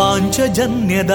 ಪಾಂಚಜನ್ಯದ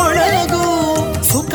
ಮೊಳಗು. ಸುಖ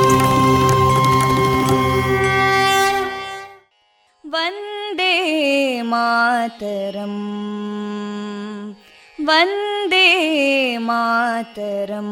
ವಂದೇ ಮಾತರಂ, ವಂದೇ ಮಾತರಂ.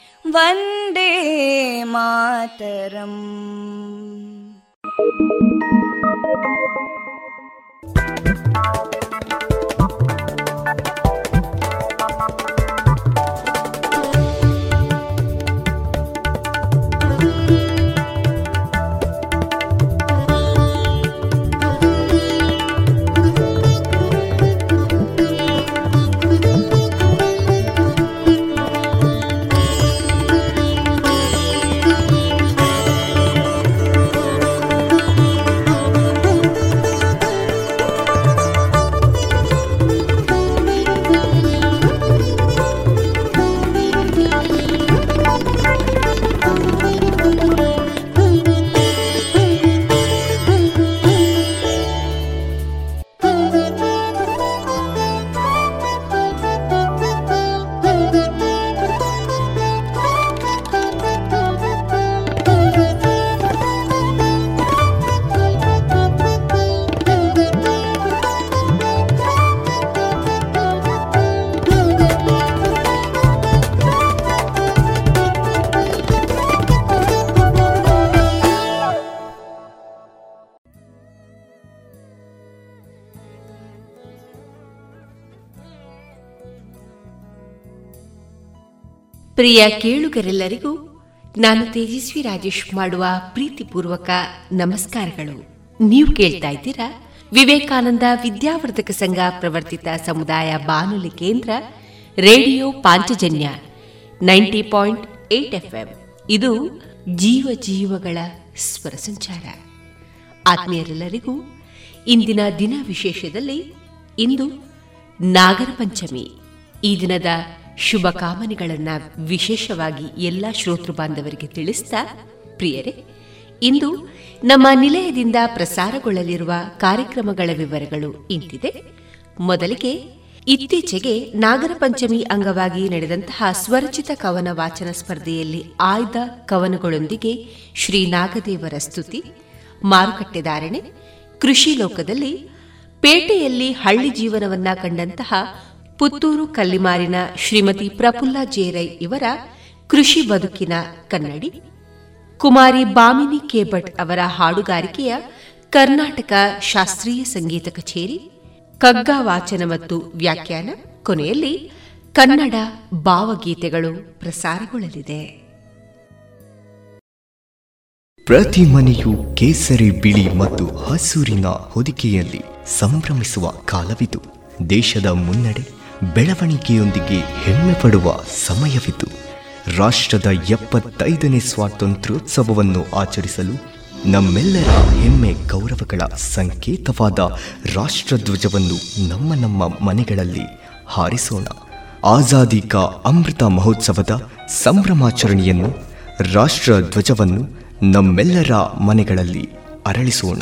ವಂದೇ ಮಾತರಂ. ಪ್ರಿಯ ಕೇಳುಗರೆಲ್ಲರಿಗೂ ನಾನು ತೇಜಸ್ವಿ ರಾಜೇಶ್ ಮಾಡುವ ಪ್ರೀತಿಪೂರ್ವಕ ನಮಸ್ಕಾರಗಳು. ನೀವು ಕೇಳ್ತಾ ಇದ್ದೀರಾ ವಿವೇಕಾನಂದ ವಿದ್ಯಾವರ್ಧಕ ಸಂಘ ಪ್ರವರ್ತಿತ ಸಮುದಾಯ ಬಾನುಲಿ ಕೇಂದ್ರ ರೇಡಿಯೋ ಪಾಂಚಜನ್ಯ 90.8 FM. ಇದು ಜೀವ ಜೀವಗಳ ಸ್ವರ ಸಂಚಾರ. ಆತ್ಮೀಯರೆಲ್ಲರಿಗೂ ಇಂದಿನ ದಿನ ವಿಶೇಷದಲ್ಲಿ ಇಂದು ನಾಗರ ಪಂಚಮಿ. ಈ ದಿನದ ಶುಭ ಕಾಮನೆಗಳನ್ನು ವಿಶೇಷವಾಗಿ ಎಲ್ಲ ಶ್ರೋತೃ ಬಾಂಧವರಿಗೆ ತಿಳಿಸ್ತಾ, ಪ್ರಿಯರೇ, ಇಂದು ನಮ್ಮ ನಿಲಯದಿಂದ ಪ್ರಸಾರಗೊಳ್ಳಲಿರುವ ಕಾರ್ಯಕ್ರಮಗಳ ವಿವರಗಳು ಇಂತಿದೆ. ಮೊದಲಿಗೆ, ಇತ್ತೀಚೆಗೆ ನಾಗರ ಪಂಚಮಿ ಅಂಗವಾಗಿ ನಡೆದಂತಹ ಸ್ವರಚಿತ ಕವನ ವಾಚನ ಸ್ಪರ್ಧೆಯಲ್ಲಿ ಆಯ್ದ ಕವನಗಳೊಂದಿಗೆ ಶ್ರೀ ನಾಗದೇವರ ಸ್ತುತಿ, ಮಾರುಕಟ್ಟೆ ಧಾರಣೆ, ಕೃಷಿ ಲೋಕದಲ್ಲಿ ಪೇಟೆಯಲ್ಲಿ ಹಳ್ಳಿ ಜೀವನವನ್ನ ಕಂಡಂತಹ ಪುತ್ತೂರು ಕಲ್ಲಿಮಾರಿನ ಶ್ರೀಮತಿ ಪ್ರಫುಲ್ಲ ಜೆ ರೈ ಇವರ ಕೃಷಿ ಬದುಕಿನ ಕನ್ನಡಿ, ಕುಮಾರಿ ಭಾಮಿನಿ ಕೆ. ಭಟ್ ಅವರ ಹಾಡುಗಾರಿಕೆಯ ಕರ್ನಾಟಕ ಶಾಸ್ತ್ರೀಯ ಸಂಗೀತ ಕಚೇರಿ, ಕಗ್ಗ ವಾಚನ ಮತ್ತು ವ್ಯಾಖ್ಯಾನ, ಕೊನೆಯಲ್ಲಿ ಕನ್ನಡ ಭಾವಗೀತೆಗಳು ಪ್ರಸಾರಗೊಳ್ಳಲಿದೆ. ಪ್ರತಿ ಮನೆಯು ಕೇಸರಿ, ಬಿಳಿ ಮತ್ತು ಹಸೂರಿನ ಹೊದಿಕೆಯಲ್ಲಿ ಸಂಭ್ರಮಿಸುವ ಕಾಲವಿದು. ದೇಶದ ಮುನ್ನಡೆ ಬೆಳವಣಿಗೆಯೊಂದಿಗೆ ಹೆಮ್ಮೆ ಪಡುವ ಸಮಯವಿದು. ರಾಷ್ಟ್ರದ 75ನೇ ಸ್ವಾತಂತ್ರ್ಯೋತ್ಸವವನ್ನು ಆಚರಿಸಲು ನಮ್ಮೆಲ್ಲರ ಹೆಮ್ಮೆ ಗೌರವಗಳ ಸಂಕೇತವಾದ ರಾಷ್ಟ್ರಧ್ವಜವನ್ನು ನಮ್ಮ ನಮ್ಮ ಮನೆಗಳಲ್ಲಿ ಹಾರಿಸೋಣ. ಆಜಾದಿ ಕಾ ಅಮೃತ ಮಹೋತ್ಸವದ ಸಂಭ್ರಮಾಚರಣೆಯನ್ನು, ರಾಷ್ಟ್ರಧ್ವಜವನ್ನು ನಮ್ಮೆಲ್ಲರ ಮನೆಗಳಲ್ಲಿ ಅರಳಿಸೋಣ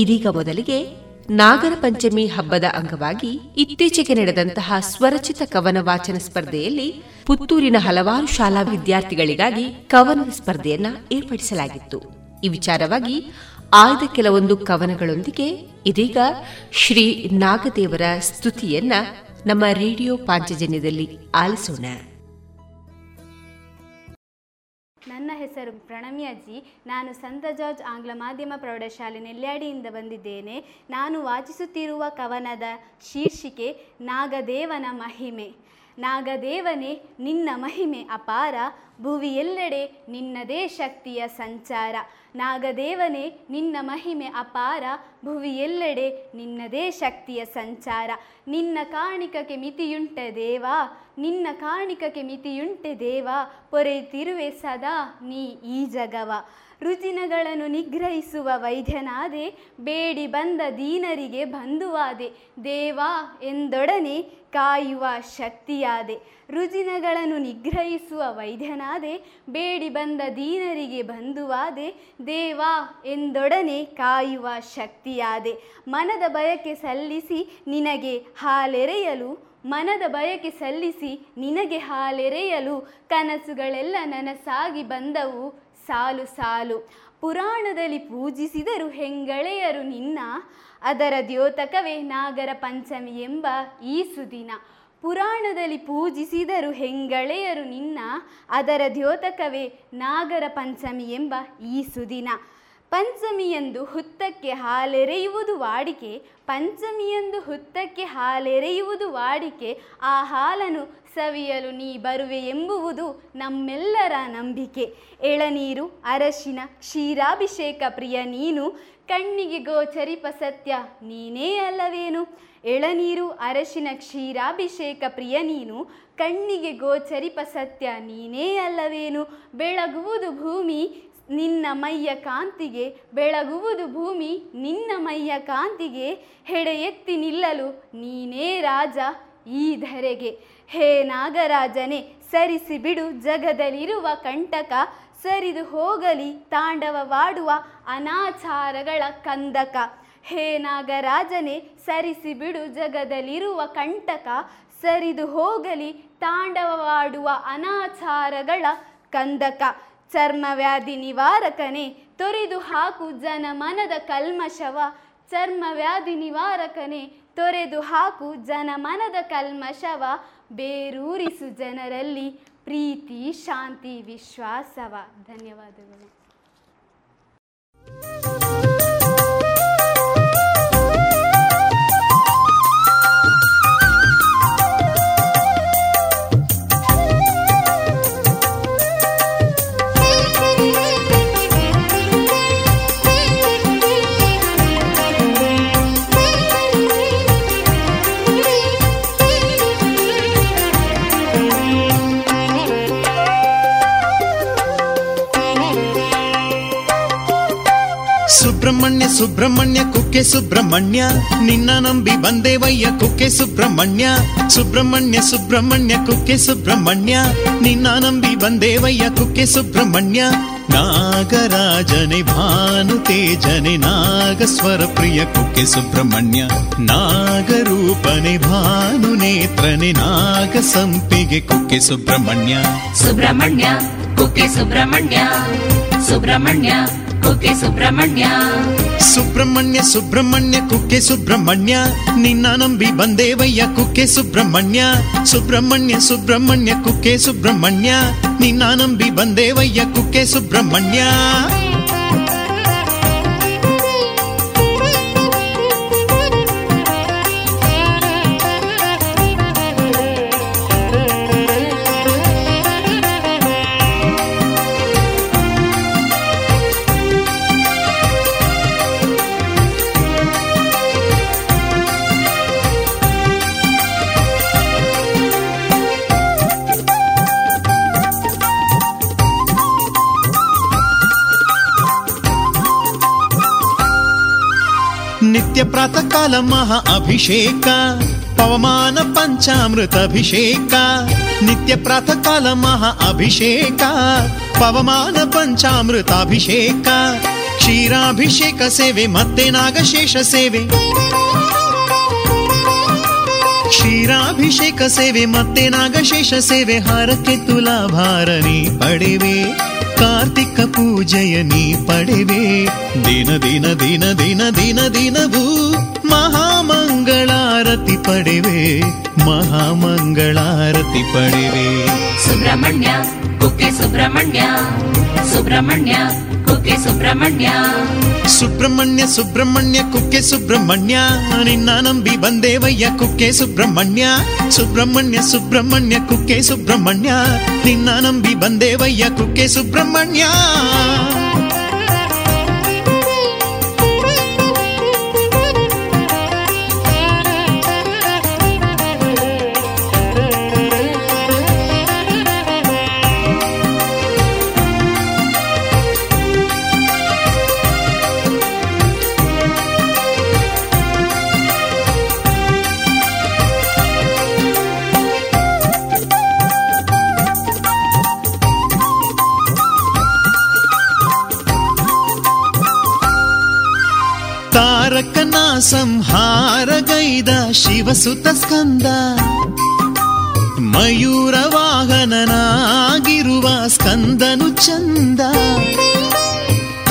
ಇದೀಗ ಮೊದಲಿಗೆ ನಾಗರ ಪಂಚಮಿ ಹಬ್ಬದ ಅಂಗವಾಗಿ ಇತ್ತೀಚೆಗೆ ನಡೆದಂತಹ ಸ್ವರಚಿತ ಕವನ ವಾಚನ ಸ್ಪರ್ಧೆಯಲ್ಲಿ ಪುತ್ತೂರಿನ ಹಲವಾರು ಶಾಲಾ ವಿದ್ಯಾರ್ಥಿಗಳಿಗಾಗಿ ಕವನ ಸ್ಪರ್ಧೆಯನ್ನ ಏರ್ಪಡಿಸಲಾಗಿತ್ತು. ಈ ವಿಚಾರವಾಗಿ ಆಯ್ದ ಕೆಲವೊಂದು ಕವನಗಳೊಂದಿಗೆ ಇದೀಗ ಶ್ರೀ ನಾಗದೇವರ ಸ್ತುತಿಯನ್ನ ನಮ್ಮ ರೇಡಿಯೋ ಪಾಂಚಜನ್ಯದಲ್ಲಿ ಆಲಿಸೋಣ. ನನ್ನ ಹೆಸರು ಪ್ರಣಮ್ಯಾಜಿ. ನಾನು ಸಂತ ಜಾರ್ಜ್ ಆಂಗ್ಲ ಮಾಧ್ಯಮ ಪ್ರೌಢಶಾಲೆ ನೆಲ್ಯಾಡಿಯಿಂದ ಬಂದಿದ್ದೇನೆ. ನಾನು ವಾಚಿಸುತ್ತಿರುವ ಕವನದ ಶೀರ್ಷಿಕೆ ನಾಗದೇವನ ಮಹಿಮೆ. ನಾಗದೇವನೇ ನಿನ್ನ ಮಹಿಮೆ ಅಪಾರ, ಭುವಿಯೆಲ್ಲೆಡೆ ನಿನ್ನದೇ ಶಕ್ತಿಯ ಸಂಚಾರ. ನಾಗದೇವನೇ ನಿನ್ನ ಮಹಿಮೆ ಅಪಾರ, ಭುವಿಯೆಲ್ಲೆಡೆ ನಿನ್ನದೇ ಶಕ್ತಿಯ ಸಂಚಾರ. ನಿನ್ನ ಕಾಣಿಕಕ್ಕೆ ಮಿತಿಯುಂಟೆ ದೇವಾ, ನಿನ್ನ ಕಾಣಿಕಕ್ಕೆ ಮಿತಿಯುಂಟೆ ದೇವಾ, ಪೊರೆಯುತ್ತಿರುವೆ ಸದಾ ನೀ ಈ ಜಗವ. ರುಜಿನಗಳನ್ನು ನಿಗ್ರಹಿಸುವ ವೈದ್ಯನಾದೆ, ಬೇಡಿ ಬಂದ ದೀನರಿಗೆ ಬಂಧುವಾದೆ, ದೇವಾ ಎಂದೊಡನೆ ಕಾಯುವ ಶಕ್ತಿಯಾದೆ. ರುಜಿನಗಳನ್ನು ನಿಗ್ರಹಿಸುವ ವೈದ್ಯನಾದೆ, ಬೇಡಿ ಬಂದ ದೀನರಿಗೆ ಬಂಧುವಾದೆ, ದೇವಾ ಎಂದೊಡನೆ ಕಾಯುವ ಶಕ್ತಿಯಾದೆ. ಮನದ ಬಯಕೆ ಸಲ್ಲಿಸಿ ನಿನಗೆ ಹಾಲೆರೆಯಲು, ಮನದ ಬಯಕೆ ಸಲ್ಲಿಸಿ ನಿನಗೆ ಹಾಲೆರೆಯಲು, ಕನಸುಗಳೆಲ್ಲ ನನಸಾಗಿ ಬಂದವು ಸಾಲು ಸಾಲು. ಪುರಾಣದಲ್ಲಿ ಪೂಜಿಸಿದರು ಹೆಂಗಳೆಯರು ನಿನ್ನ, ಅದರ ದ್ಯೋತಕವೇ ನಾಗರ ಪಂಚಮಿ ಎಂಬ ಈ ಸುದಿನ. ಪುರಾಣದಲ್ಲಿ ಪೂಜಿಸಿದರು ಹೆಂಗಳೆಯರು ನಿನ್ನ, ಅದರ ದ್ಯೋತಕವೇ ನಾಗರ ಪಂಚಮಿ ಎಂಬ ಈ ಸುದಿನ. ಪಂಚಮಿಯಂದು ಹುತ್ತಕ್ಕೆ ಹಾಲೆರೆಯುವುದು ವಾಡಿಕೆ, ಪಂಚಮಿಯಂದು ಹುತ್ತಕ್ಕೆ ಹಾಲೆರೆಯುವುದು ವಾಡಿಕೆ, ಆ ಹಾಲನ್ನು ಸವಿಯಲು ನೀ ಬರುವೆ ಎಂಬುವುದು ನಮ್ಮೆಲ್ಲರ ನಂಬಿಕೆ. ಎಳನೀರು, ಅರಶಿನ, ಕ್ಷೀರಾಭಿಷೇಕ ಪ್ರಿಯ ನೀನು, ಕಣ್ಣಿಗೆ ಗೋಚರಿಪ ಸತ್ಯ ನೀನೇ ಅಲ್ಲವೇನು. ಎಳನೀರು, ಅರಶಿನ, ಕ್ಷೀರಾಭಿಷೇಕ ಪ್ರಿಯ ನೀನು, ಕಣ್ಣಿಗೆ ಗೋಚರಿಪ ಸತ್ಯ ನೀನೇ ಅಲ್ಲವೇನು. ಬೆಳಗುವುದು ಭೂಮಿ ನಿನ್ನ ಮೈಯ ಕಾಂತಿಗೆ, ಬೆಳಗುವುದು ಭೂಮಿ ನಿನ್ನ ಮೈಯ ಕಾಂತಿಗೆ, ಹೆಡೆಯೆತ್ತಿ ನಿಲ್ಲಲು ನೀನೇ ರಾಜ ಈ ಧರೆಗೆ. ಹೇ ನಾಗರಾಜನೇ ಸರಿಸಿ ಬಿಡು ಜಗದಲ್ಲಿರುವ ಕಂಟಕ, ಸರಿದು ಹೋಗಲಿ ತಾಂಡವವಾಡುವ ಅನಾಚಾರಗಳ ಕಂದಕ. ಹೇ ನಾಗರಾಜನೇ ಸರಿಸಿ ಬಿಡು ಜಗದಲ್ಲಿರುವ ಕಂಟಕ, ಸರಿದು ಹೋಗಲಿ ತಾಂಡವವಾಡುವ ಅನಾಚಾರಗಳ ಕಂದಕ. ಚರ್ಮವ್ಯಾಧಿ ನಿವಾರಕನೇ ತೊರೆದು ಹಾಕು ಜನ ಮನದ ಕಲ್ಮಶವ. ಚರ್ಮವ್ಯಾಧಿ ನಿವಾರಕನೇ ತೊರೆದು ಹಾಕು ಜನ ಮನದ ಕಲ್ಮಶವ. ಬೇರೂರಿಸು ಜನರಲ್ಲಿ ಪ್ರೀತಿ ಶಾಂತಿ ವಿಶ್ವಾಸವ. ಧನ್ಯವಾದಗಳು. ಸುಬ್ರಹ್ಮಣ್ಯ ಸುಬ್ರಹ್ಮಣ್ಯ ಕುಕ್ಕೆ ಸುಬ್ರಹ್ಮಣ್ಯ, ನಿನ್ನ ನಂಬಿ ಬಂದೇವಯ್ಯ ಕುಕ್ಕೆ ಸುಬ್ರಹ್ಮಣ್ಯ. ಸುಬ್ರಹ್ಮಣ್ಯ ಸುಬ್ರಹ್ಮಣ್ಯ ಕುಕ್ಕೆ ಸುಬ್ರಹ್ಮಣ್ಯ, ನಿನ್ನ ನಂಬಿ ಬಂದೇವಯ್ಯ ಕುಕ್ಕೆ ಸುಬ್ರಹ್ಮಣ್ಯ. ನಾಗರಾಜನೆ ಭಾನುತೇಜನೆ ನಾಗಸ್ವರ ಪ್ರಿಯ ಕುಕ್ಕೆ ಸುಬ್ರಹ್ಮಣ್ಯ. ನಾಗರೂಪನೆ ಭಾನು ನೇತ್ರನೆ ನಾಗ ಸಂಪಿಗೆ ಕುಕ್ಕೆ ಸುಬ್ರಹ್ಮಣ್ಯ. ಸುಬ್ರಹ್ಮಣ್ಯ ಕುಕ್ಕೆ ಸುಬ್ರಹ್ಮಣ್ಯ, ಸುಬ್ರಹ್ಮಣ್ಯ ಕುಕ್ಕೆ ಸುಬ್ರಹ್ಮಣ್ಯ. ಸುಬ್ರಹ್ಮಣ್ಯ ಸುಬ್ರಹ್ಮಣ್ಯ ಕುಕ್ಕೆ ಸುಬ್ರಹ್ಮಣ್ಯ, ನಿನ್ನ ನಂಬಿ ಬಂದೇವಯ್ಯ ಕುಕ್ಕೆ ಸುಬ್ರಹ್ಮಣ್ಯ. ಸುಬ್ರಹ್ಮಣ್ಯ ಸುಬ್ರಹ್ಮಣ್ಯ ಕುಕ್ಕೆ ಸುಬ್ರಹ್ಮಣ್ಯ, ನಿನ್ನ ನಂಬಿ ಬಂದೇವಯ್ಯ ಕುಕ್ಕೆ ಸುಬ್ರಹ್ಮಣ್ಯ. ಪ್ರಾತಃ ಕಾಲ ಮಹಾ ಅಭಿಷೇಕ ಪವಮಾನ ಪಂಚಾಮೃತ ಅಭಿಷೇಕ. ನಿತ್ಯ ಪ್ರಾತಃ ಕಾಲ ಮಹಾ ಅಭಿಷೇಕ ಪವಮಾನ ಪಂಚಾಮೃತ ಅಭಿಷೇಕ. ಕ್ಷೀರಾಭಿಷೇಕ ಸೇವೆ ಮತ್ತೆ ನಾಗಶೇಷ ಸೇವೆ. ಕ್ಷೀರಾಭಿಷೇಕ ಸೇವೆ ಮತ್ತೆ ನಾಗಶೇಷ ಸೇವೆ. ಹಾರಕ್ಕೆ ತುಲಾಭಾರ ನೀ ಪಡೆವೆ, ಕಾರ್ತಿಕ ಪೂಜೆಯ ನೀ ಪಡೆವೆ. ದಿನ ದಿನ ದಿನ ದಿನ ದಿನ ದಿನವೂ ಮಹಾಮಂಗಳಾರತಿ ಪಡೆವೆ, ಮಹಾಮಂಗಳಾರತಿ ಪಡೆವೆ. ಸುಬ್ರಹ್ಮಣ್ಯ ಕುಕ್ಕೆ ಸುಬ್ರಹ್ಮಣ್ಯ, ಸುಬ್ರಹ್ಮಣ್ಯ ಕುಕ್ಕೆ ಸುಬ್ರಹ್ಮಣ್ಯ. ಸುಬ್ರಹ್ಮಣ್ಯ ಸುಬ್ರಹ್ಮಣ್ಯ ಕುಕ್ಕೆ ಸುಬ್ರಹ್ಮಣ್ಯ, ನಿನ್ನ ನಂಬಿ ಬಂದೇವಯ್ಯ ಕುಕ್ಕೆ ಸುಬ್ರಹ್ಮಣ್ಯ. ಸುಬ್ರಹ್ಮಣ್ಯ ಸುಬ್ರಹ್ಮಣ್ಯ ಕುಕ್ಕೆ ಸುಬ್ರಹ್ಮಣ್ಯ, ನಿನ್ನ ನಂಬಿ ಬಂದೇವಯ್ಯ ಕುಕ್ಕೆ ಸುಬ್ರಹ್ಮಣ್ಯ. ತಾರಕನ ಸಂಹಾರಗೈದ ಶಿವಸುತ ಸ್ಕಂದ, ಮಯೂರ ವಾಹನನಾಗಿರುವ ಸ್ಕಂದನು ಚಂದ.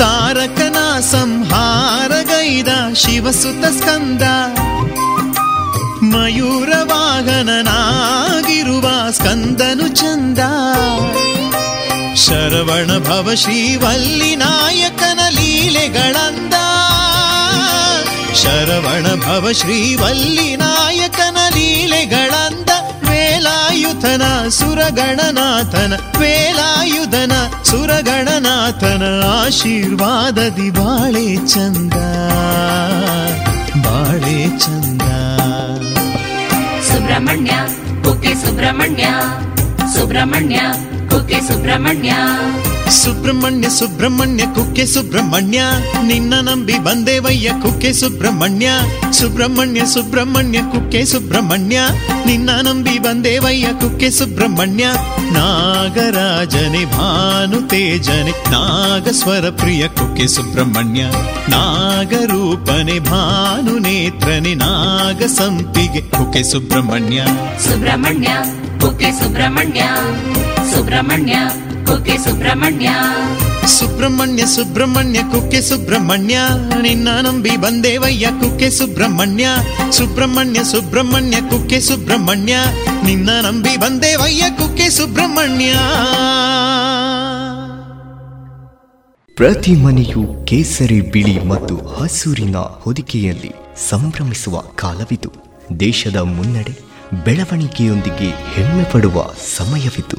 ತಾರಕನ ಸಂಹಾರಗೈದ ಶಿವಸುತ ಸ್ಕಂದ, ಮಯೂರ ವಾಹನನಾಗಿರುವ ಸ್ಕಂದನು ಚಂದ. ಶರವಣ ಭವ ಶ್ರೀವಲ್ಲಿ ನಾಯಕನ ಲೀಲೆಗಳಂದ, ಶರವಣ ಭವ ಶ್ರೀವಲ್ಲಿ ನಾಯಕನ ಲೀಲೆಗಳಂದ. ವೇಲಾಯುಧನ ಸುರಗಣನಾಥನ, ವೇಲಾಯುಧನ ಸುರಗಣನಾಥನ ಆಶೀರ್ವಾದದಿ ಬಾಳೆ ಚಂದ, ಬಾಳೆ ಚಂದ. ಸುಬ್ರಹ್ಮಣ್ಯ ಕುಕ್ಕೆ ಸುಬ್ರಹ್ಮಣ್ಯ, ಸುಬ್ರಹ್ಮಣ್ಯ ಕುಕ್ಕೆ ಸುಬ್ರಹ್ಮಣ್ಯ. ಸುಬ್ರಹ್ಮಣ್ಯ ಸುಬ್ರಹ್ಮಣ್ಯ ಕುಕ್ಕೆ ಸುಬ್ರಹ್ಮಣ್ಯ, ನಿನ್ನ ನಂಬಿ ಬಂದೇವಯ್ಯ ಕುಕ್ಕೆ ಸುಬ್ರಹ್ಮಣ್ಯ. ಸುಬ್ರಹ್ಮಣ್ಯ ಸುಬ್ರಹ್ಮಣ್ಯ ಕುಕ್ಕೆ ಸುಬ್ರಹ್ಮಣ್ಯ, ನಿನ್ನ ನಂಬಿ ಬಂದೇವಯ್ಯ ಕುಕ್ಕೆ ಸುಬ್ರಹ್ಮಣ್ಯ. ನಾಗರಾಜನೆ ಭಾನುತೇಜನೆ ನಾಗಸ್ವರ ಪ್ರಿಯ ಕುಕ್ಕೆ ಸುಬ್ರಹ್ಮಣ್ಯ ನಾಗರೂಪನೆ ಭಾನುನೇತ್ರನೆ ನಾಗಸಂಪಿಗೆ ಕುಕ್ಕೆ ಸುಬ್ರಹ್ಮಣ್ಯ ಸುಬ್ರಹ್ಮಣ್ಯ ಕುಕ್ಕೆ ಸುಬ್ರಹ್ಮಣ್ಯ ಸುಬ್ರಹ್ಮಣ್ಯ ಕುಕ್ಕೆ ಸುಬ್ರಹ್ಮಣ್ಯ ಸುಬ್ರಹ್ಮಣ್ಯ ಸುಬ್ರಹ್ಮಣ್ಯ ಕುಕ್ಕೆ ಸುಬ್ರಹ್ಮಣ್ಯ ನಿನ್ನ ನಂಬಿ ಬಂದೇವಯ್ಯ ಕುಕ್ಕೆ ಸುಬ್ರಹ್ಮಣ್ಯ ಸುಬ್ರಹ್ಮಣ್ಯ ಸುಬ್ರಹ್ಮಣ್ಯ ಕುಕ್ಕೆ ಸುಬ್ರಹ್ಮಣ್ಯ ನಿನ್ನ ನಂಬಿ ಬಂದೇವಯ್ಯ ಕುಕ್ಕೆ ಸುಬ್ರಹ್ಮಣ್ಯ. ಪ್ರತಿ ಮನೆಯು ಕೇಸರಿ ಬಿಳಿ ಮತ್ತು ಹಸೂರಿನ ಹೊದಿಕೆಯಲ್ಲಿ ಸಂಭ್ರಮಿಸುವ ಕಾಲವಿತು. ದೇಶದ ಮುನ್ನಡೆ ಬೆಳವಣಿಗೆಯೊಂದಿಗೆ ಹೆಮ್ಮೆ ಪಡುವ ಸಮಯವಿತು.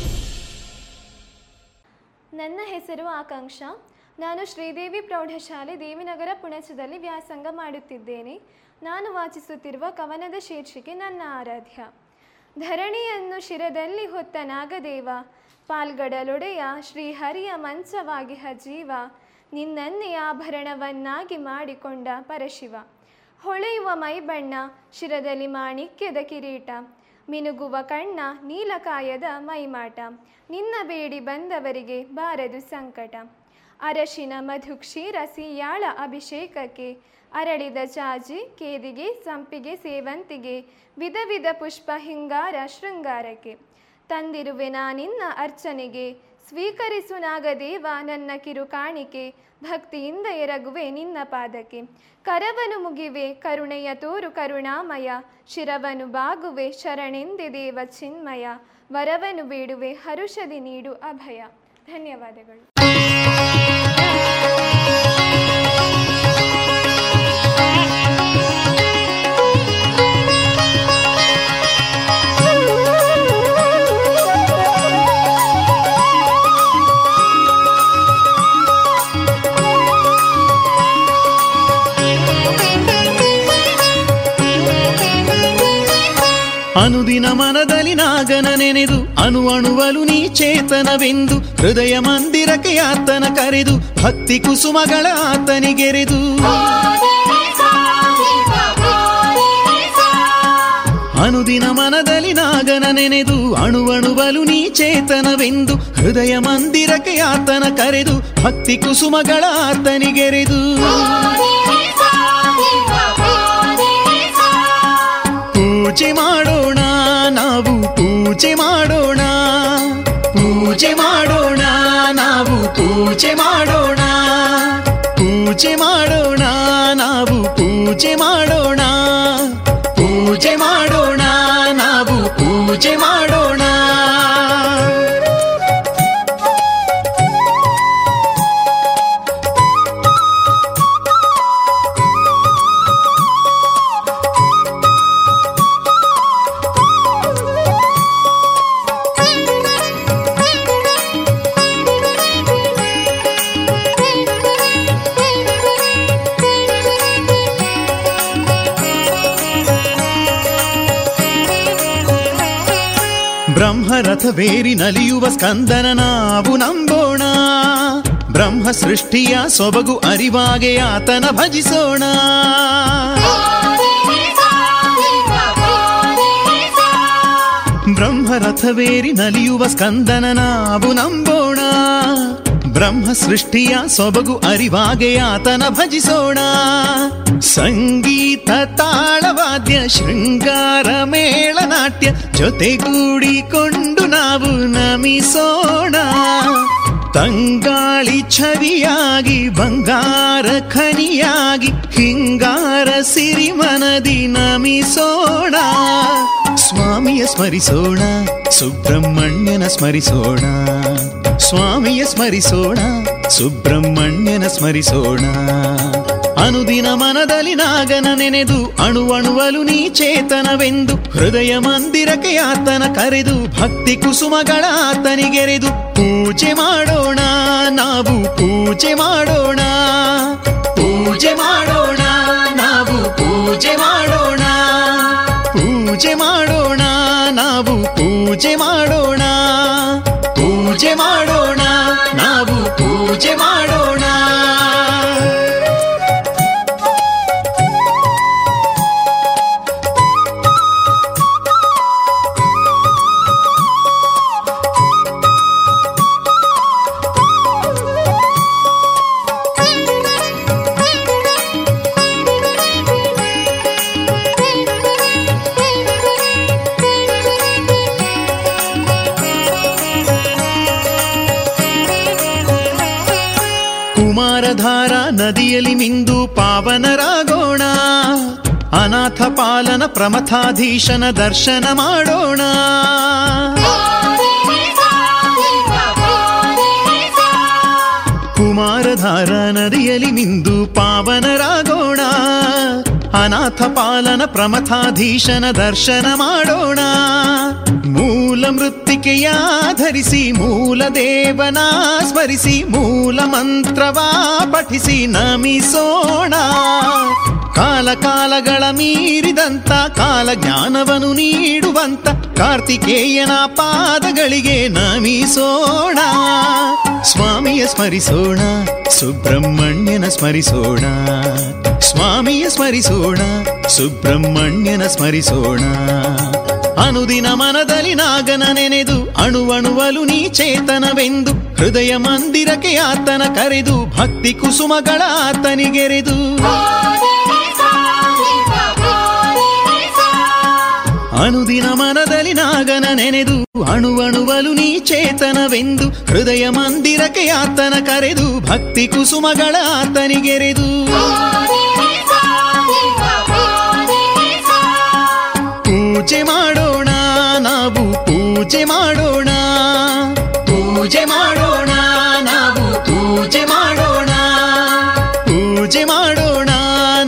ನನ್ನ ಹೆಸರು ಆಕಾಂಕ್ಷಾ. ನಾನು ಶ್ರೀದೇವಿ ಪ್ರೌಢಶಾಲೆ ದೇವಿನಗರ ಪುಣಚದಲ್ಲಿ ವ್ಯಾಸಂಗ ಮಾಡುತ್ತಿದ್ದೇನೆ. ನಾನು ವಾಚಿಸುತ್ತಿರುವ ಕವನದ ಶೀರ್ಷಿಕೆ ನನ್ನ ಆರಾಧ್ಯ. ಧರಣಿಯನ್ನು ಶಿರದಲ್ಲಿ ಹೊತ್ತ ನಾಗದೇವ, ಪಾಲ್ಗಡಲೊಡೆಯ ಶ್ರೀಹರಿಯ ಮಂಚವಾಗಿ ಜೀವ, ನಿನ್ನನ್ನೇ ಆಭರಣವನ್ನಾಗಿ ಮಾಡಿಕೊಂಡ ಪರಶಿವ. ಹೊಳೆಯುವ ಮೈಬಣ್ಣ ಶಿರದಲ್ಲಿ ಮಾಣಿಕ್ಯದ ಕಿರೀಟ, ಮಿನುಗುವ ಕಣ್ಣ ನೀಲಕಾಯದ ಮೈಮಾಟ, ನಿನ್ನ ಬೇಡಿ ಬಂದವರಿಗೆ ಬಾರದು ಸಂಕಟ. ಅರಶಿನ ಮಧು ಕ್ಷೀರ ಸೀಯಾಳ ಅಭಿಷೇಕಕ್ಕೆ, ಅರಳಿದ ಚಾಜಿ ಕೇದಿಗೆ ಸಂಪಿಗೆ ಸೇವಂತಿಗೆ, ವಿಧ ವಿಧ ಪುಷ್ಪ ಹಿಂಗಾರ ಶೃಂಗಾರಕ್ಕೆ, ತಂದಿರುವೆ ನಾನಿನ್ನ ಅರ್ಚನೆಗೆ, ಸ್ವೀಕರಿಸು ನಾಗದೇವ ನನ್ನ ಕಿರು ಕಾಣಿಕೆ, ಭಕ್ತಿಯಿಂದ ಎರಗುವೆ ನಿನ್ನ ಪಾದಕ್ಕೆ. ಕರವನು ಮುಗಿವೆ ಕರುಣೆಯ ತೋರು ಕರುಣಾಮಯ, ಶಿರವನು ಬಾಗುವೆ ಶರಣೆಂದೆ ದೇವ ಚಿನ್ಮಯ, ವರವನು ಬೇಡುವೆ ಹರುಷದಿ ನೀಡು ಅಭಯ. ಧನ್ಯವಾದಗಳು. ಅನುದಿನ ಮನದಲ್ಲಿ ನಾಗನ ನೆನೆದು, ಅಣು ಅಣುವಲು ನೀ ಚೇತನವೆಂದು, ಹೃದಯ ಮಂದಿರಕ್ಕೆ ಆತನ ಕರೆದು, ಭಕ್ತಿ ಕುಸುಮಗಳ ಆತನಿಗೆರೆದು. ಅನುದಿನ ಮನದಲ್ಲಿ ನಾಗನ ನೆನೆದು, ಅಣು ಅಣುವಲು ನೀ ಚೇತನವೆಂದು, ಹೃದಯ ಮಂದಿರಕ್ಕೆ ಆತನ ಕರೆದು, ಭಕ್ತಿ ಕುಸುಮಗಳ ಆತನಿಗೆರೆದು. ಪೂಜೆ ಮಾಡೋಣ ನಾವು, ಪೂಜೆ ಮಾಡೋಣ, ಪೂಜೆ ಮಾಡೋಣ ನಾವು, ಪೂಜೆ ಮಾಡೋಣ, ಪೂಜೆ ಮಾಡೋಣ ನಾವು, ಪೂಜೆ ಮಾಡೋಣ, ಪೂಜೆ ಮಾಡೋಣ ನಾವು, ಪೂಜೆ ಮಾಡೋಣ. ಬ್ರಹ್ಮರಥವೇರಿ ನಲಿಯುವ ಸ್ಕಂದನ ನಾವು ನಂಬೋಣ, ಬ್ರಹ್ಮ ಸೃಷ್ಟಿಯ ಸೊಬಗು ಅರಿವಾಗೆ ಆತನ ಭಜಿಸೋಣ. ಬ್ರಹ್ಮರಥವೇರಿ ನಲಿಯುವ ಸ್ಕಂದನ ನಾವು ನಂಬೋಣ, ಬ್ರಹ್ಮ ಸೃಷ್ಟಿಯ ಸೊಬಗು ಅರಿವಾಗೆ ಆತನ ಭಜಿಸೋಣ. ಸಂಗೀತ ತಾಳವಾದ್ಯ ಶೃಂಗಾರ ಮೇಳ ನಾಟ್ಯ ಜೊತೆಗೂಡಿಕೊಂಡು ನಾವು ನಮಿಸೋಣ. ತಂಗಾಳಿ ಛವಿಯಾಗಿ ಬಂಗಾರ ಖನಿಯಾಗಿ ಹಿಂಗಾರ ಸಿರಿಮನದಿ ನಮಿಸೋಣ. ಸ್ವಾಮಿಯ ಸ್ಮರಿಸೋಣ, ಸುಬ್ರಹ್ಮಣ್ಯನ ಸ್ಮರಿಸೋಣ, ಸ್ವಾಮಿಯ ಸ್ಮರಿಸೋಣ, ಸುಬ್ರಹ್ಮಣ್ಯನ ಸ್ಮರಿಸೋಣ. ಅನುದಿನ ಮನದಲ್ಲಿ ನಾಗನ ನೆನೆದು ಅಣುವಣುವಲು ನೀ ಚೇತನವೆಂದು ಹೃದಯ ಮಂದಿರಕ್ಕೆ ಆತನ ಕರೆದು ಭಕ್ತಿ ಕುಸುಮಗಳ ಆತನಿಗೆರೆದು ಪೂಜೆ ಮಾಡೋಣ ನಾವು, ಪೂಜೆ ಮಾಡೋಣ, ಪೂಜೆ ಮಾಡೋಣ ನಾವು, ಪೂಜೆ ಮಾಡೋಣ, ಪೂಜೆ ಮಾಡೋಣ ನಾವು, ಪೂಜೆ ಮಾಡೋಣ, ಪೂಜೆ ಮಾಡೋಣ ನಾವು, ಪೂಜೆ ಮಾಡೋಣ. ಧಾರಾ ನದಿಯಲ್ಲಿ ಮಿಂದು ಪಾವನರಾಗೋಣ, ಅನಾಥ ಪಾಲನ ಪ್ರಮಥಾಧೀಶನ ದರ್ಶನ ಮಾಡೋಣ. ಕುಮಾರಧಾರಾ ನದಿಯಲ್ಲಿ ಮಿಂದು ಪಾವನರಾಗೋಣ, ಅನಾಥ ಪಾಲನ ಪ್ರಮಥಾಧೀಶನ ದರ್ಶನ ಮಾಡೋಣ. ಮೂಲ ಮೃತ್ತಿಕೆಯ ಧರಿಸಿ ಮೂಲ ದೇವನ ಸ್ಮರಿಸಿ ಮೂಲ ಮಂತ್ರವ ಪಠಿಸಿ ನಮಿಸೋಣ. ಕಾಲ ಕಾಲಗಳ ಮೀರಿದಂತ ಕಾಲ ಜ್ಞಾನವನ್ನು ನೀಡುವಂತ ಕಾರ್ತಿಕೇಯನ ಪಾದಗಳಿಗೆ ನಮಿಸೋಣ. ಸ್ವಾಮಿಯ ಸ್ಮರಿಸೋಣ, ಸುಬ್ರಹ್ಮಣ್ಯನ ಸ್ಮರಿಸೋಣ, ಸ್ವಾಮಿಯ ಸ್ಮರಿಸೋಣ, ಸುಬ್ರಹ್ಮಣ್ಯನ ಸ್ಮರಿಸೋಣ. ಅನುದಿನ ಮನದಲ್ಲಿ ನಾಗನ ನೆನೆದು ಅಣುವಣುವಲು ನೀ ಚೇತನವೆಂದು ಹೃದಯ ಮಂದಿರಕ್ಕೆ ಆತನ ಕರೆದು ಭಕ್ತಿ ಕುಸುಮಗಳ ಆತನಿಗೆರೆದು ಅನುದಿನ ಮನದಲ್ಲಿ ನಾಗನ ನೆನೆದು ಅಣುವಣುವಲು ನೀ ಚೇತನವೆಂದು ಹೃದಯ ಮಂದಿರಕ್ಕೆ ಆತನ ಕರೆದು ಭಕ್ತಿ ಕುಸುಮಗಳ ಆತನಿಗೆರೆದು ಪೂಜೆ ಮಾಡೋಣ ನಾವು, ಪೂಜೆ ಮಾಡೋಣ, ಪೂಜೆ ಮಾಡೋಣ ನಾವು, ಪೂಜೆ ಮಾಡೋಣ, ಪೂಜೆ ಮಾಡೋಣ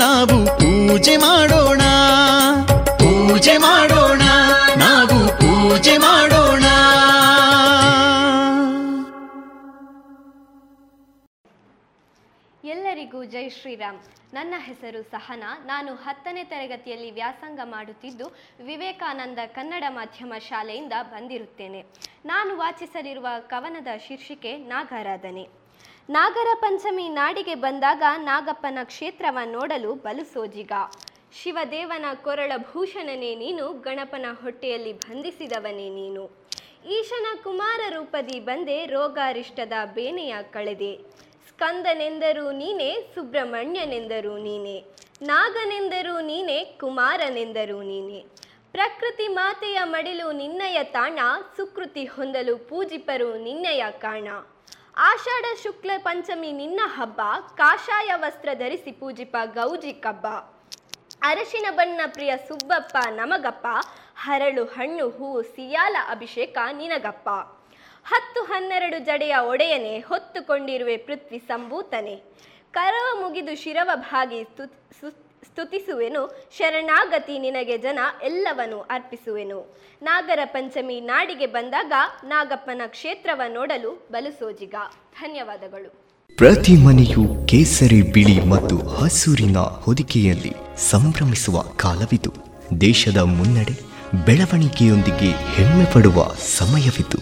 ನಾವು, ಪೂಜೆ ಮಾಡೋಣ, ಪೂಜೆ ಮಾಡೋಣ ನಾವು, ಪೂಜೆ ಮಾಡೋಣ. ಎಲ್ಲರಿಗೂ ಜೈ ಶ್ರೀರಾಮ್. ನನ್ನ ಹೆಸರು ಸಹನಾ. ನಾನು 10ನೇ ತರಗತಿಯಲ್ಲಿ ವ್ಯಾಸಂಗ ಮಾಡುತ್ತಿದ್ದು ವಿವೇಕಾನಂದ ಕನ್ನಡ ಮಾಧ್ಯಮ ಶಾಲೆಯಿಂದ ಬಂದಿರುತ್ತೇನೆ. ನಾನು ವಾಚಿಸಲಿರುವ ಕವನದ ಶೀರ್ಷಿಕೆ ನಾಗಾರಾಧನೆ. ನಾಗರ ಪಂಚಮಿ ನಾಡಿಗೆ ಬಂದಾಗ ನಾಗಪ್ಪನ ಕ್ಷೇತ್ರವ ನೋಡಲು ಬಲು ಸೋಜಿಗ. ಶಿವದೇವನ ಕೊರಳ ಭೂಷಣನೇ ನೀನು, ಗಣಪನ ಹೊಟ್ಟೆಯಲ್ಲಿ ಬಂಧಿಸಿದವನೇ ನೀನು. ಈಶನ ಕುಮಾರ ರೂಪದಿ ಬಂದೆ, ರೋಗಾರಿಷ್ಟದ ಬೇನೆಯ ಕಳೆದೆ. ಸ್ಕಂದನೆಂದರೂ ನೀನೆ, ಸುಬ್ರಹ್ಮಣ್ಯನೆಂದರೂ ನೀನೆ, ನಾಗನೆಂದರೂ ನೀನೆ, ಕುಮಾರನೆಂದರೂ ನೀನೆ. ಪ್ರಕೃತಿ ಮಾತೆಯ ಮಡಿಲು ನಿನ್ನಯ ತಾಣ, ಸುಕೃತಿ ಹೊಂದಲು ಪೂಜಿಪರು ನಿನ್ನಯ ಕಾಣ. ಆಷಾಢ ಶುಕ್ಲ ಪಂಚಮಿ ನಿನ್ನ ಹಬ್ಬ, ಕಾಷಾಯ ವಸ್ತ್ರ ಧರಿಸಿ ಪೂಜಿಪ ಗೌಜಿ ಕಬ್ಬ. ಅರಶಿನ ಬಣ್ಣ ಪ್ರಿಯ ಸುಬ್ಬಪ್ಪ ನಮಗಪ್ಪ, ಹರಳು ಹಣ್ಣು ಹೂವು ಸಿಯಾಲ ಅಭಿಷೇಕ ನಿನಗಪ್ಪ. 10-12 ಜಡೆಯ ಒಡೆಯನೆ, ಹೊತ್ತುಕೊಂಡಿರುವೆ ಪೃಥ್ವಿ ಸಂಭೂತನೆ. ಕರವ ಮುಗಿದು ಶಿರವ ಭಾಗಿ ಸ್ತುತಿಸುವೆನು, ಶರಣಾಗತಿ ನಿನಗೆ ಜನ ಎಲ್ಲವನ್ನೂ ಅರ್ಪಿಸುವೆನು. ನಾಗರ ಪಂಚಮಿ ನಾಡಿಗೆ ಬಂದಾಗ ನಾಗಪ್ಪನ ಕ್ಷೇತ್ರವ ನೋಡಲು ಬಲು ಸೋಜಿಗ. ಧನ್ಯವಾದಗಳು. ಪ್ರತಿ ಮನೆಯು ಕೇಸರಿ, ಬಿಳಿ ಮತ್ತು ಹಸೂರಿನ ಹೊದಿಕೆಯಲ್ಲಿ ಸಂಭ್ರಮಿಸುವ ಕಾಲವಿತು. ದೇಶದ ಮುನ್ನಡೆ ಬೆಳವಣಿಗೆಯೊಂದಿಗೆ ಹೆಮ್ಮೆ ಪಡುವ ಸಮಯವಿತು.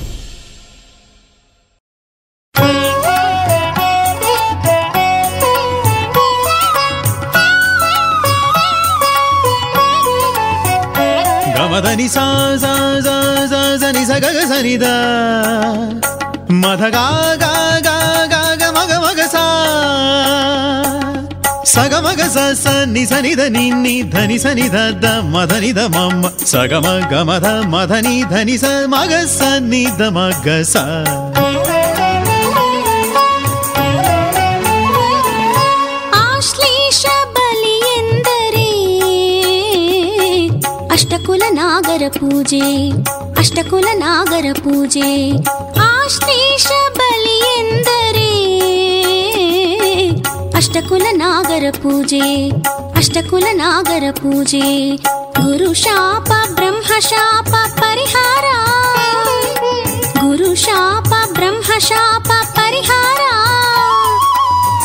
ನಿ ಸಾ ಸಾ ಸಾ ಸಾ ಸ ನಿ ಸ ಗ ಗ ಸ ನಿ ದ ಮಧ ಗ ಗ ಗ ಗ ಗ ಮ ಗ ಮ ಗ ಸಾ ಸಗಮಗ ಸ ನಿ ಸನಿ ಧ ನಿನ್ನಿ ಧನಿ ಸನಿ ಧ ದ ಮಧನಿ ಧ ಮಮ್ಮ ಸಗಮ ಗಮ ಧ ಮಧನಿ ಧನಿ ಸ ಮಗ ಸ ನಿ ಧ ಮಗ ಸ. ಆಶ್ಲೇಷ ಬಲಿಯೆಂದರೆ ಅಷ್ಟಕುಲ ನಾಗರ ಪೂಜೆ, ಅಷ್ಟಕುಲ ನಾಗರ ಪೂಜೆ. ಆಶ್ಲೇಷ ಬಲಿಯೆಂದರೆ ಅಷ್ಟಕುಲ ನಾಗರ ಪೂಜೆ, ಅಷ್ಟಕುಲ ನಾಗರ ಪೂಜೆ. ಗುರು ಶಾಪ ಬ್ರಹ್ಮ ಶಾಪ ಪರಿಹಾರ, ಗುರು ಶಾಪ ಬ್ರಹ್ಮ ಶಾಪ ಪರಿಹಾರ.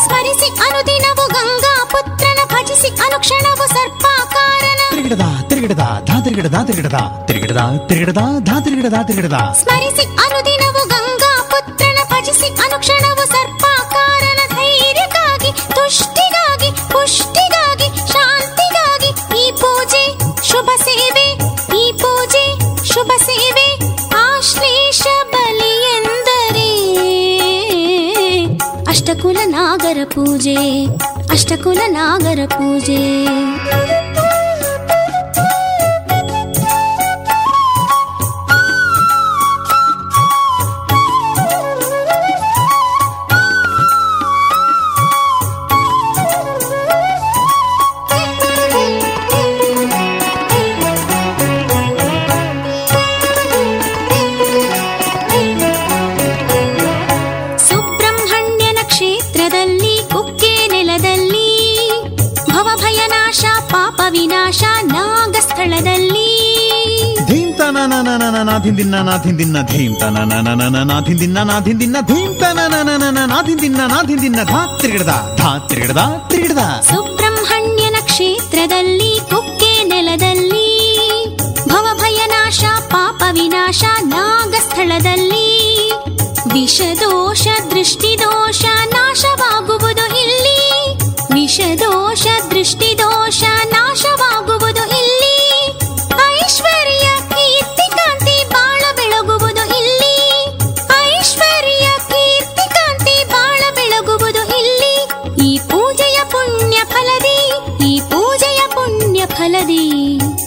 ಸ್ಮರಿಸಿ ಅನುದಿನವು ಗಂಗಾ ಪುತ್ರನ ಭಜಿಸಿ ಅನುಕ್ಷಣವು ಸರ್ಪಾಕಾರನ. ತಿರುಗಿಡದ ತಿರುಗಿಡದ ಧಾ ತಿರುಗಿಡದ ತಿರುಗಿಡದ ತಿರುಗಿಡದ ತಿರುಗಿಡದ ಧಾ ತಿರುಗಿಡದ ತಿರುಗಿಡದ. ಸ್ಮರಿಸಿ ಅನುದಿನವು ಗಂಗಾ ಪುತ್ರನ ಭಜಿಸಿ ಅನುಕ್ಷಣವು ಸರ್ಪಾಕಾರನ. ಧೈರ್ಯಕ್ಕಾಗಿ, ತುಷ್ಟಿಗಾಗಿ, ಪುಷ್ಟಿಗಾಗಿ, ಶಾಂತಿಗಾಗಿ ಈ ಪೂಜೆ ಶುಭ ಸೇವೆ, ಈ ಪೂಜೆ ಶುಭ ಸೇವೆ. ಆಶ್ಲೇಷ ಬಲಿ ಎಂದರೆ ಅಷ್ಟಕುಲ ನಾಗರ ಪೂಜೆ, ಅಷ್ಟಕುಲ ನಾಗರ ಪೂಜೆ. ನಾಥಿಂದಿನ್ನ ಧೀಂತ ನಾಥಿಂದಿನ್ನ ನಾಥಿಂದಿನ್ನ ಧೀಂತ ನಾಥಿಂದಿನ್ನ ನಾಥಿಂದಿನ್ನ ಧಾ ತಿರುಗಿಡದ ಧಾ ತಿರುಗಿಡದ ತಿರುಗಿಡದ. ಸುಬ್ರಹ್ಮಣ್ಯನ ಕ್ಷೇತ್ರದಲ್ಲಿ ಕುಕ್ಕೆ ನೆಲದಲ್ಲಿ ಭವಭಯನಾಶ ಪಾಪ ವಿನಾಶ ನಾಗ ಸ್ಥಳದಲ್ಲಿ ವಿಷದೋಷ ದೃಷ್ಟಿದೋಷ ನಾಶವಾಗುವುದು ಇಲ್ಲಿ, ವಿಷದೋಷ ದೃಷ್ಟಿದೋಷ ನಾಶವಾಗುವುದು ಇಲ್ಲಿ. ಐಶ್ವರ್ಯ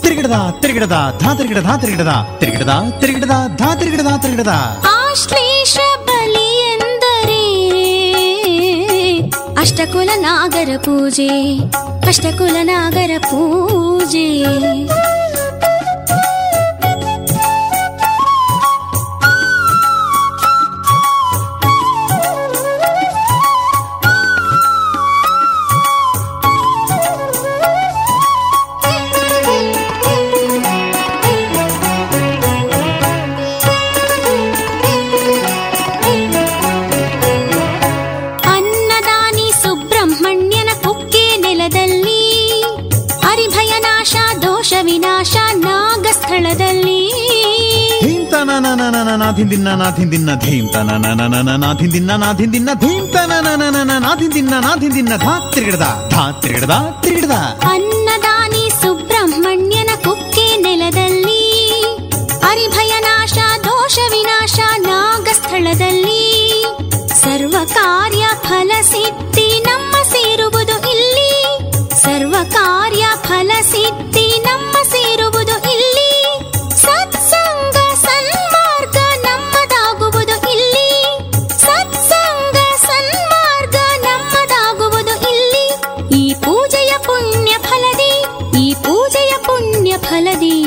ತಿರುಗಿಡದ ತಿರುಗಿಡದ ಧಾ ತಿರುಗಿಡದ ಧಾ ತಿರುಗಿಡದ ತಿರುಗಿಡದ ತಿರುಗಿಡದ ಧಾ ತಿರುಗಿಡದ ತಿರುಗಿಡದ. ಆಶ್ಲೇಷ ಬಲಿ ಎಂದರೆ ಅಷ್ಟಕುಲ ನಾಗರ ಪೂಜೆ, ಅಷ್ಟಕುಲ ನಾಗರ ಪೂಜೆ. ನಾಥಿಂದಿನ್ನ ನಾಥಿಂದಿನ್ನ ಧೀಂತ ನಾಥಿಂದಿನ್ನ ನಾಥಿಂದಿನ್ನ ಧೀಂತ ನಾಥಿಂದಿನ್ನ ನಾಥಿಂದಿನ್ನ ಧಾ ತಿರುಗಿಡದ ಧಾ ತಿರುಗಿಡದ ತಿರುಗಿಡದ. ಅನ್ನದಾನಿ ಸುಬ್ರಹ್ಮಣ್ಯನ ಕುಕ್ಕೆ ನೆಲದಲ್ಲಿ ಹರಿಭಯನಾಶ ದೋಷ ವಿನಾಶ ನಾಗ ಸ್ಥಳದಲ್ಲಿ ಸರ್ವ ಕಾರ್ಯ ಫಲ ಸಿದ್ಧಿ ನಮ್ಮ ಸೇರುವುದು ಇಲ್ಲಿ, ಸರ್ವ ಕಾರ್ಯ ಫಲ ಸಿದ್ಧಿ ನಮ್ಮ ಸೇರುವುದು ಇಲ್ಲಿ. ಸತ್ಸಂಗ ಸನ್ಮಾರ್ಗ ನಮ್ಮದಾಗುವುದು ಇಲ್ಲಿ, ಸತ್ಸಂಗ ಸನ್ಮಾರ್ಗ ನಮ್ಮದಾಗುವುದು ಇಲ್ಲಿ. ಈ ಪೂಜೆಯ ಪುಣ್ಯ ಫಲದಿ, ಈ ಪೂಜೆಯ ಪುಣ್ಯ ಫಲದಿ.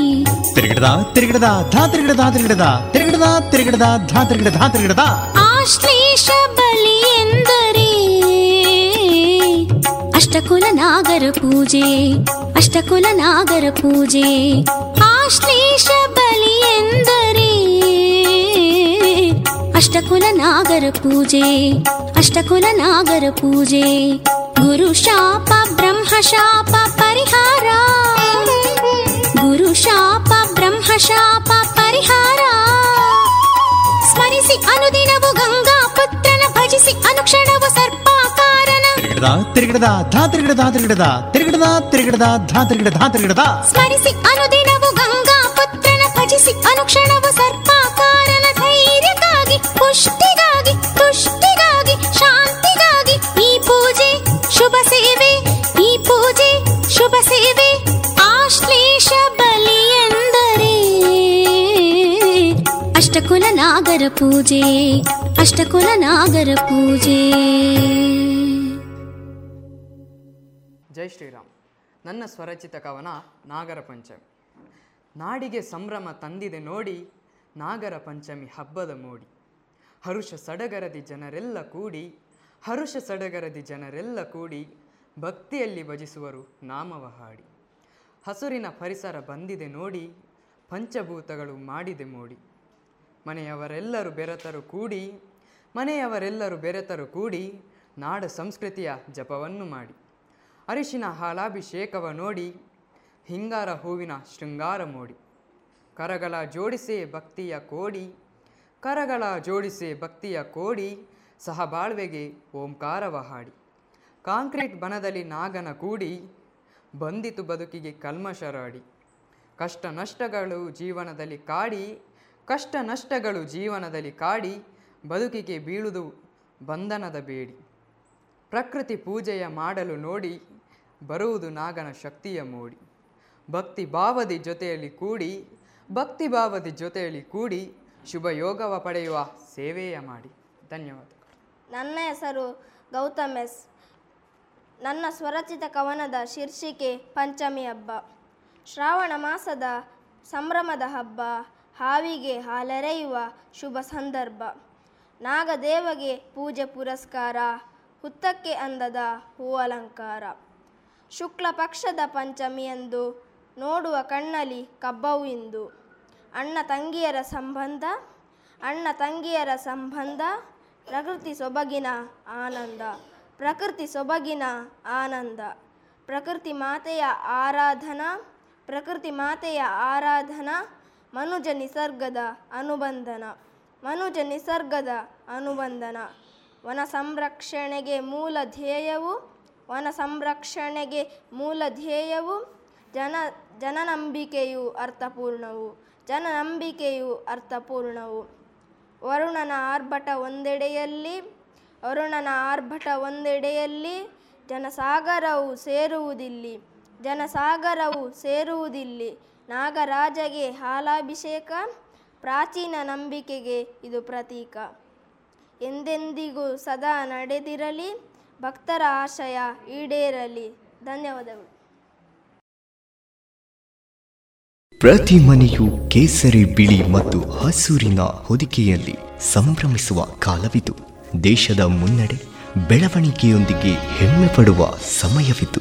ತಿರುಗಿಡದ ತಿರುಗಿಡದ ಧಾ ತಿರುಗಿಡದ ತಿರುಗಿಡದ ತಿರುಗಿಡದ ತಿರುಗಿಡದ ಧಾ ತಿರುಗಿಡದ ಧಾ ತಿರುಗಿಡದ. ಆಶ್ಲೇಷ ಬಲಿ ಎಂದರೆ ಅಷ್ಟಕುಲ ನಾಗರ ಪೂಜೆ, ಅಷ್ಟಕುಲ ನಾಗರ ಪೂಜೆ. ಆಶ್ಲೇಷ ಬಲಿ ಎಂದರೆ ಅಷ್ಟಕುಲ ನಾಗರ ಪೂಜೆ, ಅಷ್ಟಕುಲ ನಾಗರ ಪೂಜೆ. ಗುರು ಶಾಪ ಬ್ರಹ್ಮ ಶಾಪ ಪರಿಹಾರ, ಗುರು ಶಾಪ ಬ್ರಹ್ಮ ಶಾಪ ಪರಿಹಾರ. ಸ್ಮರಿಸಿ ಅನುದಿನವು ಗಂಗಾ ಪುತ್ರನ ಭಜಿಸಿ ಅನುಕ್ಷಣವು ಸರ್ಪಾಕಾರನ. ತಿರುಗಿಡದ ತಿರುಗಿಡದ ಧಾ ತಿರುಗಿಡದ ತಿರುಗಿಡದ ತಿರುಗಿಡದ ತಿರುಗಿಡದ ಧಾ ತಿರುಗಿಡದ ಧಾ ತಿರುಗಿಡದ. ಸ್ಮರಿಸಿ ಅನುದಿನವು ಗಂಗಾ ಪುತ್ರನ ಭಜಿಸಿ ಅನುಕ್ಷಣವು ಸರ್ಪಾಕಾರನ. ಧೈರ್ಯಕ್ಕಾಗಿ, ಪುಷ್ಟಿಗಾಗಿ, ತುಷ್ಟಿಗಾಗಿ, ಶಾಂತಿಗಾಗಿ ಈ ಪೂಜೆ ಶುಭ ಸೇವೆ, ಪೂಜೆ ಅಷ್ಟಕುಲ ನಾಗರ ಪೂಜೆ. ಜೈ ಶ್ರೀರಾಮ್. ನನ್ನ ಸ್ವರಚಿತ ಕವನ ನಾಗರ ಪಂಚಮಿ. ನಾಡಿಗೆ ಸಂಭ್ರಮ ತಂದಿದೆ ನೋಡಿ ನಾಗರ ಪಂಚಮಿ ಹಬ್ಬದ ಮೋಡಿ. ಹರುಷ ಸಡಗರದಿ ಜನರೆಲ್ಲ ಕೂಡಿ ಭಕ್ತಿಯಲ್ಲಿ ಭಜಿಸುವರು ನಾಮವ ಹಾಡಿ. ಹಸುರಿನ ಪರಿಸರ ಬಂದಿದೆ ನೋಡಿ ಪಂಚಭೂತಗಳು ಮಾಡಿದೆ ಮೋಡಿ. ಮನೆಯವರೆಲ್ಲರೂ ಬೆರೆತರು ಕೂಡಿ ನಾಡ ಸಂಸ್ಕೃತಿಯ ಜಪವನ್ನು ಮಾಡಿ. ಅರಿಶಿನ ಹಾಲಾಭಿಷೇಕವ ನೋಡಿ ಹಿಂಗಾರ ಹೂವಿನ ಶೃಂಗಾರ ಮೋಡಿ. ಕರಗಳ ಜೋಡಿಸೇ ಭಕ್ತಿಯ ಕೋಡಿ ಸಹಬಾಳ್ವೆಗೆ ಓಂಕಾರವ ಹಾಡಿ. ಕಾಂಕ್ರೀಟ್ ಬನದಲ್ಲಿ ನಾಗನ ಕೂಡಿ ಬಂದಿತು ಬದುಕಿಗೆ ಕಲ್ಮಶರಾಡಿ. ಕಷ್ಟ ನಷ್ಟಗಳು ಜೀವನದಲ್ಲಿ ಕಾಡಿ ಬದುಕಿಗೆ ಬೀಳುದು ಬಂಧನದ ಬೇಡಿ. ಪ್ರಕೃತಿ ಪೂಜೆಯ ಮಾಡಲು ನೋಡಿ ಬರುವುದು ನಾಗನ ಶಕ್ತಿಯ ಮೋಡಿ. ಭಕ್ತಿಭಾವದ ಜೊತೆಯಲ್ಲಿ ಕೂಡಿ ಶುಭಯೋಗವ ಪಡೆಯುವ ಸೇವೆಯ ಮಾಡಿ. ಧನ್ಯವಾದಗಳು. ನನ್ನ ಹೆಸರು ಗೌತಮ್ ಎಸ್. ನನ್ನ ಸ್ವರಚಿತ ಕವನದ ಶೀರ್ಷಿಕೆ ಪಂಚಮಿ ಹಬ್ಬ. ಶ್ರಾವಣ ಮಾಸದ ಸಂಭ್ರಮದ ಹಬ್ಬ, ಹಾವಿಗೆ ಹಾಲೆರೆಯುವ ಶುಭ ಸಂದರ್ಭ. ನಾಗದೇವಗೆ ಪೂಜೆ ಪುರಸ್ಕಾರ, ಹುತ್ತಕ್ಕೆ ಅಂದದ ಹೂವಲಂಕಾರ. ಶುಕ್ಲ ಪಕ್ಷದ ಪಂಚಮಿಯಂದು ನೋಡುವ ಕಣ್ಣಲಿ ಕಬ್ಬವು ಇಂದು. ಅಣ್ಣ ತಂಗಿಯರ ಸಂಬಂಧ ಪ್ರಕೃತಿ ಸೊಬಗಿನ ಆನಂದ. ಪ್ರಕೃತಿ ಮಾತೆಯ ಆರಾಧನಾ ಮನುಜ ನಿಸರ್ಗದ ಅನುಬಂಧನ. ವನ ಸಂರಕ್ಷಣೆಗೆ ಮೂಲ ಧ್ಯೇಯವು ಜನನಂಬಿಕೆಯು ಅರ್ಥಪೂರ್ಣವು. ವರುಣನ ಆರ್ಭಟ ಒಂದೆಡೆಯಲ್ಲಿ ಜನಸಾಗರವು ಸೇರುವುದಿಲ್ಲಿ. ನಾಗರಾಜಗೆ ಹಾಲಾಭಿಷೇಕ, ಪ್ರಾಚೀನ ನಂಬಿಕೆಗೆ ಇದು ಪ್ರತೀಕ. ಎಂದೆಂದಿಗೂ ಸದಾ ನಡೆದಿರಲಿ, ಭಕ್ತರ ಆಶಯ ಈಡೇರಲಿ. ಧನ್ಯವಾದಗಳು. ಪ್ರತಿ ಮನೆಯು ಕೇಸರಿ, ಬಿಳಿ ಮತ್ತು ಹಸೂರಿನ ಹೊದಿಕೆಯಲ್ಲಿ ಸಂಭ್ರಮಿಸುವ ಕಾಲವಿದು. ದೇಶದ ಮುನ್ನಡೆ ಬೆಳವಣಿಗೆಯೊಂದಿಗೆ ಹೆಮ್ಮೆ ಪಡುವ ಸಮಯವಿದು.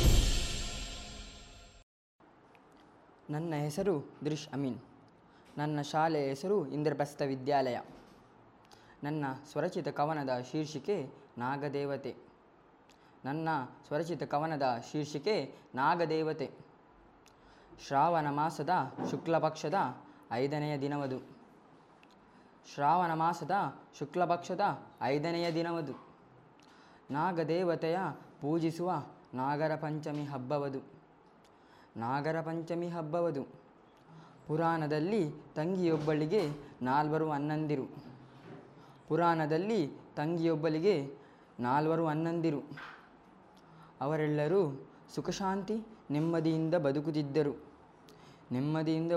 ನನ್ನ ಹೆಸರು ದೃಶ್ ಅಮೀನ್. ನನ್ನ ಶಾಲೆಯ ಹೆಸರು ಇಂದ್ರಪ್ರಸ್ಥ ವಿದ್ಯಾಲಯ. ನನ್ನ ಸ್ವರಚಿತ ಕವನದ ಶೀರ್ಷಿಕೆ ನಾಗದೇವತೆ. ಶ್ರಾವಣ ಮಾಸದ ಶುಕ್ಲಪಕ್ಷದ 5ನೇ ದಿನವದು. ನಾಗದೇವತೆಯ ಪೂಜಿಸುವ ನಾಗರ ಪಂಚಮಿ ಹಬ್ಬವದು. ಪುರಾಣದಲ್ಲಿ ತಂಗಿಯೊಬ್ಬಳಿಗೆ ನಾಲ್ವರು ಅಣ್ಣಂದಿರು. ಅವರೆಲ್ಲರೂ ಸುಖಶಾಂತಿ ನೆಮ್ಮದಿಯಿಂದ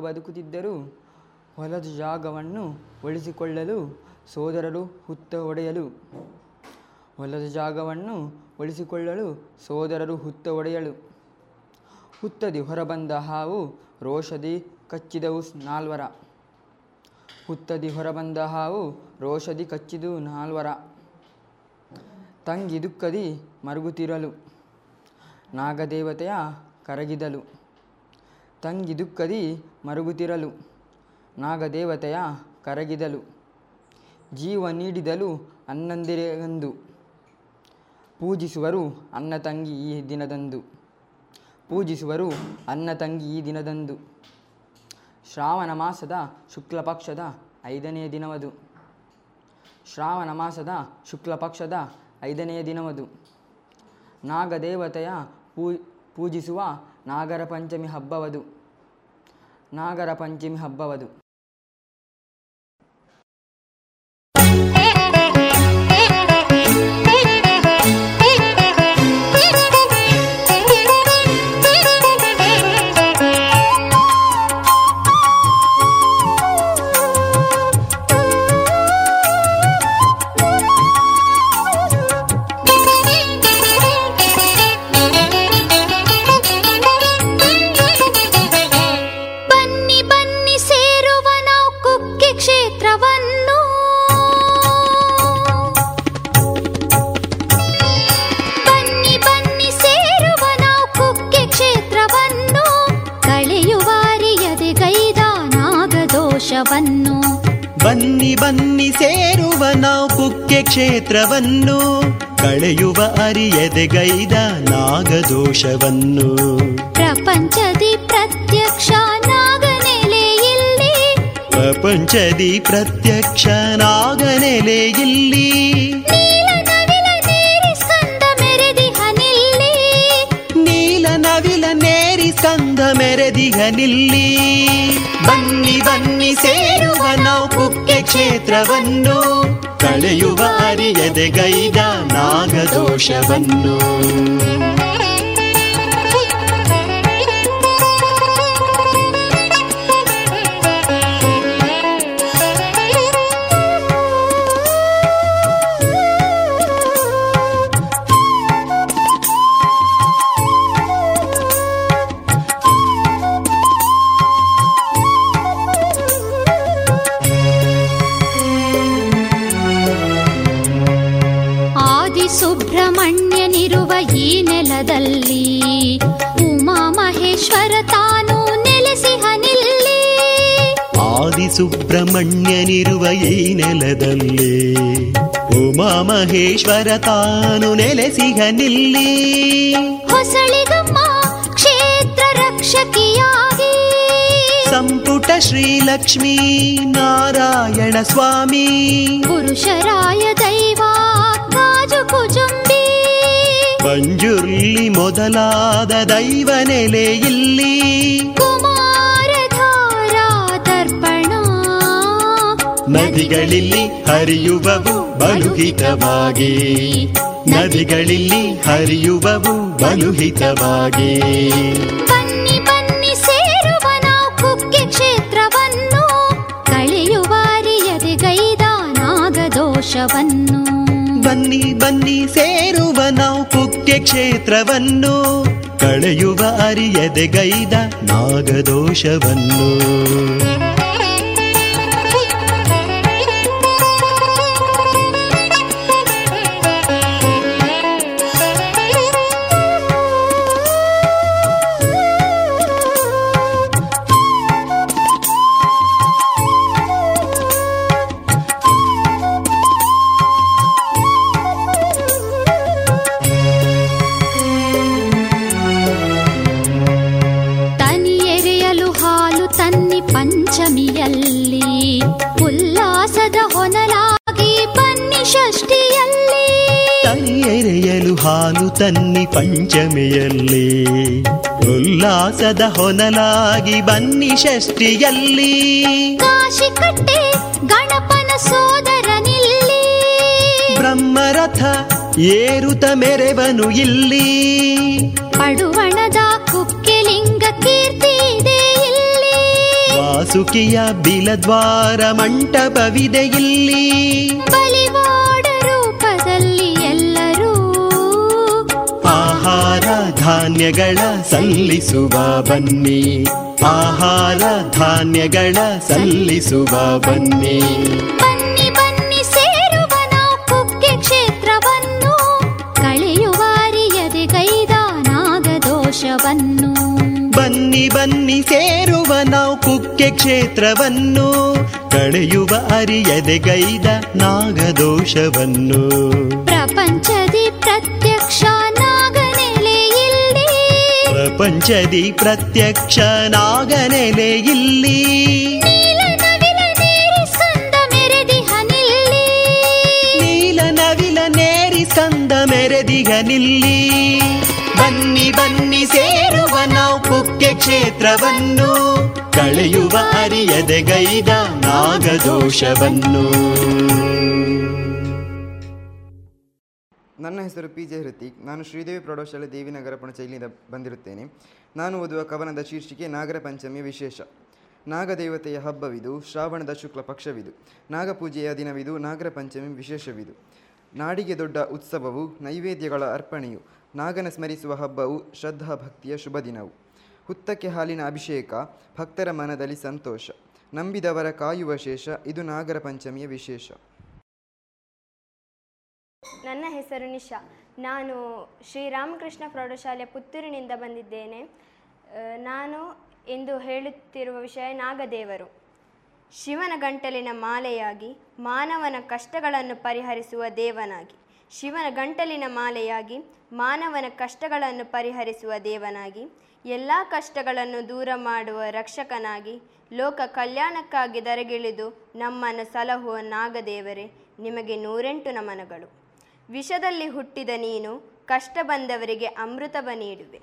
ಬದುಕುತ್ತಿದ್ದರು. ಹೊಲದ ಜಾಗವನ್ನು ಉಳಿಸಿಕೊಳ್ಳಲು ಸೋದರರು ಹುತ್ತ ಒಡೆಯಲು. ಹುತ್ತದಿ ಹೊರಬಂದ ಹಾವು ರೋಷದಿ ಕಚ್ಚಿದವು ನಾಲ್ವರ. ತಂಗಿ ದುಃಖದಿ ಮರುಗುತ್ತಿರಲು ನಾಗದೇವತೆಯ ಕರಗಿದಲು. ಜೀವ ನೀಡಿದಲು ಅನ್ನಂದಿರೆಗಂದು. ಪೂಜಿಸುವರು ಅನ್ನ ತಂಗಿ ಈ ದಿನದಂದು. ಶ್ರಾವಣ ಮಾಸದ ಶುಕ್ಲಪಕ್ಷದ 5ನೇ ದಿನವದು. ಶ್ರಾವಣ ಮಾಸದ ಶುಕ್ಲ ಪಕ್ಷದ 5ನೇ ದಿನವದು. ನಾಗದೇವತೆಯ ಪೂಜಿಸುವ ನಾಗರ ಪಂಚಮಿ ಹಬ್ಬವದು. ಬನ್ನಿ ಬನ್ನಿ ಸೇರುವ ನಾವು ಕುಕ್ಕೆ ಕ್ಷೇತ್ರವನ್ನು, ಕಳೆಯುವ ಅರಿಯದೆಗೈದ ನಾಗದೋಷವನ್ನು. ಪ್ರಪಂಚದಿ ಪ್ರತ್ಯಕ್ಷ ನಾಗನೆಲೆಯಲ್ಲಿ ಕಂದ ಮೆರೆದಿಹ ನಿಲ್ಲಿ. ಬನ್ನಿ ಬನ್ನಿ ಸೇರುವ ನಾವು ಕುಕ್ಕೆ ಕ್ಷೇತ್ರವನ್ನು, ಕಳೆಯುವ ಅರಿಯದೆ ಗೈದ ನಾಗದೋಷವನ್ನು. ಸುಬ್ರಹ್ಮಣ್ಯನಿರುವ ಈ ನೆಲದಲ್ಲಿ ಉಮಾ ಮಹೇಶ್ವರ ತಾನು ನೆಲೆಸಿಹ ನಿಲ್ಲಿ. ಆದಿ ಸುಬ್ರಹ್ಮಣ್ಯನಿರುವ ಈ ನೆಲದಲ್ಲಿ ಉಮಾ ಮಹೇಶ್ವರ ತಾನು ನೆಲೆಸಿಹ ನಿಲ್ಲಿ. ಹೊಸಳಿಗಮ್ಮ ಕ್ಷೇತ್ರ ರಕ್ಷಕಿಯಾಗಿ ಸಂಪುಟ ಶ್ರೀ ಲಕ್ಷ್ಮೀ ನಾರಾಯಣ ಸ್ವಾಮಿ ಪುರುಷರಾಯ ದೈವ ಮಂಜುರ್ಲಿ ಮೊದಲಾದ ದೈವ ನೆಲೆಯಲ್ಲಿ. ಕುಮಾರಧಾರ ತರ್ಪಣ ನದಿಗಳಲ್ಲಿ ಹರಿಯುವವು ಬಲುಹಿತವಾಗಿ. ಬನ್ನಿ ಬನ್ನಿ ಸೇರುವ ನಾವು ಕುಕ್ಕೆ ಕ್ಷೇತ್ರವನ್ನು, ಕಳೆಯುವ ಅರಿಯದೆ ಗೈದ ನಾಗದೋಷವನ್ನು. ಬನ್ನಿ ಬನ್ನಿ ಸೇರುವ ನಾವು ಕುಕ್ಕೆ ಕ್ಷೇತ್ರವನ್ನು, ಕಳೆಯುವ ಅರಿಯದೆ ಗೈದ ನಾಗದೋಷವನ್ನು. ತನ್ನಿ ಪಂಚಮಿಯಲ್ಲಿ ಉಲ್ಲಾಸದ ಹೊನಲಾಗಿ ಬನ್ನಿ ಷಷ್ಠಿಯಲ್ಲಿ. ಕಾಶಿಕಟ್ಟೆ ಗಣಪನ ಸೋದರನಿಲ್ಲಿ ಬ್ರಹ್ಮರಥ ಏರುತ ಮೆರೆವನು ಇಲ್ಲಿ. ಪಡುವಣದ ಕುಕ್ಕೆ ಲಿಂಗ ಕೀರ್ತಿ ಇದೆ ಇಲ್ಲಿ, ವಾಸುಕಿಯ ಬಿಲದ್ವಾರ ಮಂಟಪವಿದೆ ಇಲ್ಲಿ. ಆಹಾರ ಧಾನ್ಯಗಳ ಸಲ್ಲಿಸುವ ಬನ್ನಿ. ಬನ್ನಿ ಬನ್ನಿ ಸೇರುವ ನಾವು ಕುಕ್ಕೆ ಕ್ಷೇತ್ರವನ್ನು, ಕಳೆಯುವ ಅರಿಯದೆ ಗೈದ ನಾಗದೋಷವನ್ನು. ಬನ್ನಿ ಬನ್ನಿ ಸೇರುವ ನಾವು ಕುಕ್ಕೆ ಕ್ಷೇತ್ರವನ್ನು, ಕಳೆಯುವ ಅರಿಯದೆ ಗೈದ ನಾಗದೋಷವನ್ನು. ಪ್ರಪಂಚದಿ ಪ್ರತ್ಯಕ್ಷ ನಾಗನೆಲೆಯಲ್ಲಿ ಚಂದ ಮೆರೆದಿಗ ನಿಲ್ಲಿ. ಬನ್ನಿ ಬನ್ನಿ ಸೇರುವ ನಾವು ಮುಖ್ಯ ಕ್ಷೇತ್ರವನ್ನು, ಕಳೆಯುವ ಅರಿಯದೆಗೈದ ನಾಗದೋಷವನ್ನು. ನನ್ನ ಹೆಸರು ಪಿ ಜೆ ಹೃತಿಕ್. ನಾನು ಶ್ರೀದೇವಿ ಪ್ರೌಢಶಾಲೆ ದೇವಿನಗರ ಪಣಚೈಲಿನಿಂದ ಬಂದಿರುತ್ತೇನೆ. ನಾನು ಓದುವ ಕವನದ ಶೀರ್ಷಿಕೆ ನಾಗರ ಪಂಚಮಿಯ ವಿಶೇಷ. ನಾಗದೇವತೆಯ ಹಬ್ಬವಿದು, ಶ್ರಾವಣದ ಶುಕ್ಲ ಪಕ್ಷವಿದು, ನಾಗಪೂಜೆಯ ದಿನವಿದು, ನಾಗರ ಪಂಚಮಿ ವಿಶೇಷವಿದು. ನಾಡಿಗೆ ದೊಡ್ಡ ಉತ್ಸವವು, ನೈವೇದ್ಯಗಳ ಅರ್ಪಣೆಯು, ನಾಗನ ಸ್ಮರಿಸುವ ಹಬ್ಬವು ಶ್ರದ್ಧಾ ಭಕ್ತಿಯ ಶುಭ ದಿನವು. ಹುತ್ತಕ್ಕೆ ಹಾಲಿನ ಅಭಿಷೇಕ, ಭಕ್ತರ ಮನದಲ್ಲಿ ಸಂತೋಷ, ನಂಬಿದವರ ಕಾಯುವ ಶೇಷ, ಇದು ನಾಗರ ಪಂಚಮಿಯ ವಿಶೇಷ. ನನ್ನ ಹೆಸರು ನಿಶಾ. ನಾನು ಶ್ರೀರಾಮಕೃಷ್ಣ ಪ್ರೌಢಶಾಲೆ ಪುತ್ತೂರಿನಿಂದ ಬಂದಿದ್ದೇನೆ. ನಾನು ಎಂದು ಹೇಳುತ್ತಿರುವ ವಿಷಯ ನಾಗದೇವರು. ಶಿವನ ಗಂಟಲಿನ ಮಾಲೆಯಾಗಿ, ಮಾನವನ ಕಷ್ಟಗಳನ್ನು ಪರಿಹರಿಸುವ ದೇವನಾಗಿ. ಶಿವನ ಗಂಟಲಿನ ಮಾಲೆಯಾಗಿ, ಮಾನವನ ಕಷ್ಟಗಳನ್ನು ಪರಿಹರಿಸುವ ದೇವನಾಗಿ, ಎಲ್ಲ ಕಷ್ಟಗಳನ್ನು ದೂರ ಮಾಡುವ ರಕ್ಷಕನಾಗಿ, ಲೋಕ ಕಲ್ಯಾಣಕ್ಕಾಗಿ ಧರೆಗಿಳಿದು ನಮ್ಮನ್ನು ಸಲಹುವ ನಾಗದೇವರೇ, ನಿಮಗೆ 108 ನಮನಗಳು. ವಿಷದಲ್ಲಿ ಹುಟ್ಟಿದ ನೀನು ಕಷ್ಟ ಬಂದವರಿಗೆ ಅಮೃತವ ನೀಡುವೆ.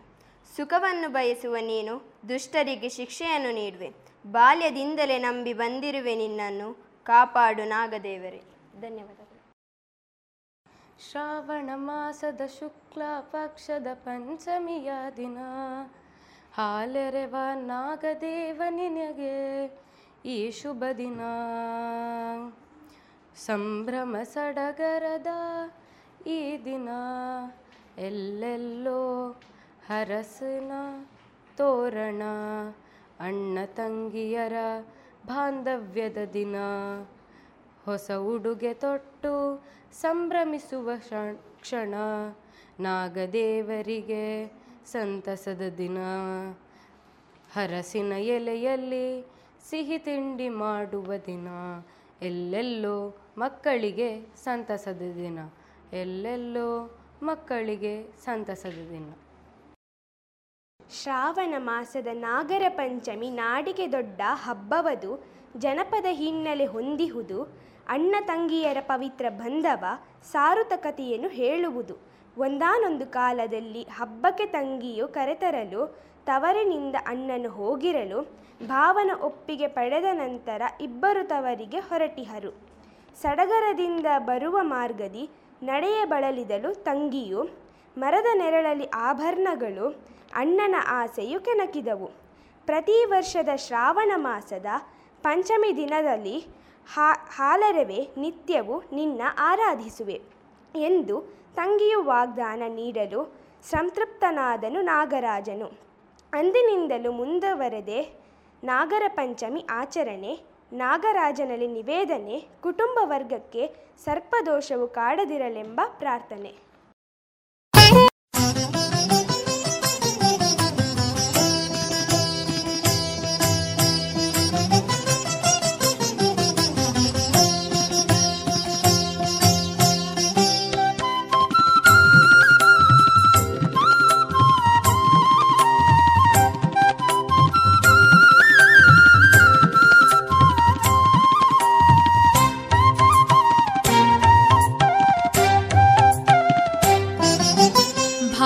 ಸುಖವನ್ನು ಬಯಸುವ ನೀನು ದುಷ್ಟರಿಗೆ ಶಿಕ್ಷೆಯನ್ನು ನೀಡುವೆ. ಬಾಲ್ಯದಿಂದಲೇ ನಂಬಿ ಬಂದಿರುವೆ ನಿನ್ನನ್ನು, ಕಾಪಾಡು ನಾಗದೇವರೇ. ಧನ್ಯವಾದಗಳು. ಶ್ರಾವಣ ಮಾಸದ ಶುಕ್ಲ ಪಕ್ಷದ ಪಂಚಮಿಯ ದಿನ, ಹಾಲೆರೆವ ನಾಗದೇವ ನಿನಗೆ ಈ ಶುಭ ದಿನ. ಸಂಭ್ರಮ ಸಡಗರದ ಈ ದಿನ, ಎಲ್ಲೆಲ್ಲೋ ಹರಸನ ತೋರಣ, ಅಣ್ಣ ತಂಗಿಯರ ಬಾಂಧವ್ಯದ ದಿನ. ಹೊಸ ಉಡುಗೆ ತೊಟ್ಟು ಸಂಭ್ರಮಿಸುವ ಕ್ಷಣ, ನಾಗದೇವರಿಗೆ ಸಂತಸದ ದಿನ. ಹರಸಿನ ಎಲೆಯಲ್ಲಿ ಸಿಹಿ ತಿಂಡಿ ಮಾಡುವ ದಿನ, ಎಲ್ಲೆಲ್ಲೋ ಮಕ್ಕಳಿಗೆ ಸಂತಸದ ದಿನ, ಎಲ್ಲೆಲ್ಲೋ ಮಕ್ಕಳಿಗೆ ಸಂತಸದ ದಿನ. ಶ್ರಾವಣ ಮಾಸದ ನಾಗರ ಪಂಚಮಿ ನಾಡಿಗೆ ದೊಡ್ಡ ಹಬ್ಬವದು, ಜನಪದ ಹಿನ್ನೆಲೆ ಹೊಂದಿಹುದು, ಅಣ್ಣ ತಂಗಿಯರ ಪವಿತ್ರ ಬಂಧವ, ಸಾರುತ ಕಥೆಯನ್ನು ಹೇಳುವುದು. ಒಂದಾನೊಂದು ಕಾಲದಲ್ಲಿ ಹಬ್ಬಕ್ಕೆ ತಂಗಿಯು ಕರೆತರಲು, ತವರಿನಿಂದ ಅಣ್ಣನು ಹೋಗಿರಲು, ಭಾವನ ಒಪ್ಪಿಗೆ ಪಡೆದ ನಂತರ ಇಬ್ಬರು ತವರಿಗೆ ಹೊರಟಿಹರು. ಸಡಗರದಿಂದ ಬರುವ ಮಾರ್ಗದಿ ನಡೆಯ ಬಳಲಿದಳು ತಂಗಿಯು, ಮರದ ನೆರಳಲ್ಲಿ ಆಭರಣಗಳು, ಅಣ್ಣನ ಆಸೆಯು ಕೆಣಕಿದವು. ಪ್ರತಿ ವರ್ಷದ ಶ್ರಾವಣ ಮಾಸದ ಪಂಚಮಿ ದಿನದಲ್ಲಿ ಹಾಲರೆವೆ ನಿತ್ಯವೂ ನಿನ್ನ ಆರಾಧಿಸುವೆ ಎಂದು ತಂಗಿಯು ವಾಗ್ದಾನ ನೀಡಲು ಸಂತೃಪ್ತನಾದನು ನಾಗರಾಜನು. ಅಂದಿನಿಂದಲೂ ಮುಂದುವರೆದೆ ನಾಗರ ಪಂಚಮಿ ಆಚರಣೆ. ನಾಗರಾಜನಲ್ಲಿ ನಿವೇದನೆ, ಕುಟುಂಬ ವರ್ಗಕ್ಕೆ ಸರ್ಪದೋಷವು ಕಾಡದಿರಲೆಂಬ ಪ್ರಾರ್ಥನೆ.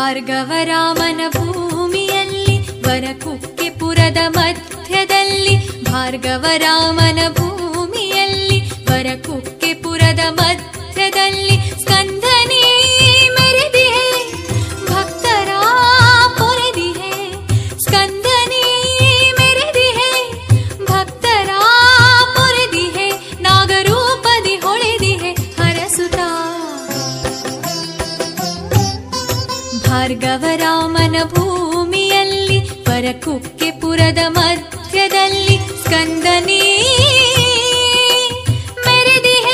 ಭಾರ್ಗವರಾಮನ ಭೂಮಿಯಲ್ಲಿ, ವರಕುಕ್ಕೆಪುರದ ಮಧ್ಯದಲ್ಲಿ. ಭಾರ್ಗವರಾಮನ ಭೂಮಿಯಲ್ಲಿ, ವರಕುಕ್ಕೆಪುರದ ಮಧ್ಯದಲ್ಲಿ. ಸ್ಕಂದನೇ ಮೆರೆದಿಹೆ, ಭಕ್ತರ ಪೊರೆದಿಹೆ. ಸ್ಕಂದನೇ ಮೆರೆದಿಹೆ, ಭಕ್ತರ ಪೊರೆದಿಹೆ. ನಾಗರೂಪದಿ ಹೊಳೆದಿಹೆ ಹರಸುತ. ಭಾರ್ಗವರಾಮನ ಭೂಮಿಯಲ್ಲಿ, ವರಕುಕ್ಕೆಪುರದ ಮಧ್ಯದಲ್ಲಿ. ಸ್ಕಂದನೇ ಮೆರೆದಿಹೆ.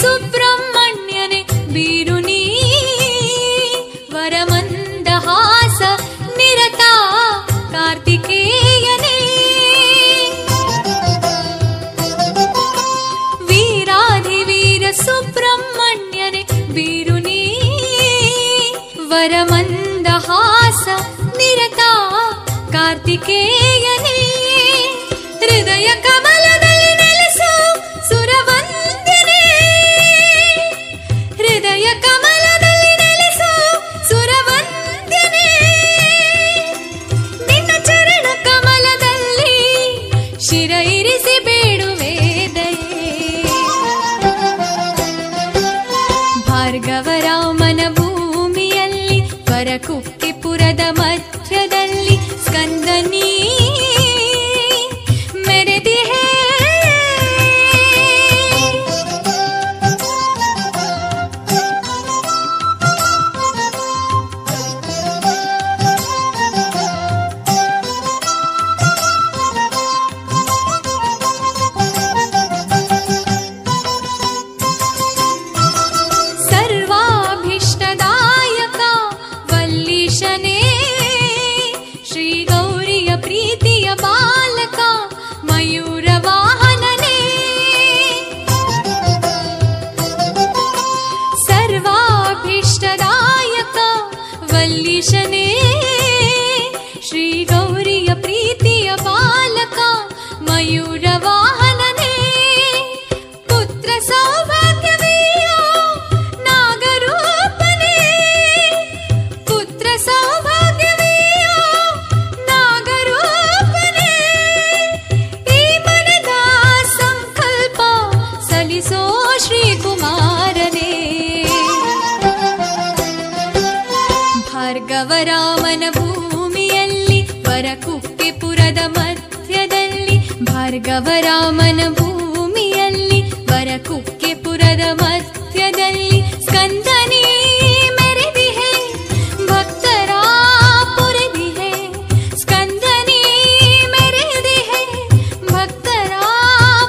ಸುಬ್ರಹ್ಮಣ್ಯನೇ ಬೀರುನಿ, ವರಮಂದಹಾಸ ಹಾಸ ನಿರತ ಕಾರ್ತಿಕೇಯನೇ ಹೃದಯ ಕಮಲದಲ್ಲಿ ನೆಲೆಸು ಸುರವಂದಿನೇ ಹೃದಯ ಕಮಲದಲ್ಲಿ ನೆಲೆಸು ಸುರವಂದಿನೇ ನಿನ್ನ ಚರಣ ಕಮಲದಲ್ಲಿ ಶಿರ ಇರಿಸಿ ಬೇಡುವೆ ದಯೆ ಭಾರ್ಗವರಾಮನ ಭೂಮಿಯಲ್ಲಿ ವರಕುಕ್ಕಿಪುರದ ಮಧ್ಯದಲ್ಲಿ ಸ್ಕಂದನೀ ವರಾಮನ ಭೂಮಿಯಲ್ಲಿ ವರಕುಕ್ಕಿಪುರದ ಮಧ್ಯದಲ್ಲಿ ಭಾರ್ಗವರಾಮನ ಭೂಮಿಯಲ್ಲಿ ವರಕುಕ್ಕಿಪುರದ ಮಧ್ಯದಲ್ಲಿ ಸ್ಕಂದನೇ ಮೆರೆದಿಹೆ ಭಕ್ತರ ಪೊರೆದಿಹೆ ಸ್ಕಂದನೇ ಮೆರೆದಿಹೆ ಭಕ್ತರ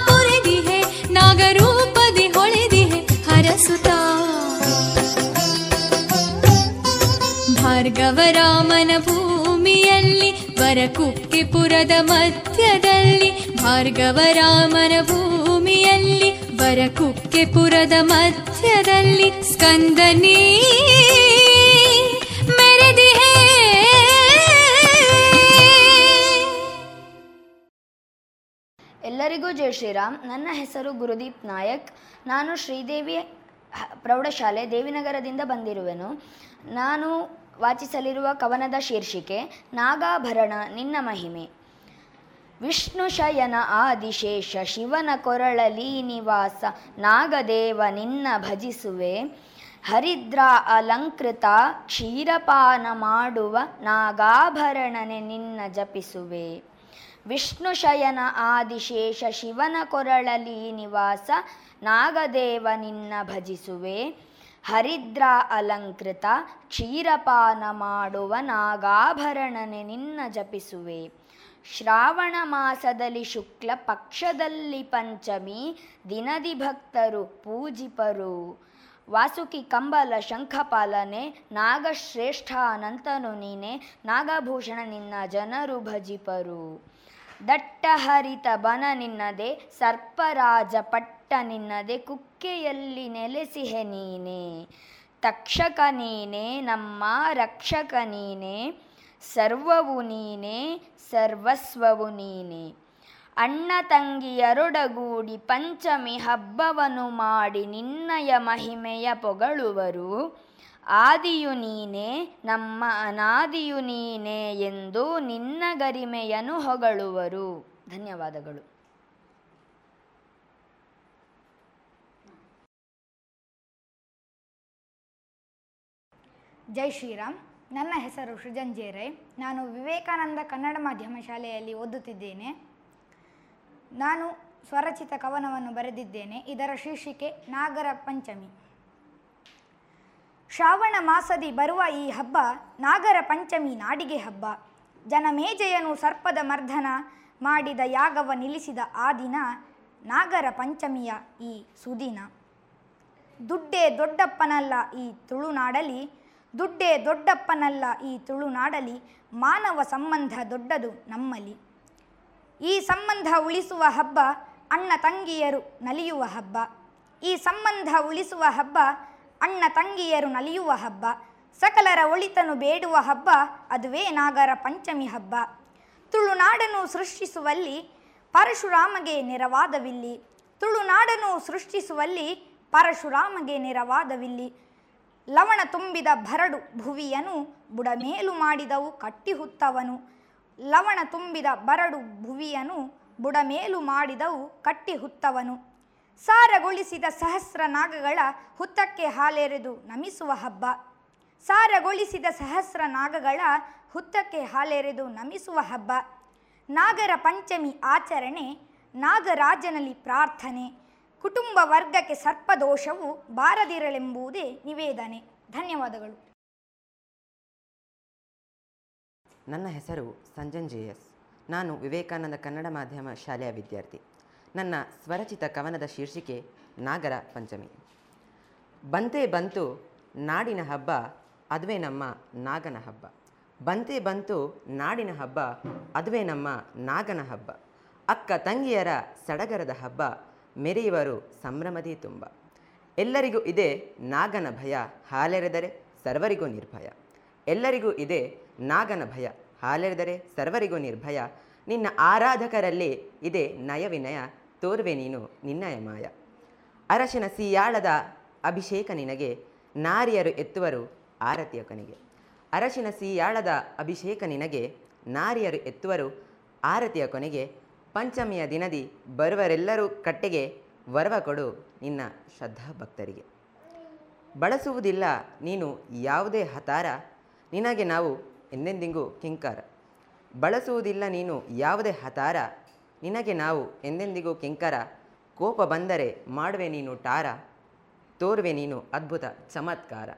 ಪೊರೆದಿಹೆ ನಾಗರೂಪದಿ ಹೊಳೆದಿಹೆ ಹರಸುತ ಭಾರ್ಗವರಾಮನ ಭೂಮಿಯಲ್ಲಿ ವರಕುಕ್ಕಿಪುರದ ಮಧ್ಯದಲ್ಲಿ ಭಾರ್ಗವರಾಮನ ಭೂಮಿಯಲ್ಲಿ ವರಕುಕ್ಕಿಪುರದ ಮಧ್ಯದಲ್ಲಿ ಸ್ಕಂದನೇ ಮೆರೆದಿಹೆ. ಎಲ್ಲರಿಗೂ ಜೈ ಶ್ರೀರಾಮ್. ನನ್ನ ಹೆಸರು ಗುರುದೀಪ್ ನಾಯಕ್. ನಾನು ಶ್ರೀದೇವಿ ಪ್ರೌಢಶಾಲೆ ದೇವಿನಗರದಿಂದ ಬಂದಿರುವೆನು. ನಾನು ವಾಚಿಸಲಿರುವ ಕವನದ ಶೀರ್ಷಿಕೆ ನಾಗಾಭರಣ ನಿನ್ನ ಮಹಿಮೆ. ವಿಷ್ಣು ಶಯನ ಆದಿಶೇಷ ಶಿವನ ಕೊರಳಲಿ ನಿವಾಸ ನಾಗದೇವ ನಿನ್ನ ಭಜಿಸುವೆ. ಹರಿದ್ರ ಅಲಂಕೃತ ಕ್ಷೀರಪಾನ ಮಾಡುವ ನಾಗಾಭರಣನೆ ನಿನ್ನ ಜಪಿಸುವೆ. ವಿಷ್ಣು ಶಯನ ಆದಿಶೇಷ ಶಿವನ ಕೊರಳಲಿ ನಿವಾಸ ನಾಗದೇವ ನಿನ್ನ ಭಜಿಸುವೆ. ಹರಿದ್ರ ಅಲಂಕೃತ ಕ್ಷೀರಪಾನ ಮಾಡುವ ನಾಗಾಭರಣನೆ ನಿನ್ನ ಜಪಿಸುವೆ. ಶ್ರಾವಣ ಮಾಸದಲ್ಲಿ ಶುಕ್ಲ ಪಕ್ಷದಲ್ಲಿ ಪಂಚಮಿ ದಿನದಿ ಭಕ್ತರು ಪೂಜಿಪರು. ವಾಸುಕಿ ಕಂಬಲ ಶಂಖಪಾಲನೆ ನಾಗಶ್ರೇಷ್ಠ ಅನಂತನು ನೀನೆ ನಾಗಭೂಷಣ ನಿನ್ನ ಜನರು ಭಜಿಪರು. ದಟ್ಟ ಹರಿತ ಬನ ನಿನ್ನದೆ ಸರ್ಪರಾಜ ಪಟ್ಟ ನಿನ್ನದೆ ಕುಕ್ಕೆಯಲ್ಲಿ ನೆಲೆಸಿಹೆ ನೀನೆ. ತಕ್ಷಕ ನೀನೆ ನಮ್ಮ ರಕ್ಷಕ ನೀನೆ ಸರ್ವವು ನೀನೆ ಸರ್ವಸ್ವವು ನೀನೆ. ಅಣ್ಣ ತಂಗಿಯರೊಡಗೂಡಿ ಪಂಚಮಿ ಹಬ್ಬವನ್ನು ಮಾಡಿ ನಿನ್ನಯ ಮಹಿಮೆಯ ಪೊಗಳುವರು. ಆದಿಯು ನೀನೆ ನಮ್ಮ ಅನಾದಿಯು ನೀನೆ ಎಂದು ನಿನ್ನ ಗರಿಮೆಯನ್ನು ಹೊಗಳುವರು. ಧನ್ಯವಾದಗಳು. ಜೈ ಶ್ರೀರಾಮ್. ನನ್ನ ಹೆಸರು ಸೃಜನ್ ಜೆ ರೈ. ನಾನು ವಿವೇಕಾನಂದ ಕನ್ನಡ ಮಾಧ್ಯಮ ಶಾಲೆಯಲ್ಲಿ ಓದುತ್ತಿದ್ದೇನೆ. ನಾನು ಸ್ವರಚಿತ ಕವನವನ್ನು ಬರೆದಿದ್ದೇನೆ. ಇದರ ಶೀರ್ಷಿಕೆ ನಾಗರ ಪಂಚಮಿ. ಶ್ರಾವಣ ಮಾಸದಿ ಬರುವ ಈ ಹಬ್ಬ ನಾಗರ ಪಂಚಮಿ ನಾಡಿಗೆ ಹಬ್ಬ. ಜನಮೇಜಯನು ಸರ್ಪದ ಮರ್ಧನ ಮಾಡಿದ ಯಾಗವ ನಿಲ್ಲಿಸಿದ ಆ ದಿನ ನಾಗರ ಪಂಚಮಿಯ ಈ ಸುದಿನ. ದುಡ್ಡೇ ದೊಡ್ಡಪ್ಪನಲ್ಲ ಈ ತುಳುನಾಡಲಿ ದುಡ್ಡೇ ದೊಡ್ಡಪ್ಪನಲ್ಲ ಈ ತುಳುನಾಡಲಿ ಮಾನವ ಸಂಬಂಧ ದೊಡ್ಡದು ನಮ್ಮಲ್ಲಿ. ಈ ಸಂಬಂಧ ಉಳಿಸುವ ಹಬ್ಬ ಅಣ್ಣ ತಂಗಿಯರು ನಲಿಯುವ ಹಬ್ಬ. ಈ ಸಂಬಂಧ ಉಳಿಸುವ ಹಬ್ಬ ಅಣ್ಣ ತಂಗಿಯರು ನಲಿಯುವ ಹಬ್ಬ. ಸಕಲರ ಒಳಿತನು ಬೇಡುವ ಹಬ್ಬ ಅದುವೇ ನಾಗರ ಪಂಚಮಿ ಹಬ್ಬ. ತುಳುನಾಡನ್ನು ಸೃಷ್ಟಿಸುವಲ್ಲಿ ಪರಶುರಾಮಗೆ ನೆರವಾದವಿಲ್ಲಿ. ತುಳುನಾಡನ್ನು ಸೃಷ್ಟಿಸುವಲ್ಲಿ ಪರಶುರಾಮಗೆ ನೆರವಾದವಿಲ್ಲಿ. ಲವಣ ತುಂಬಿದ ಭರಡು ಭುವಿಯನು ಬುಡಮೇಲು ಮಾಡಿದವು ಕಟ್ಟಿಹುತ್ತವನು. ಲವಣ ತುಂಬಿದ ಬರಡು ಭುವಿಯನು ಬುಡಮೇಲು ಮಾಡಿದವು ಕಟ್ಟಿಹುತ್ತವನು. ಸಾರಗೊಳಿಸಿದ ಸಹಸ್ರ ನಾಗಗಳ ಹುತ್ತಕ್ಕೆ ಹಾಲೆರೆದು ನಮಿಸುವ ಹಬ್ಬ. ಸಾರಗೊಳಿಸಿದ ಸಹಸ್ರ ನಾಗಗಳ ಹುತ್ತಕ್ಕೆ ಹಾಲೆರೆದು ನಮಿಸುವ ಹಬ್ಬ. ನಾಗರ ಪಂಚಮಿ ಆಚರಣೆ, ನಾಗರಾಜನಲ್ಲಿ ಪ್ರಾರ್ಥನೆ, ಕುಟುಂಬ ವರ್ಗಕ್ಕೆ ಸರ್ಪದೋಷವು ಬಾರದಿರಲೆಂಬುದೇ ನಿವೇದನೆ. ಧನ್ಯವಾದಗಳು. ನನ್ನ ಹೆಸರು ಸಂಜನ್ ಜೆ ಎಸ್. ನಾನು ವಿವೇಕಾನಂದ ಕನ್ನಡ ಮಾಧ್ಯಮ ಶಾಲೆಯ ವಿದ್ಯಾರ್ಥಿ. ನನ್ನ ಸ್ವರಚಿತ ಕವನದ ಶೀರ್ಷಿಕೆ ನಾಗರ ಪಂಚಮಿ. ಬಂತೆ ಬಂತು ನಾಡಿನ ಹಬ್ಬ ಅದುವೇ ನಮ್ಮ ನಾಗನ ಹಬ್ಬ. ಬಂತೆ ಬಂತು ನಾಡಿನ ಹಬ್ಬ ಅದುವೇ ನಮ್ಮ ನಾಗನ ಹಬ್ಬ. ಅಕ್ಕ ತಂಗಿಯರ ಸಡಗರದ ಹಬ್ಬ, ಮೆರೆಯುವರು ಸಂಭ್ರಮದಿ ತುಂಬ. ಎಲ್ಲರಿಗೂ ಇದೆ ನಾಗನ ಭಯ, ಹಾಲೆರೆದರೆ ಸರ್ವರಿಗೂ ನಿರ್ಭಯ. ಎಲ್ಲರಿಗೂ ಇದೆ ನಾಗನ ಭಯ, ಹಾಲೆರೆದರೆ ಸರ್ವರಿಗೂ ನಿರ್ಭಯ. ನಿನ್ನ ಆರಾಧಕರಲ್ಲಿ ಇದೆ ನಯವಿನಯ, ತೋರ್ವೆ ನೀನು ನಿನ್ನಯ ಮಾಯ. ಅರಶಿನ ಸಿಯಾಳದ ಅಭಿಷೇಕ ನಿನಗೆ, ನಾರಿಯರು ಎತ್ತುವರು ಆರತಿಯ ಕೊನೆಗೆ. ಅರಶಿನ ಸಿಯಾಳದ ಅಭಿಷೇಕ ನಿನಗೆ, ನಾರಿಯರು ಎತ್ತುವರು ಆರತಿಯ ಕೊನೆಗೆ. ಪಂಚಮಿಯ ದಿನದಿ ಬರುವರೆಲ್ಲರೂ ಕಟ್ಟೆಗೆ, ವರವ ಕೊಡು ನಿನ್ನ ಶ್ರದ್ಧಾ ಭಕ್ತರಿಗೆ. ಬಳಸುವುದಿಲ್ಲ ನೀನು ಯಾವುದೇ ಹತಾರ, ನಿನಗೆ ನಾವು ಎಂದೆಂದಿಗೂ ಕಿಂಕಾರ. ಬಳಸುವುದಿಲ್ಲ ನೀನು ಯಾವುದೇ ಹತಾರ, ನಿನಗೆ ನಾವು ಎಂದೆಂದಿಗೂ ಕಿಂಕರ. ಕೋಪ ಬಂದರೆ ಮಾಡುವೆ ನೀನು ಟಾರ, ತೋರ್ವೆ ನೀನು ಅದ್ಭುತ ಚಮತ್ಕಾರ.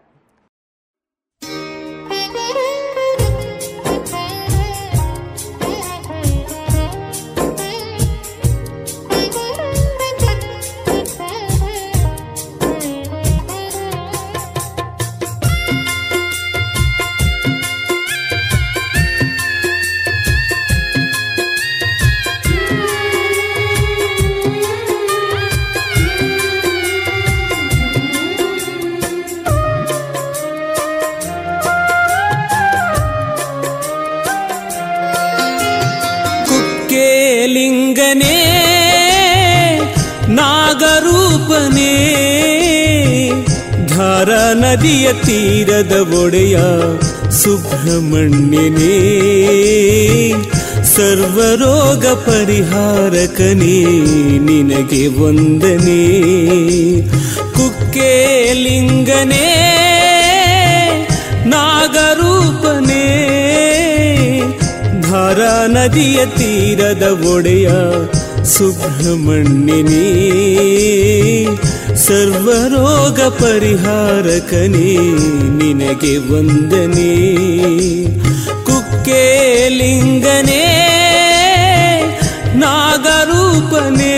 ನದಿಯ ತೀರದ ಒಡೆಯ ಸುಬ್ರಹ್ಮಣ್ಯನೇ, ಸರ್ವರೋಗ ಪರಿಹಾರಕನೇ ನಿನಗೆ ವಂದನೆ. ಕುಕ್ಕೆ ಲಿಂಗನೇ ನಾಗರೂಪನೇ, ಧಾರಾ ನದಿಯ ತೀರದ ಒಡೆಯ ಸುಬ್ರಹ್ಮಣ್ಯನೇ, ಸರ್ವರೋಗ ಪರಿಹಾರಕನೇ ನಿನಗೆ ವಂದನೆ. ಕುಕ್ಕೆ ಲಿಂಗನೇ ನಾಗರೂಪನೇ,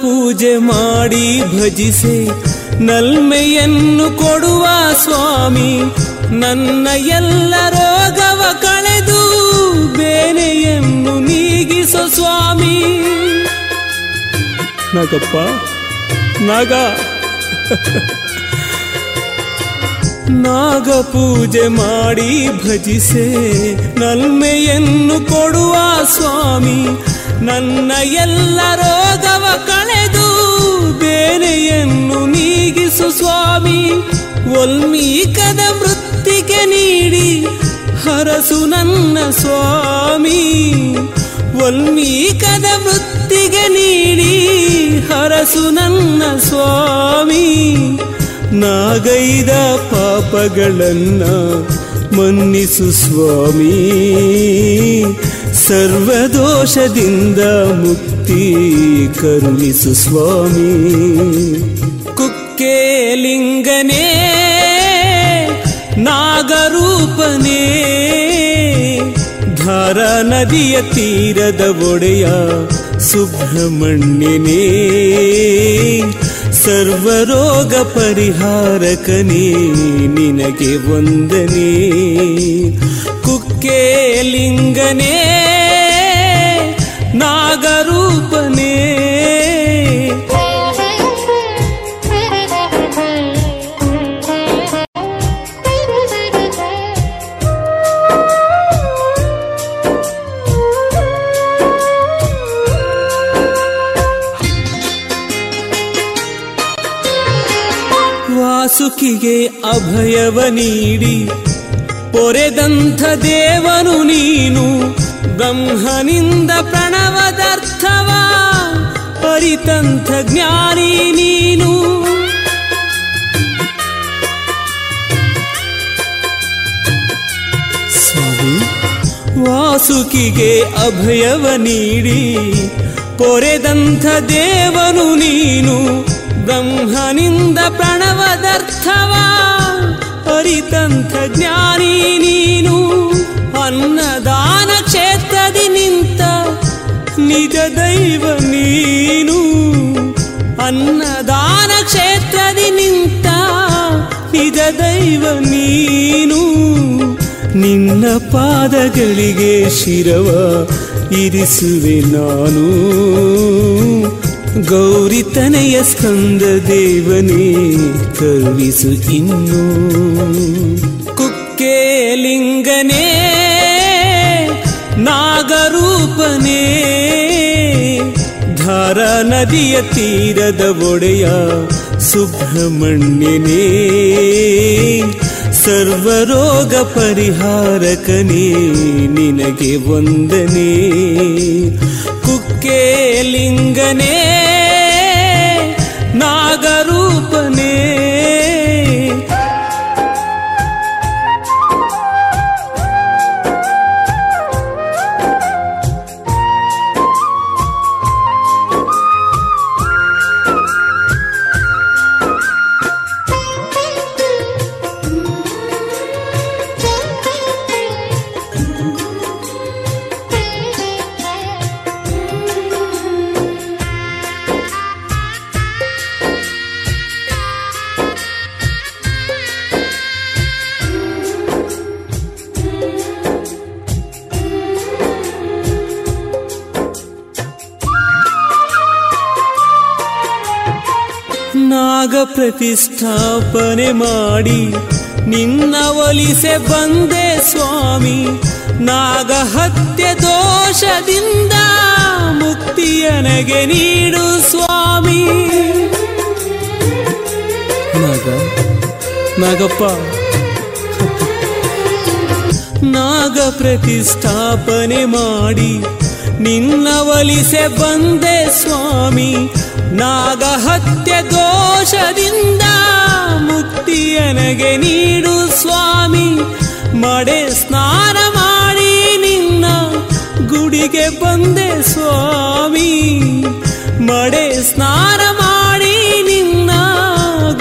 ಪೂಜೆ ಮಾಡಿ ಭಜಿಸೆ ನಲ್ಮೆಯನ್ನು ಕೊಡುವ ಸ್ವಾಮಿ, ನನ್ನ ಎಲ್ಲ ರೋಗವ ಕಳೆದು ಬೇನೆಯನ್ನು ನೀಗಿಸೋ ಸ್ವಾಮಿ. ನಾಗಪ್ಪ ನಾಗ ನಾಗ ಪೂಜೆ ಮಾಡಿ ಭಜಿಸೆ ನಲ್ಮೆಯನ್ನು ಕೊಡುವ ಸ್ವಾಮಿ, ನನ್ನ ಎಲ್ಲ ರೋಗವ ಕಳೆದು ಬೇನೆಯನ್ನು ನೀಗಿಸು ಸ್ವಾಮಿ. ವಲ್ಮೀಕದ ಮೃತ್ತಿಗೆ ನೀಡಿ ಹರಸು ನನ್ನ ಸ್ವಾಮಿ, ವಲ್ಮೀಕದ ಮೃತ್ತಿಗೆ ನೀಡಿ ಹರಸು ನನ್ನ ಸ್ವಾಮಿ. ನಾಗೈದ ಪಾಪಗಳನ್ನ ಮನ್ನಿಸು ಸ್ವಾಮಿ, ಸರ್ವದೋಷದಿಂದ ಮುಕ್ತಿ ಕರುಣಿಸು ಸ್ವಾಮಿ. ಕುಕ್ಕೆ ಲಿಂಗನೇ ನಾಗರೂಪನೇ ಧಾರಾ ನದಿಯ ತೀರದ ಒಡೆಯ ಸುಬ್ರಹ್ಮಣ್ಯನೇ, ಸರ್ವರೋಗ ಪರಿಹಾರಕನೇ ನಿನಗೆ ವಂದನೆ. ಕುಕ್ಕೆ ಲಿಂಗನೇ ನಾಗರೂಪನೇ ವಾಸುಕಿಗೆ ಅಭಯವ ನೀಡಿ ಪೊರೆದಂಥ ದೇವನು ನೀನು, ಬ್ರಹ್ಮನಿಂದ ಪ್ರಣವದರ್ಥವ ಪರಿತಂಥ ಜ್ಞಾನಿ ನೀನು. ಸ್ವಾಮಿ ವಾಸುಕಿಗೆ ಅಭಯವ ನೀಡಿ ಪೊರೆದಂಥ ದೇವನು ನೀನು, ಬ್ರಹ್ಮನಿಂದ ಪ್ರಣವದರ್ಥವ ಪರಿತಂಥ ಜ್ಞಾನಿ ನೀನು. ಅನ್ನದಾನ ಕ್ಷೇತ್ರದಿ ನಿಂತ ನಿಜ ದೈವ ನೀನು, ಅನ್ನದಾನ ಕ್ಷೇತ್ರದಿ ನಿಂತ ನಿಜ ದೈವ ನೀನು. ನಿನ್ನ ಪಾದಗಳಿಗೆ ಶಿರವ ಇರಿಸುವೆ ನಾನು, ಗೌರಿ ತನೆಯ ಸ್ಕಂದ ದೇವನೇ ಕರುಣಿಸು ಇನ್ನೂ. ಕುಕ್ಕೆ ಲಿಂಗನೇ ನಾಗರೂಪನೇ ಧಾರಾ ನದಿಯ ತೀರದ ಒಡೆಯ ಸುಬ್ರಹ್ಮಣ್ಯನೇ, ಸರ್ವರೋಗ ಪರಿಹಾರಕನೇ ನಿನಗೆ ವಂದನೆ. ಕುಕ್ಕೆ ಲಿಂಗನೇ ನಾಗರೂಪನೇ ಪ್ರತಿಷ್ಠಾಪನೆ ಮಾಡಿ ನಿನ್ನ ಒಲಿಸೆ ಬಂದೆ ಸ್ವಾಮಿ, ನಾಗಹತ್ಯೆ ದೋಷದಿಂದ ಮುಕ್ತಿಯನಗೆ ನೀಡು ಸ್ವಾಮಿ. ನಾಗಪ್ಪ ನಾಗ ಪ್ರತಿಷ್ಠಾಪನೆ ಮಾಡಿ ನಿನ್ನ ಒಲಿಸೆ ಬಂದೆ ಸ್ವಾಮಿ, ನಾಗಹತ್ಯ ದೋಷದಿಂದ ಮುಕ್ತಿಯನಗೆ ನೀಡು ಸ್ವಾಮಿ. ಮಡೆ ಸ್ನಾನ ಮಾಡಿ ನಿನ್ನ ಗುಡಿಗೆ ಬಂದೆ ಸ್ವಾಮಿ, ಮಡೆ ಸ್ನಾನ ಮಾಡಿ ನಿನ್ನ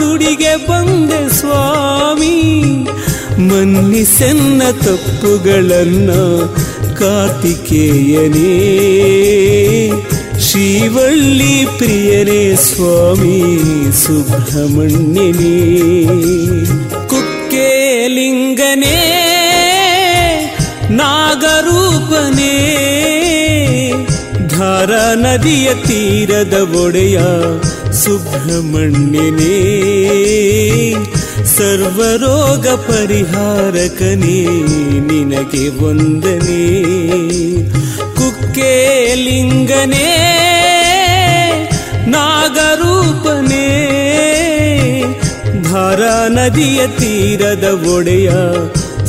ಗುಡಿಗೆ ಬಂದೆ ಸ್ವಾಮಿ. ಮನ್ನಿಸೆನ್ನ ತಪ್ಪುಗಳನ್ನ ಕಾರ್ತಿಕೇಯನೇ, ಶ್ರೀವಳ್ಳಿ ಪ್ರಿಯನೇ ಸ್ವಾಮಿ ಸುಬ್ರಹ್ಮಣ್ಯನೇ. ಕುಕ್ಕೆ ಲಿಂಗನೇ ನಾಗರೂಪನೇ ಧಾರಾ ನದಿಯ ತೀರದ ಒಡೆಯ ಸುಬ್ರಹ್ಮಣ್ಯನೇ, ಸರ್ವರೋಗ ಪರಿಹಾರಕನೇ ನಿನಗೆ ವಂದನೆ. ಕುಕ್ಕೆ ಲಿಂಗನೇ ನಾಗರೂಪನೇ ಧಾರಾ ನದಿಯ ತೀರದ ಒಡೆಯ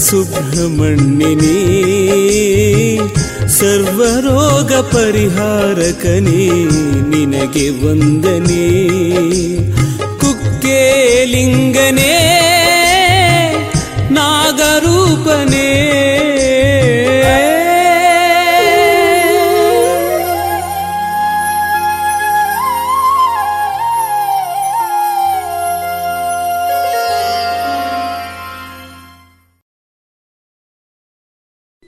ಸುಬ್ರಹ್ಮಣ್ಯನೇ, ಸರ್ವರೋಗ ಪರಿಹಾರಕನೇ ನಿನಗೆ ವಂದನೆ. ಕುಕ್ಕೆ ಲಿಂಗನೇ ನಾಗರೂಪ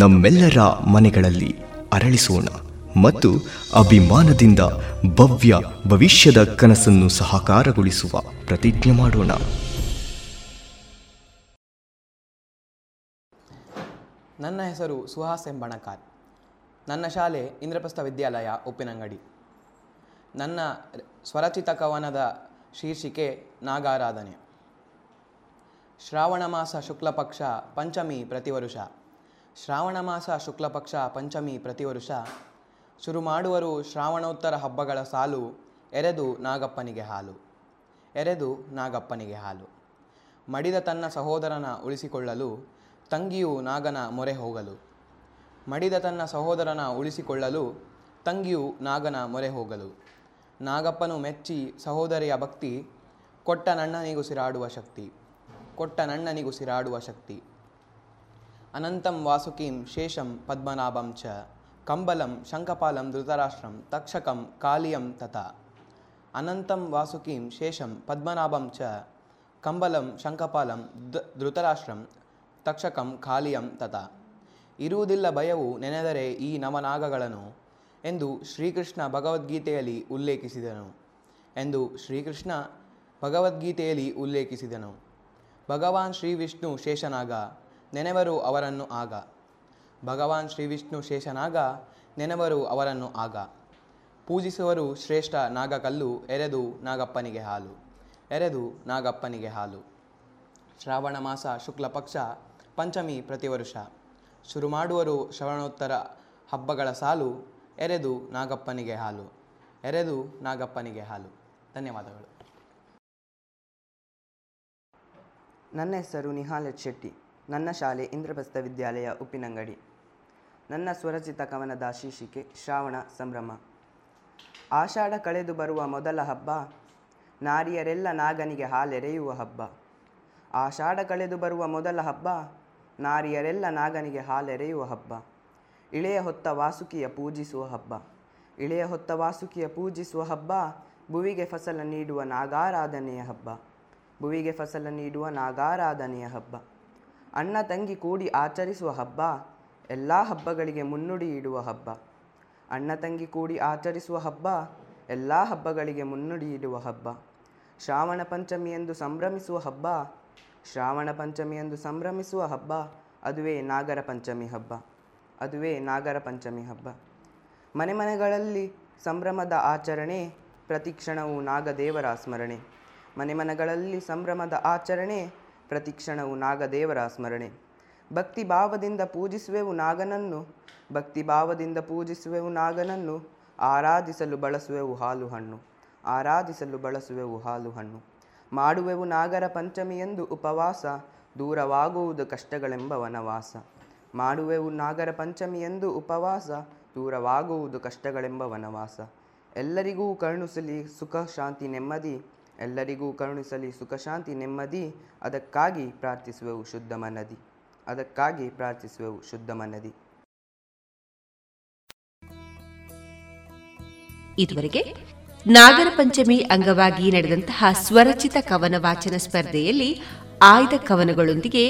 ನಮ್ಮೆಲ್ಲರ ಮನೆಗಳಲ್ಲಿ ಅರಳಿಸೋಣ ಮತ್ತು ಅಭಿಮಾನದಿಂದ ಭವ್ಯ ಭವಿಷ್ಯದ ಕನಸನ್ನು ಸಹಕಾರಗೊಳಿಸುವ ಪ್ರತಿಜ್ಞೆ ಮಾಡೋಣ. ನನ್ನ ಹೆಸರು ಸುಹಾಸ್ ಎಂಬಣಕಾರ್. ನನ್ನ ಶಾಲೆ ಇಂದ್ರಪ್ರಸ್ಥ ವಿದ್ಯಾಲಯ, ಉಪ್ಪಿನಂಗಡಿ. ನನ್ನ ಸ್ವರಚಿತ ಕವನದ ಶೀರ್ಷಿಕೆ ನಾಗಾರಾಧನೆ. ಶ್ರಾವಣ ಮಾಸ ಶುಕ್ಲ ಪಕ್ಷ ಪಂಚಮಿ ಪ್ರತಿವರುಷ. ಶ್ರಾವಣ ಮಾಸ ಶುಕ್ಲ ಪಕ್ಷ ಪಂಚಮಿ ಪ್ರತಿವರುಷ. ಶುರು ಮಾಡುವರು ಶ್ರಾವಣೋತ್ತರ ಹಬ್ಬಗಳ ಸಾಲು. ಎರೆದು ನಾಗಪ್ಪನಿಗೆ ಹಾಲು, ಎರೆದು ನಾಗಪ್ಪನಿಗೆ ಹಾಲು. ಮಡಿದ ತನ್ನ ಸಹೋದರನ ಉಳಿಸಿಕೊಳ್ಳಲು ತಂಗಿಯು ನಾಗನ ಮೊರೆ ಹೋಗಲು. ಮಡಿದ ತನ್ನ ಸಹೋದರನ ಉಳಿಸಿಕೊಳ್ಳಲು ತಂಗಿಯು ನಾಗನ ಮೊರೆ ಹೋಗಲು. ನಾಗಪ್ಪನು ಮೆಚ್ಚಿ ಸಹೋದರಿಯ ಭಕ್ತಿ. ಕೊಟ್ಟ ನಣ್ಣನಿಗುಸಿರಾಡುವ ಶಕ್ತಿ, ಕೊಟ್ಟ ನಣ್ಣನಿಗುಸಿರಾಡುವ ಶಕ್ತಿ. ಅನಂತಂ ವಾಸುಕೀಂ ಶೇಷಂ ಪದ್ಮನಾಭಂ ಚ ಕಂಬಲಂ ಶಂಕಪಾಲಂ ಧೃತರಾಷ್ಟ್ರಂ ತಕ್ಷಕಂ ಕಾಲಿಯಂ ತಥಾ. ಅನಂತಂ ವಾಸುಕೀಂ ಶೇಷಂ ಪದ್ಮನಾಭಂ ಚ ಕಂಬಲಂ ಶಂಕಪಾಲಂ ಧೃತರಾಷ್ಟ್ರಂ ತಕ್ಷಕಂ ಕಾಲಿಯಂ ತಥಾ. ಇರುವುದಿಲ್ಲ ಭಯವು ನೆನೆದರೆ ಈ ನವನಾಗಗಳನ್ನು ಎಂದು ಶ್ರೀಕೃಷ್ಣ ಭಗವದ್ಗೀತೆಯಲ್ಲಿ ಉಲ್ಲೇಖಿಸಿದನು ಎಂದು ಶ್ರೀಕೃಷ್ಣ ಭಗವದ್ಗೀತೆಯಲ್ಲಿ ಉಲ್ಲೇಖಿಸಿದನು. ಭಗವಾನ್ ಶ್ರೀ ವಿಷ್ಣು ಶೇಷನಾಗ ನೆನೆವರು ಅವರನ್ನು ಆಗ. ಭಗವಾನ್ ಶ್ರೀ ವಿಷ್ಣು ಶೇಷನಾಗ ನೆನೆವರು ಅವರನ್ನು ಆಗ. ಪೂಜಿಸುವರು ಶ್ರೇಷ್ಠ ನಾಗಕಲ್ಲು. ಎರೆದು ನಾಗಪ್ಪನಿಗೆ ಹಾಲು, ಎರೆದು ನಾಗಪ್ಪನಿಗೆ ಹಾಲು. ಶ್ರಾವಣ ಮಾಸ ಶುಕ್ಲ ಪಕ್ಷ ಪಂಚಮಿ ಪ್ರತಿವರುಷ. ಶುರು ಮಾಡುವರು ಶ್ರವಣೋತ್ತರ ಹಬ್ಬಗಳ ಸಾಲು. ಎರೆದು ನಾಗಪ್ಪನಿಗೆ ಹಾಲು, ಎರೆದು ನಾಗಪ್ಪನಿಗೆ ಹಾಲು. ಧನ್ಯವಾದಗಳು. ನನ್ನ ಹೆಸರು ನಿಹಾಲತ್ ಶೆಟ್ಟಿ. ನನ್ನ ಶಾಲೆ ಇಂದ್ರಪ್ರಸ್ಥ ವಿದ್ಯಾಲಯ, ಉಪ್ಪಿನಂಗಡಿ. ನನ್ನ ಸ್ವರಚಿತ ಕವನದ ಶೀರ್ಷಿಕೆ ಶ್ರಾವಣ ಸಂಭ್ರಮ. ಆಷಾಢ ಕಳೆದು ಬರುವ ಮೊದಲ ಹಬ್ಬ, ನಾರಿಯರೆಲ್ಲ ನಾಗನಿಗೆ ಹಾಲೆರೆಯುವ ಹಬ್ಬ. ಆಷಾಢ ಕಳೆದು ಬರುವ ಮೊದಲ ಹಬ್ಬ, ನಾರಿಯರೆಲ್ಲ ನಾಗನಿಗೆ ಹಾಲೆರೆಯುವ ಹಬ್ಬ. ಇಳೆಯ ಹೊತ್ತ ವಾಸುಕಿಯ ಪೂಜಿಸುವ ಹಬ್ಬ, ಇಳೆಯ ಹೊತ್ತ ವಾಸುಕಿಯ ಪೂಜಿಸುವ ಹಬ್ಬ. ಭುವಿಗೆ ಫಸಲ ನೀಡುವ ನಾಗಾರಾಧನೆಯ ಹಬ್ಬ, ಭುವಿಗೆ ಫಸಲ ನೀಡುವ ನಾಗಾರಾಧನೆಯ ಹಬ್ಬ. ಅಣ್ಣ ತಂಗಿ ಕೂಡಿ ಆಚರಿಸುವ ಹಬ್ಬ, ಎಲ್ಲ ಹಬ್ಬಗಳಿಗೆ ಮುನ್ನುಡಿ ಇಡುವ ಹಬ್ಬ. ಅಣ್ಣ ತಂಗಿ ಕೂಡಿ ಆಚರಿಸುವ ಹಬ್ಬ, ಎಲ್ಲ ಹಬ್ಬಗಳಿಗೆ ಮುನ್ನುಡಿ ಇಡುವ ಹಬ್ಬ. ಶ್ರಾವಣ ಪಂಚಮಿಯಂದು ಸಂಭ್ರಮಿಸುವ ಹಬ್ಬ, ಶ್ರಾವಣ ಪಂಚಮಿಯಂದು ಸಂಭ್ರಮಿಸುವ ಹಬ್ಬ. ಅದುವೇ ನಾಗರ ಪಂಚಮಿ ಹಬ್ಬ, ಅದುವೇ ನಾಗರ ಪಂಚಮಿ ಹಬ್ಬ. ಮನೆ ಮನೆಗಳಲ್ಲಿ ಸಂಭ್ರಮದ ಆಚರಣೆ, ಪ್ರತಿಕ್ಷಣವು ನಾಗದೇವರ ಸ್ಮರಣೆ. ಮನೆ ಮನೆಗಳಲ್ಲಿ ಸಂಭ್ರಮದ ಆಚರಣೆ, ಪ್ರತಿಕ್ಷಣವು ನಾಗದೇವರ ಸ್ಮರಣೆ. ಭಕ್ತಿ ಭಾವದಿಂದ ಪೂಜಿಸುವೆವು ನಾಗನನ್ನು, ಭಕ್ತಿ ಭಾವದಿಂದ ಪೂಜಿಸುವೆವು ನಾಗನನ್ನು. ಆರಾಧಿಸಲು ಬಳಸುವೆವು ಹಾಲು ಹಣ್ಣು, ಆರಾಧಿಸಲು ಬಳಸುವೆವು ಹಾಲು ಹಣ್ಣು. ಮಾಡುವೆವು ನಾಗರ ಪಂಚಮಿಯೆಂದು ಉಪವಾಸ, ದೂರವಾಗುವುದು ಕಷ್ಟಗಳೆಂಬ ವನವಾಸ. ಮಾಡುವೆವು ನಾಗರ ಪಂಚಮಿಯೆಂದು ಉಪವಾಸ, ದೂರವಾಗುವುದು ಕಷ್ಟಗಳೆಂಬ ವನವಾಸ. ಎಲ್ಲರಿಗೂ ಕರುಣಿಸಲಿ ಸುಖ ಶಾಂತಿ ನೆಮ್ಮದಿ, ಎಲ್ಲರಿಗೂ ಕರುಣಿಸಲಿ ಸುಖ ಶಾಂತಿ ನೆಮ್ಮದಿ. ಅದಕ್ಕಾಗಿ ಪ್ರಾರ್ಥಿಸುವೆವು ಶುದ್ಧ ಮನದಿ, ಅದಕ್ಕಾಗಿ ಪ್ರಾರ್ಥಿಸುವೆವು ಶುದ್ಧ ಮನದಿ. ಇದುವರೆಗೆ ನಾಗರ ಪಂಚಮಿ ಅಂಗವಾಗಿ ನಡೆದಂತಹ ಸ್ವರಚಿತ ಕವನ ವಾಚನ ಸ್ಪರ್ಧೆಯಲ್ಲಿ ಆಯ್ದ ಕವನಗಳೊಂದಿಗೆ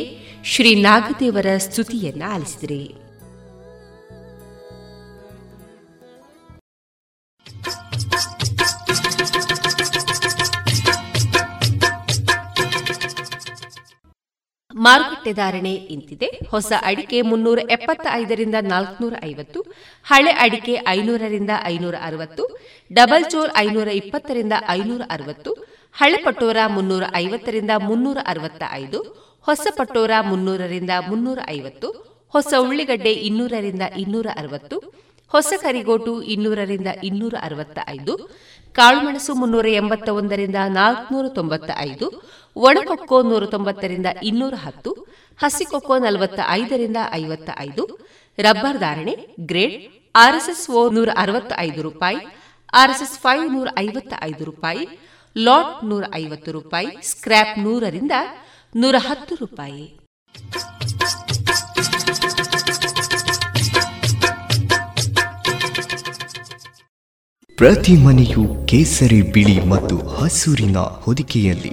ಶ್ರೀ ನಾಗದೇವರ ಸ್ತುತಿಯನ್ನ ಆಲಿಸಿದರೆ. ಮಾರುಕಟ್ಟೆ ಧಾರಣೆ ಇಂತಿದೆ. ಹೊಸ ಅಡಿಕೆ 375 450, ಹಳೆ ಅಡಿಕೆ 500 560, ಡಬಲ್ ಚೋರ್ 520 560, ಹಳೆ ಪಟೋರ 350 365, ಹೊಸ ಪಟೋರ 300 350, ಹೊಸ ಉಳ್ಳಿಗಡ್ಡೆ 200 260, ಹೊಸ ಕರಿಗೋಟು 200 265, ಕಾಳುಮೆಣಸು 381 495, ಒಣಕೊಕ್ಕೋ 190 210, ಹಸಿಕೊಕ್ಕೋ 45 55, ರಬ್ಬರ್ ಧಾರಣೆ ಗ್ರೇಡ್ ಆರ್ಎಸ್ಎಸ್ 465 ರೂಪಾಯಿ, ಆರ್ಎಸ್ಎಸ್ 555 ರೂಪಾಯಿ, ಲಾಟ್ 150 ರೂಪಾಯಿ, ಸ್ಕ್ರಾಪ್ 100 ರಿಂದ 110 ರೂಪಾಯಿ. ಪ್ರತಿ ಮನೆಯು ಕೇಸರಿ, ಬಿಳಿ ಮತ್ತು ಹಸೂರಿನ ಹೊದಿಕೆಯಲ್ಲಿ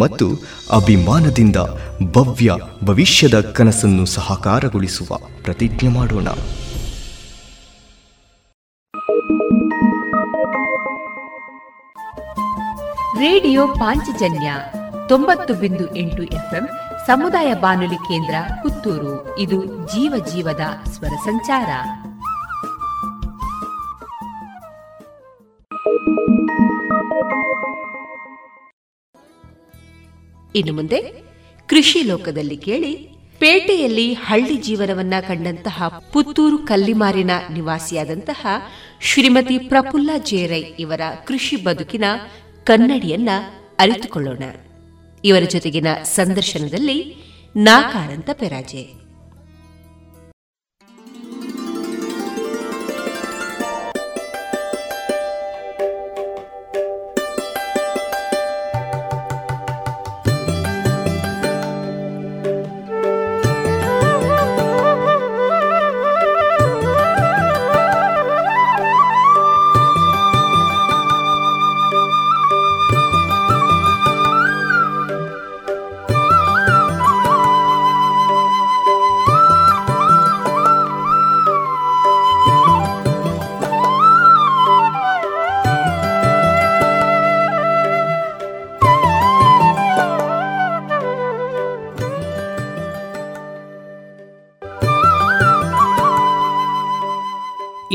ಮತ್ತು ಅಭಿಮಾನದಿಂದ ಭವ್ಯ ಭವಿಷ್ಯದ ಕನಸನ್ನು ಸಹಕಾರಗೊಳಿಸುವ ಪ್ರತಿಜ್ಞೆ ಮಾಡೋಣ. ರೇಡಿಯೋ ಪಾಂಚಜನ್ಯ 90.8 FM ಸಮುದಾಯ ಬಾನುಲಿ ಕೇಂದ್ರ ಪುತ್ತೂರು. ಇದು ಜೀವ ಜೀವದ ಸ್ವರ ಸಂಚಾರ. ಇನ್ನು ಮುಂದೆ ಕೃಷಿ ಲೋಕದಲ್ಲಿ ಕೇಳಿ ಪೇಟೆಯಲ್ಲಿ ಹಳ್ಳಿ ಜೀವನವನ್ನ ಕಂಡಂತಹ ಪುತ್ತೂರು ಕಲ್ಲಿಮಾರಿನ ನಿವಾಸಿಯಾದಂತಹ ಶ್ರೀಮತಿ ಪ್ರಫುಲ್ಲ ಜೆ ರೈ ಇವರ ಕೃಷಿ ಬದುಕಿನ ಕನ್ನಡಿಯನ್ನ ಅರಿತುಕೊಳ್ಳೋಣ. ಇವರ ಜೊತೆಗಿನ ಸಂದರ್ಶನದಲ್ಲಿ ನಾಕಾರಂತ ಪೆರಾಜೆ.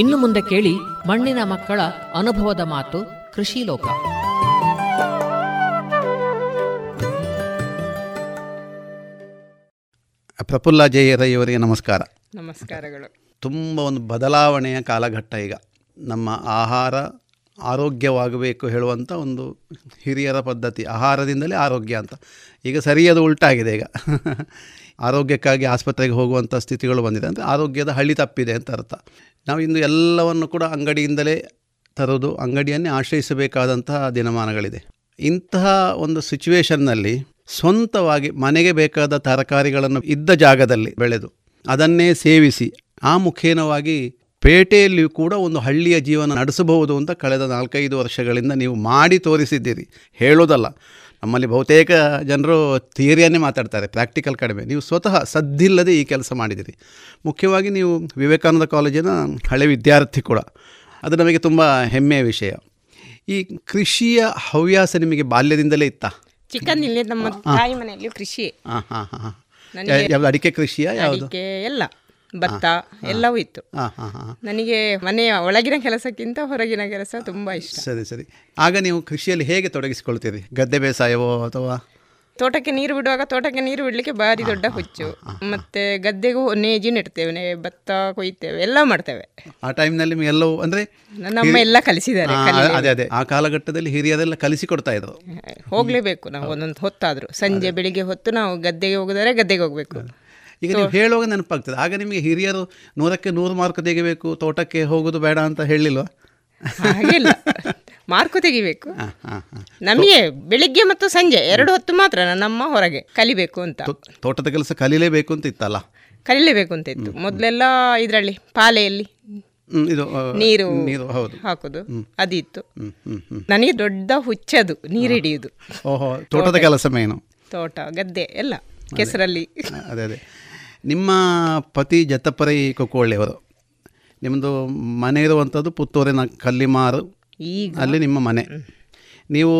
ಇನ್ನು ಮುಂದೆ ಕೇಳಿ ಮಣ್ಣಿನ ಮಕ್ಕಳ ಅನುಭವದ ಮಾತು ಕೃಷಿ ಲೋಕ. ಪ್ರಫುಲ್ಲ ಜೆ ರೈಯವರಿಗೆ ನಮಸ್ಕಾರ. ನಮಸ್ಕಾರಗಳು. ತುಂಬ ಒಂದು ಬದಲಾವಣೆಯ ಕಾಲಘಟ್ಟ ಈಗ. ನಮ್ಮ ಆಹಾರ ಆರೋಗ್ಯವಾಗಬೇಕು ಹೇಳುವಂಥ ಒಂದು ಹಿರಿಯರ ಪದ್ಧತಿ, ಆಹಾರದಿಂದಲೇ ಆರೋಗ್ಯ ಅಂತ. ಈಗ ಸರಿಯಾದ ಉಲ್ಟಾಗಿದೆ. ಈಗ ಆರೋಗ್ಯಕ್ಕಾಗಿ ಆಸ್ಪತ್ರೆಗೆ ಹೋಗುವಂಥ ಸ್ಥಿತಿಗಳು ಬಂದಿದೆ. ಅಂದರೆ ಆರೋಗ್ಯದ ಹಳಿ ತಪ್ಪಿದೆ ಅಂತ ಅರ್ಥ. ನಾವು ಇಂದು ಎಲ್ಲವನ್ನು ಕೂಡ ಅಂಗಡಿಯಿಂದಲೇ ತರೋದು, ಅಂಗಡಿಯನ್ನೇ ಆಶ್ರಯಿಸಬೇಕಾದಂತಹ ದಿನಮಾನಗಳಿದೆ. ಇಂತಹ ಒಂದು ಸಿಚುವೇಷನ್ನಲ್ಲಿ ಸ್ವಂತವಾಗಿ ಮನೆಗೆ ಬೇಕಾದ ತರಕಾರಿಗಳನ್ನು ಇದ್ದ ಜಾಗದಲ್ಲಿ ಬೆಳೆದು ಅದನ್ನೇ ಸೇವಿಸಿ ಆ ಮುಖೇನವಾಗಿ ಪೇಟೆಯಲ್ಲಿಯೂ ಕೂಡ ಒಂದು ಹಳ್ಳಿಯ ಜೀವನ ನಡೆಸಬಹುದು ಅಂತ ಕಳೆದ 4-5 ವರ್ಷಗಳಿಂದ ನೀವು ಮಾಡಿ ತೋರಿಸಿದ್ದೀರಿ. ಹೇಳೋದಲ್ಲ, ನಮ್ಮಲ್ಲಿ ಬಹುತೇಕ ಜನರು ಥಿಯರಿಯನ್ನೇ ಮಾತಾಡ್ತಾರೆ, ಪ್ರಾಕ್ಟಿಕಲ್ ಕಡಿಮೆ. ನೀವು ಸ್ವತಃ ಸದ್ದಿಲ್ಲದೆ ಈ ಕೆಲಸ ಮಾಡಿದ್ದೀರಿ. ಮುಖ್ಯವಾಗಿ ನೀವು ವಿವೇಕಾನಂದ ಕಾಲೇಜಿನ ಹಳೆ ವಿದ್ಯಾರ್ಥಿ ಕೂಡ, ಅದು ನಮಗೆ ತುಂಬ ಹೆಮ್ಮೆಯ ವಿಷಯ. ಈ ಕೃಷಿಯ ಹವ್ಯಾಸ ನಿಮಗೆ ಬಾಲ್ಯದಿಂದಲೇ ಇತ್ತಾ? ಚಿಕ್ಕಂದಿಲ್ಲೇ ನಮ್ಮ ತಾಯಿ ಮನೆಯಲ್ಲಿ ಕೃಷಿ. ಹಾಂ ಹಾಂ ಹಾಂ. ಯಾವುದು, ಅಡಿಕೆ ಕೃಷಿಯ? ಯಾವುದು? ಎಲ್ಲ, ಭತ್ತ ಎಲ್ಲವೂ ಇತ್ತು. ನನಗೆ ಮನೆಯ ಒಳಗಿನ ಕೆಲಸಕ್ಕಿಂತ ಹೊರಗಿನ ಕೆಲಸ ತುಂಬ ಇಷ್ಟ. ಸರಿ ಸರಿ. ಆಗ ನೀವು ಕೃಷಿಯಲ್ಲಿ ಹೇಗೆ ತೊಡಗಿಸಿಕೊಳ್ತೀರಿ? ಗದ್ದೆ ಬೇಸಾಯವೋ ಅಥವಾ ತೋಟಕ್ಕೆ ನೀರು ಬಿಡುವಾಗ? ತೋಟಕ್ಕೆ ನೀರು ಬಿಡಲಿಕ್ಕೆ ಭಾರಿ ದೊಡ್ಡ ಹುಚ್ಚು. ಮತ್ತೆ ಗದ್ದೆಗೂ ನೇಜಿ ನೆಡ್ತೇವೆ, ಭತ್ತ ಕೊಯ್ತೇವೆ, ಎಲ್ಲ ಮಾಡ್ತೇವೆ. ಆ ಟೈಮ್ನಲ್ಲಿ ಎಲ್ಲವೂ ಅಂದರೆ ನಮ್ಮ ಎಲ್ಲ ಕಲಿಸಿದ್ದಾರೆ. ಅದೇ ಅದೇ, ಆ ಕಾಲಘಟ್ಟದಲ್ಲಿ ಹಿರಿಯರೆಲ್ಲ ಕಲಿಸಿಕೊಡ್ತಾ ಇದ್ರು. ಹೋಗಲೇಬೇಕು ನಾವು, ಒಂದೊಂದು ಹೊತ್ತಾದರೂ ಸಂಜೆ ಬೆಳಿಗ್ಗೆ ಹೊತ್ತು ನಾವು ಗದ್ದೆಗೆ ಹೋಗಿದರೆ ಗದ್ದೆಗೆ ಹೋಗಬೇಕು. ಈಗ ನೀವು ಹೇಳುವಾಗ ನೆನಪಾಗ್ತದೆ, ಆಗ ನಿಮಗೆ ಹಿರಿಯರು 100% ತೆಗಿಬೇಕು, ತೋಟಕ್ಕೆ ಹೋಗೋದು ಬೇಡ ಅಂತ ಹೇಳಿಲ್ವಾ? ಮಾರ್ಕು ತೆಗಿಬೇಕು. ನಮಗೆ ಬೆಳಿಗ್ಗೆ ಮತ್ತು ಸಂಜೆ 2 ಹೊತ್ತು ಮಾತ್ರ ನಮ್ಮ ಹೊರಗೆ ಕಲಿಬೇಕು ಅಂತ. ತೋಟದ ಕೆಲಸ ಕಲೀಲೇಬೇಕು ಅಂತ ಇತ್ತಲ್ಲ? ಕಲೀಲೇಬೇಕು ಅಂತ ಇತ್ತು. ಮೊದಲೆಲ್ಲ ಇದರಲ್ಲಿ ಪಾಲೆಯಲ್ಲಿ ನೀರು ಹಾಕೋದು ಅದಿತ್ತು. ನನಗೆ ದೊಡ್ಡ ಹುಚ್ಚದು ನೀರು ಹಿಡಿಯುವುದು. ಓಹೋ, ತೋಟದ ಕೆಲಸ ಮೇನು, ತೋಟ ಗದ್ದೆ ಎಲ್ಲ ಕೆಸರಲ್ಲಿ. ಅದೇ ಅದೇ. ನಿಮ್ಮ ಪತಿ ಜತಪರೈ ಕೊಕ್ಕೊಳ್ಳೆಯವರು. ನಿಮ್ಮದು ಮನೆ ಇರುವಂಥದ್ದು ಪುತ್ತೂರಿನ ಕಲ್ಲಿಮಾರು, ಅಲ್ಲಿ ನಿಮ್ಮ ಮನೆ. ನೀವು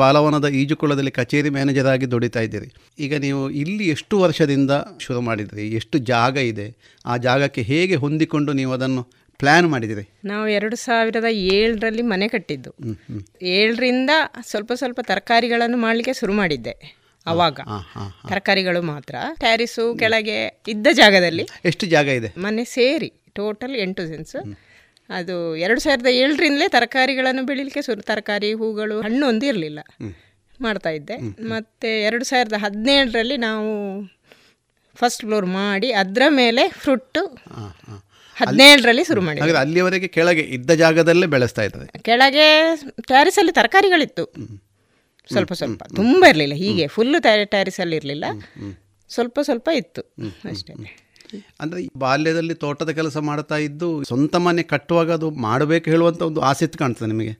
ಬಾಲವನದ ಈಜುಕೊಳದಲ್ಲಿ ಕಚೇರಿ ಮ್ಯಾನೇಜರ್ ಆಗಿ ದುಡಿತಾ ಇದ್ದೀರಿ. ಈಗ ನೀವು ಇಲ್ಲಿ ಎಷ್ಟು ವರ್ಷದಿಂದ ಶುರು ಮಾಡಿದ್ರಿ? ಎಷ್ಟು ಜಾಗ ಇದೆ? ಆ ಜಾಗಕ್ಕೆ ಹೇಗೆ ಹೊಂದಿಕೊಂಡು ನೀವು ಅದನ್ನು ಪ್ಲಾನ್ ಮಾಡಿದಿರಿ? ನಾವು 2007ರಲ್ಲಿ ಮನೆ ಕಟ್ಟಿದ್ದು. 7ರಿಂದ ಸ್ವಲ್ಪ ಸ್ವಲ್ಪ ತರಕಾರಿಗಳನ್ನು ಮಾಡಲಿಕ್ಕೆ ಶುರು ಮಾಡಿದ್ದೆ. ಅವಾಗ ತರಕಾರಿಗಳು ಮಾತ್ರ ಟ್ಯಾರಿಸು ಕೆಳಗೆ ಇದ್ದ ಜಾಗದಲ್ಲಿ. ಎಷ್ಟು ಜಾಗ ಇದೆ? ಮನೆ ಸೇರಿ ಟೋಟಲ್ 8 ಸೆನ್ಸ್. ಅದು 2007ರಿಂದಲೇ ತರಕಾರಿಗಳನ್ನು ಬೆಳಿಲಿಕ್ಕೆ ಶುರು. ತರಕಾರಿ, ಹೂಗಳು, ಹಣ್ಣು ಒಂದು ಇರಲಿಲ್ಲ, ಮಾಡ್ತಾ ಇದ್ದೆ. ಮತ್ತು 2017ರಲ್ಲಿ ನಾವು ಫಸ್ಟ್ ಫ್ಲೋರ್ ಮಾಡಿ ಅದರ ಮೇಲೆ ಫ್ರೂಟು 17ರಲ್ಲಿ ಶುರು ಮಾಡಿ. ಅಲ್ಲಿವರೆಗೆ ಕೆಳಗೆ ಇದ್ದ ಜಾಗದಲ್ಲೇ ಬೆಳೆಸ್ತಾ ಇರ್ತದೆ. ಕೆಳಗೆ ಟ್ಯಾರಿಸಲ್ಲಿ ತರಕಾರಿಗಳಿತ್ತು, ಸ್ವಲ್ಪ ಸ್ವಲ್ಪ, ತುಂಬ ಇರಲಿಲ್ಲ, ಹೀಗೆ ಫುಲ್ಲು ಟ್ಯಾರಿಸಲ್ಲಿ ಇರಲಿಲ್ಲ, ಸ್ವಲ್ಪ ಸ್ವಲ್ಪ ಇತ್ತು ಅಷ್ಟೇ. ಅಂದರೆ ಬಾಲ್ಯದಲ್ಲಿ ತೋಟದ ಕೆಲಸ ಮಾಡ್ತಾ ಇದ್ದು ಸ್ವಂತ ಮನೆ ಕಟ್ಟುವಾಗ ಅದು ಮಾಡಬೇಕು ಹೇಳುವಂಥ ಒಂದು ಆಸೆ ಇತ್ತು ಕಾಣ್ತದೆ ನಿಮಗೆ?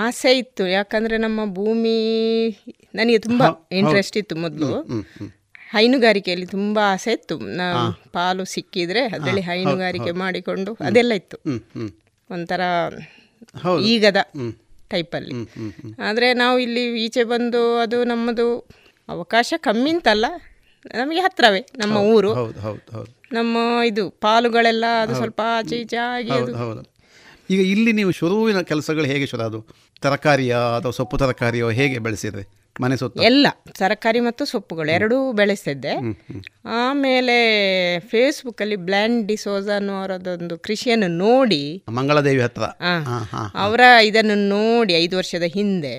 ಆಸೆ ಇತ್ತು, ಯಾಕಂದರೆ ನಮ್ಮ ಭೂಮಿ, ನನಗೆ ತುಂಬ ಇಂಟ್ರೆಸ್ಟ್ ಇತ್ತು ಮೊದಲು. ಹೈನುಗಾರಿಕೆಯಲ್ಲಿ ತುಂಬ ಆಸೆ ಇತ್ತು. ಪಾಲು ಸಿಕ್ಕಿದರೆ ಅದರಲ್ಲಿ ಹೈನುಗಾರಿಕೆ ಮಾಡಿಕೊಂಡು ಅದೆಲ್ಲ ಇತ್ತು, ಒಂಥರ ಈಗದ ಟೈಪಲ್ಲಿ. ಆದರೆ ನಾವು ಇಲ್ಲಿ ಈಚೆ ಬಂದು ಅದು ನಮ್ಮದು ಅವಕಾಶ ಕಮ್ಮಿ ಅಂತಲ್ಲ, ನಮಗೆ ಹತ್ತಿರವೇ ನಮ್ಮ ಊರು, ನಮ್ಮ ಇದು ಪಾಲುಗಳೆಲ್ಲ ಅದು ಸ್ವಲ್ಪ ಆಚೆ ಈಚೆ ಆಗಿ. ಈಗ ಇಲ್ಲಿ ನೀವು ಶುರುವಿನ ಕೆಲಸಗಳು ಹೇಗೆ ಶುರು? ಅದು ತರಕಾರಿಯ ಅಥವಾ ಸೊಪ್ಪು ತರಕಾರಿಯೋ ಹೇಗೆ ಬೆಳೆಸಿದ್ರಿ ಮನೆ ಸುತ್ತ? ಎಲ್ಲ ತರಕಾರಿ ಮತ್ತು ಸೊಪ್ಪುಗಳು ಎರಡೂ ಬೆಳೆಸ್ತಿದ್ದೆ. ಆಮೇಲೆ ಫೇಸ್ಬುಕ್ಕಲ್ಲಿ ಬ್ಲ್ಯಾಂಡಿ ಸೋಜಾನು ಅವರದೊಂದು ಕೃಷಿಯನ್ನು ನೋಡಿ, ಮಂಗಳದೇವಿ ಹತ್ರ ಅವರ ಇದನ್ನು ನೋಡಿ 5 ವರ್ಷದ ಹಿಂದೆ